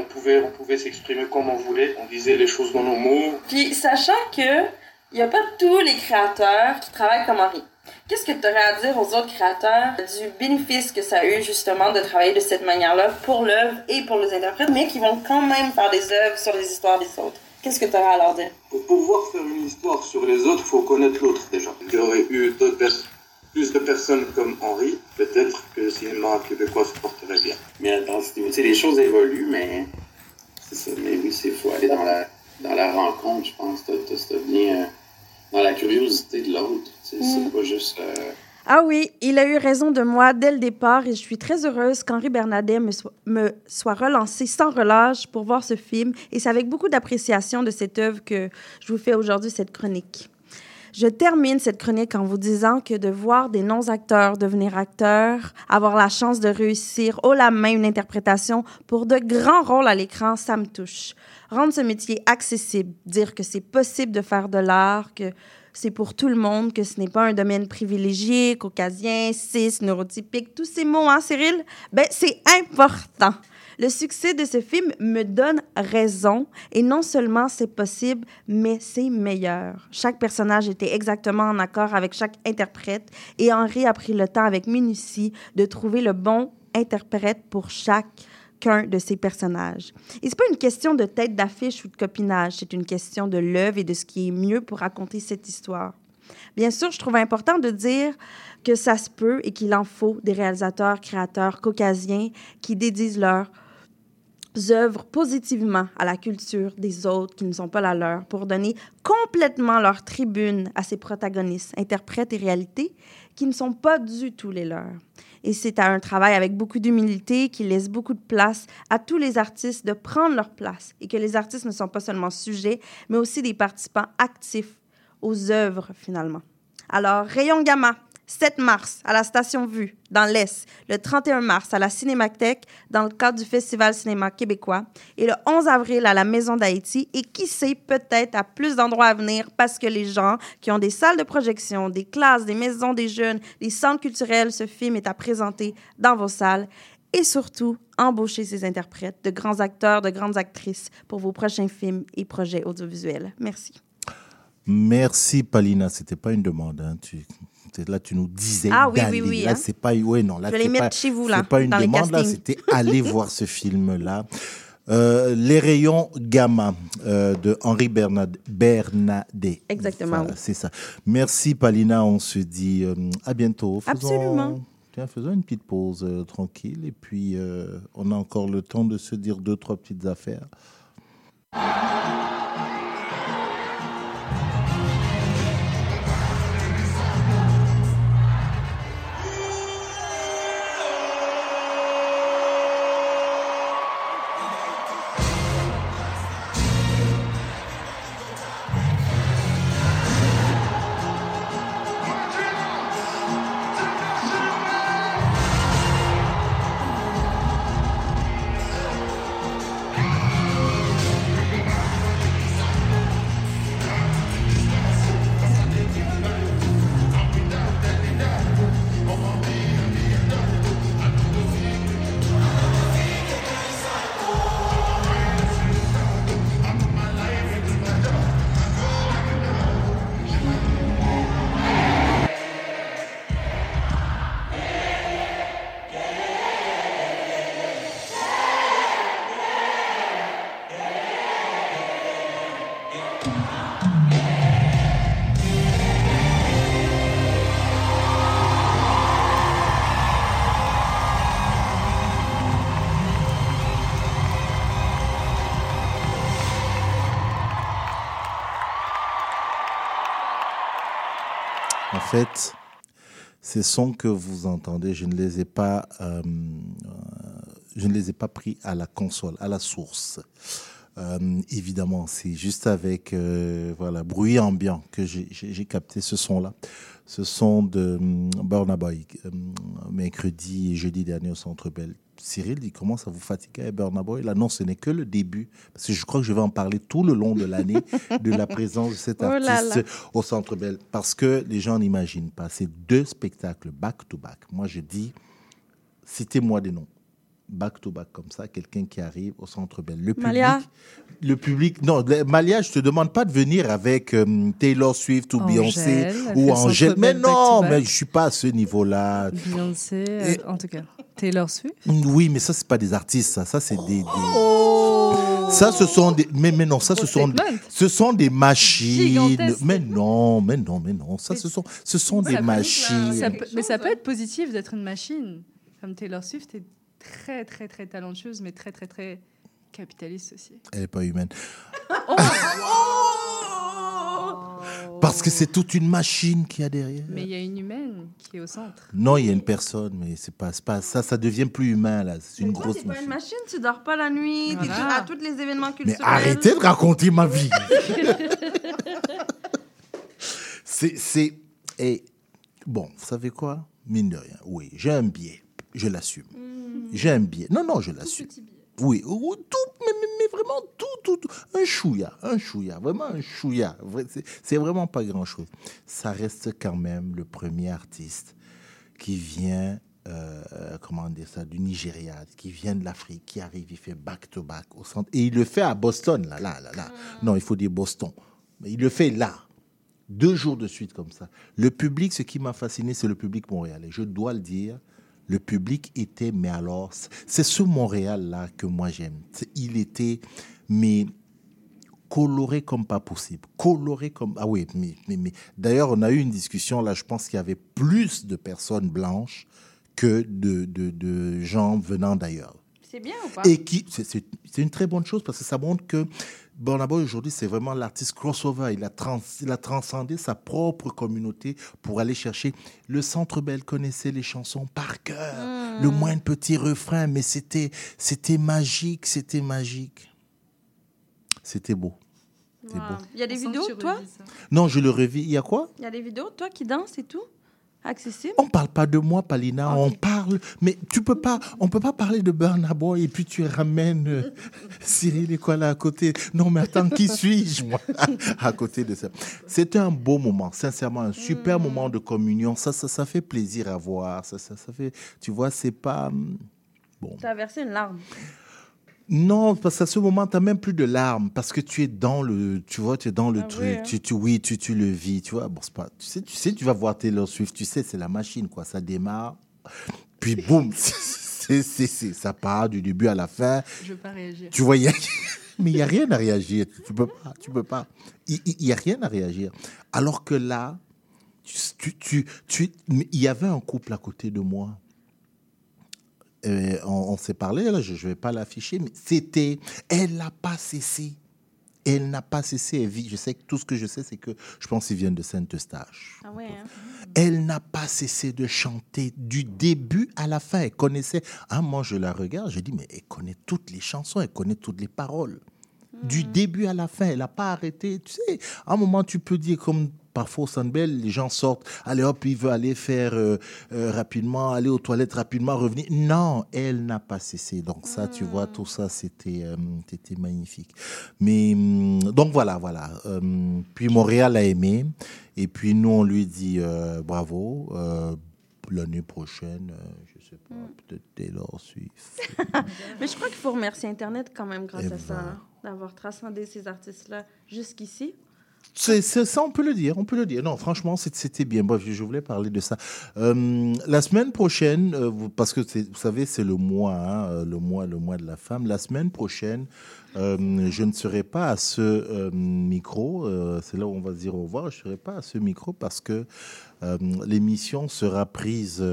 s'exprimer comme on voulait, on disait les choses dans nos mots. Puis sachant que il n'y a pas tous les créateurs qui travaillent comme Henri. Qu'est-ce que tu aurais à dire aux autres créateurs du bénéfice que ça a eu justement de travailler de cette manière-là pour l'œuvre et pour les interprètes, mais qui vont quand même faire des œuvres sur les histoires des autres? Qu'est-ce que tu aurais à leur dire? Pour pouvoir faire une histoire sur les autres, il faut connaître l'autre déjà. Il y aurait eu plus de personnes comme Henri, peut-être que le cinéma québécois se porterait bien. Mais dans les choses évoluent, mais c'est ça. Mais oui, il faut aller dans la rencontre, je pense, de se devenir dans la curiosité de l'autre. C'est pas juste... Ah oui, il a eu raison de moi dès le départ et je suis très heureuse qu'Henri Bernadet me soit relancé sans relâche pour voir ce film et c'est avec beaucoup d'appréciation de cette œuvre que je vous fais aujourd'hui cette chronique. Je termine cette chronique en vous disant que de voir des non-acteurs devenir acteurs, avoir la chance de réussir haut la main une interprétation pour de grands rôles à l'écran, ça me touche. Rendre ce métier accessible, dire que c'est possible de faire de l'art, que... c'est pour tout le monde, que ce n'est pas un domaine privilégié, caucasien, cis, neurotypique, tous ces mots, hein, Cyril? Ben, c'est important. Le succès de ce film me donne raison, et non seulement c'est possible, mais c'est meilleur. Chaque personnage était exactement en accord avec chaque interprète, et Henri a pris le temps avec minutie de trouver le bon interprète pour chacun de ses personnages. Et c'est pas une question de tête d'affiche ou de copinage, c'est une question de l'œuvre et de ce qui est mieux pour raconter cette histoire. Bien sûr, je trouve important de dire que ça se peut et qu'il en faut des réalisateurs, créateurs caucasiens qui dédient leurs œuvres positivement à la culture des autres qui ne sont pas la leur pour donner complètement leur tribune à ces protagonistes, interprètes et réalités qui ne sont pas du tout les leurs. Et c'est un travail avec beaucoup d'humilité qui laisse beaucoup de place à tous les artistes de prendre leur place et que les artistes ne sont pas seulement sujets, mais aussi des participants actifs aux œuvres, finalement. Alors, Rayons Gamma, 7 mars, à la Station Vue, dans l'Est, le 31 mars, à la Cinémathèque, dans le cadre du Festival Cinéma québécois, et le 11 avril, à la Maison d'Haïti, et qui sait, peut-être à plus d'endroits à venir, parce que les gens qui ont des salles de projection, des classes, des maisons des jeunes, des centres culturels, ce film est à présenter dans vos salles, et surtout, embaucher ces interprètes, de grands acteurs, de grandes actrices, pour vos prochains films et projets audiovisuels. Merci. Merci, Palina. C'était pas une demande, hein. Là, tu nous disais. Ah oui, oui, oui. Là, hein? C'est pas. Ouais, non. Là, je vais les mettre chez vous, là. C'est pas une demande, là. C'était aller voir ce film-là. Les Rayons Gamma de Henri Bernadet. Exactement. Voilà, oui. C'est ça. Merci, Palina. On se dit à bientôt. Absolument. Faisons une petite pause tranquille. Et puis, on a encore le temps de se dire 2-3 petites affaires. En fait, ces sons que vous entendez, je ne les ai pas pris à la console, à la source. Évidemment, c'est juste avec bruit ambiant que j'ai capté ce son-là. Ce son de Burna Boy, mercredi et jeudi dernier au Centre Bell. Cyril, il commence à vous fatiguer, Burna Boy. Là, non, ce n'est que le début. Parce que je crois que je vais en parler tout le long de l'année de la présence de cet artiste au Centre Bell. Parce que les gens n'imaginent pas. C'est 2 spectacles back-to-back. Moi, je dis, citez-moi des noms. back-to-back comme ça, quelqu'un qui arrive au Centre Bell. Le public, non, Malia, je ne te demande pas de venir avec Taylor Swift ou Beyoncé ou Angèle. Mais non, mais je ne suis pas à ce niveau-là. Beyoncé, en tout cas. Taylor Swift? Oui, mais ça, ce n'est pas des artistes, ça. Ça, c'est des... Ça, ce sont des... Mais non, ça, ce sont des machines. Mais non. Ce sont des machines. Mais ça peut être positif d'être une machine. Comme Taylor Swift est très, très, très talentueuse, mais très, très, très capitaliste aussi. Elle n'est pas humaine. Parce que c'est toute une machine qu'il y a derrière. Mais il y a une humaine qui est au centre. Non, il y a une personne, mais c'est pas ça. Ça devient plus humain, là. C'est une grosse machine. C'est pas une machine, tu dors pas la nuit, tu vas à tous les événements culturels. Mais arrêtez de raconter ma vie. Bon, vous savez quoi? Mine de rien, oui, j'ai un biais. Je l'assume. J'ai un biais. Non, je l'assume. Tout petit biais. Oui, tout, mais vraiment tout. Un chouïa. C'est vraiment pas grand-chose. Ça reste quand même le premier artiste qui vient, du Nigeria, qui vient de l'Afrique, qui arrive, il fait back-to-back au centre. Et il le fait à Boston, là. Non, il faut dire Boston. Mais il le fait là. 2 jours de suite comme ça. Le public, ce qui m'a fasciné, c'est le public montréalais. Je dois le dire. Le public était, mais alors, c'est ce Montréal-là que moi j'aime. Il était, mais coloré comme pas possible. Ah oui, mais d'ailleurs, on a eu une discussion, là, je pense qu'il y avait plus de personnes blanches que de gens venant d'ailleurs. C'est bien ou pas? Et c'est une très bonne chose, parce que ça montre que Burna Boy, aujourd'hui, c'est vraiment l'artiste crossover. Il a transcendé sa propre communauté pour aller chercher. Le Centre Bell connaissait les chansons par cœur, le moindre petit refrain, mais c'était magique. C'était beau. Wow. Il y a des vidéos, toi? Non, je le revis. Il y a quoi? Il y a des vidéos, toi qui danses et tout? Accessible. On ne parle pas de moi, Palina. Okay. On parle, mais on ne peut pas parler de Burna Boy et puis tu ramènes Cyril et quoi là à côté. Non, mais attends, qui suis-je, moi, à côté de ça? C'était un beau moment, sincèrement, un super moment de communion. Ça fait plaisir à voir. Ça fait, tu vois, c'est pas... Bon. Tu as versé une larme. Non, parce qu'à ce moment, tu n'as même plus de larmes parce que tu es dans le, tu vois, tu es dans le truc. Oui, hein. tu le vis, tu vois. Bon, c'est pas, tu sais, tu vas voir Taylor Swift, tu sais, c'est la machine, quoi. Ça démarre, puis boum, ça part du début à la fin. Je veux pas réagir. Tu vois, mais il n'y a rien à réagir. Tu peux pas. Il n'y a rien à réagir. Alors que là, il y avait un couple à côté de moi. On s'est parlé, là, je ne vais pas l'afficher, mais c'était... Elle n'a pas cessé. Elle vit. Je sais que tout ce que je sais, c'est que je pense qu'ils viennent de Saint-Eustache. Ah ouais, hein. Elle n'a pas cessé de chanter du début à la fin. Elle connaissait... Ah, moi, je la regarde, je dis, mais elle connaît toutes les chansons, elle connaît toutes les paroles. Du début à la fin, elle n'a pas arrêté. Tu sais, à un moment, tu peux dire comme... Parfois, au Centre Bell, les gens sortent. Allez, hop, il veut aller faire rapidement, aller aux toilettes rapidement, revenir. Non, elle n'a pas cessé. Donc ça, tu vois, tout ça, c'était magnifique. Mais donc voilà. Puis Montréal a aimé. Et puis nous, on lui dit bravo. L'année prochaine, je ne sais pas, peut-être Taylor Swift. Mais je crois qu'il faut remercier Internet quand même grâce à ça, hein, d'avoir transcendé ces artistes-là jusqu'ici. Ça, on peut le dire. Non, franchement, c'était bien. Bref, je voulais parler de ça. La semaine prochaine, parce que vous savez, c'est le mois, hein, le mois de la femme. La semaine prochaine, je ne serai pas à ce micro. C'est là où on va se dire au revoir. Je ne serai pas à ce micro parce que l'émission sera prise,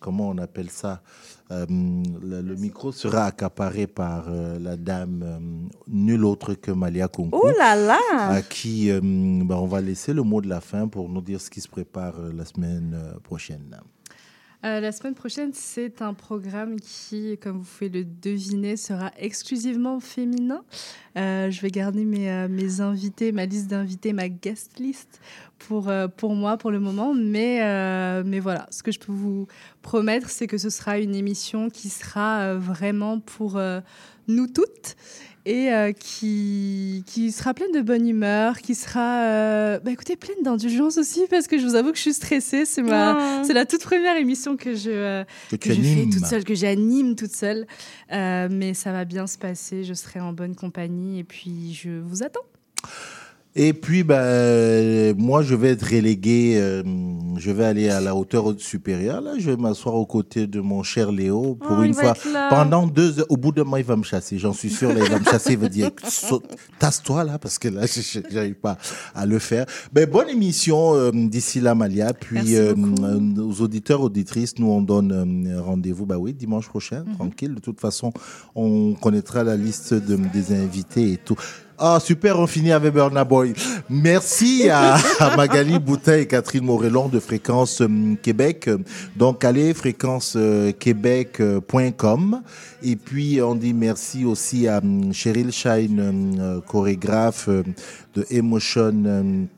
comment on appelle ça? Le micro sera accaparé par la dame nulle autre que Malia Kunkun. Oh là là! À qui on va laisser le mot de la fin pour nous dire ce qui se prépare la semaine prochaine. La semaine prochaine, c'est un programme qui, comme vous pouvez le deviner, sera exclusivement féminin. Je vais garder mes invités, ma liste d'invités, ma guest list pour moi pour le moment, mais voilà, ce que je peux vous promettre, c'est que ce sera une émission qui sera vraiment pour nous toutes et qui sera pleine de bonne humeur, qui sera écoutez, pleine d'indulgence aussi, parce que je vous avoue que je suis stressée, c'est la toute première émission que je fais toute seule, que j'anime toute seule, mais ça va bien se passer, je serai en bonne compagnie et puis je vous attends. Et puis, moi, je vais être relégué, je vais aller à la hauteur supérieure. Là, je vais m'asseoir aux côtés de mon cher Léo pour une fois. Pendant 2 heures, au bout d'un moment, il va me chasser. J'en suis sûr, là, il va me chasser. Il va dire, tasse-toi là, parce que là, je n'arrive pas à le faire. Mais bonne émission d'ici là, Malia. Puis, aux auditeurs, auditrices, nous, on donne rendez-vous, dimanche prochain, tranquille. De toute façon, on connaîtra la liste des invités et tout. Ah, super, on finit avec Burna Boy. Merci à Magali Boutin et Catherine Moreland de Fréquence Québec. Donc, allez, fréquencequebec.com. Et puis, on dit merci aussi à Cheryl Shine, chorégraphe de A'Motion Dance.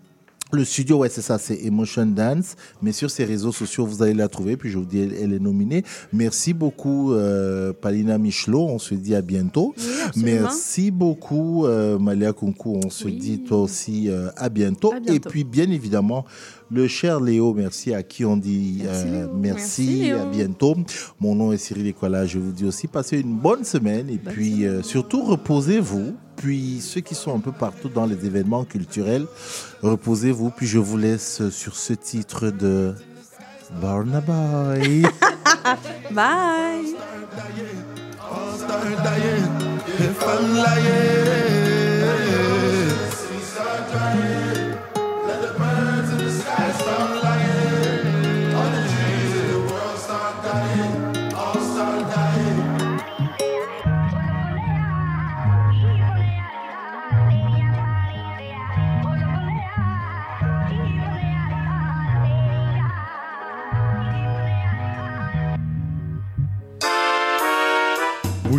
Le studio, c'est ça, c'est A'Motion Dance. Mais sur ses réseaux sociaux, vous allez la trouver. Puis je vous dis, elle est nominée. Merci beaucoup, Palina Michelot. On se dit à bientôt. Oui, merci beaucoup, Malia Kunkun. On se dit toi aussi à bientôt. À bientôt. Et puis, bien évidemment, le cher Léo, merci, à qui on dit merci à bientôt. Mon nom est Cyril Ekwala. Je vous dis aussi, passez une bonne semaine. Et puis, surtout, reposez-vous. Puis, ceux qui sont un peu partout dans les événements culturels, reposez-vous. Puis, je vous laisse sur ce titre de Burna Boy. Bye! Vous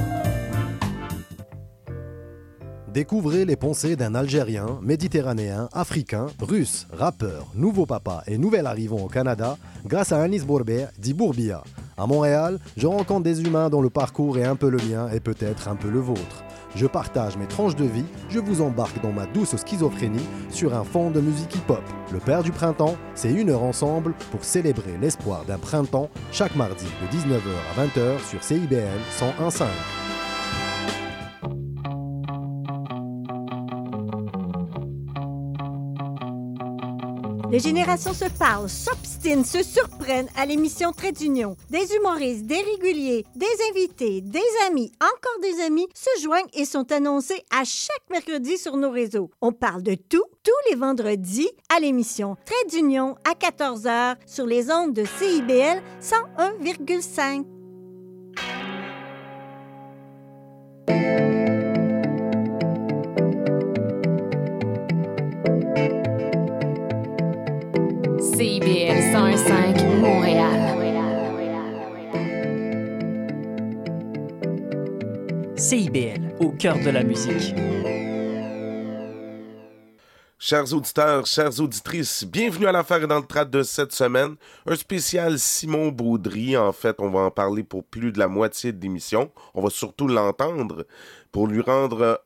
Découvrez les pensées d'un Algérien, Méditerranéen, Africain, Russe, rappeur, nouveau papa et nouvel arrivant au Canada grâce à Anis Bourbet, dit Bourbia. À Montréal, je rencontre des humains dont le parcours est un peu le mien et peut-être un peu le vôtre. Je partage mes tranches de vie, je vous embarque dans ma douce schizophrénie sur un fond de musique hip-hop. Le Père du Printemps, c'est 1 heure ensemble pour célébrer l'espoir d'un printemps chaque mardi de 19h à 20h sur CIBL 101.5. Les générations se parlent, s'obstinent, se surprennent à l'émission Trait d'Union. Des humoristes, des réguliers, des invités, des amis, encore des amis se joignent et sont annoncés à chaque mercredi sur nos réseaux. On parle de tout, tous les vendredis à l'émission Trait d'Union à 14h sur les ondes de CIBL 101,5. CIBL 101.5 Montréal. CIBL, au cœur de la musique. Chers auditeurs, chères auditrices, bienvenue à l'Affaire dans le Trad de cette semaine. Un spécial Simon Baudry. En fait, on va en parler pour plus de la moitié de l'émission. On va surtout l'entendre pour lui rendre hommage.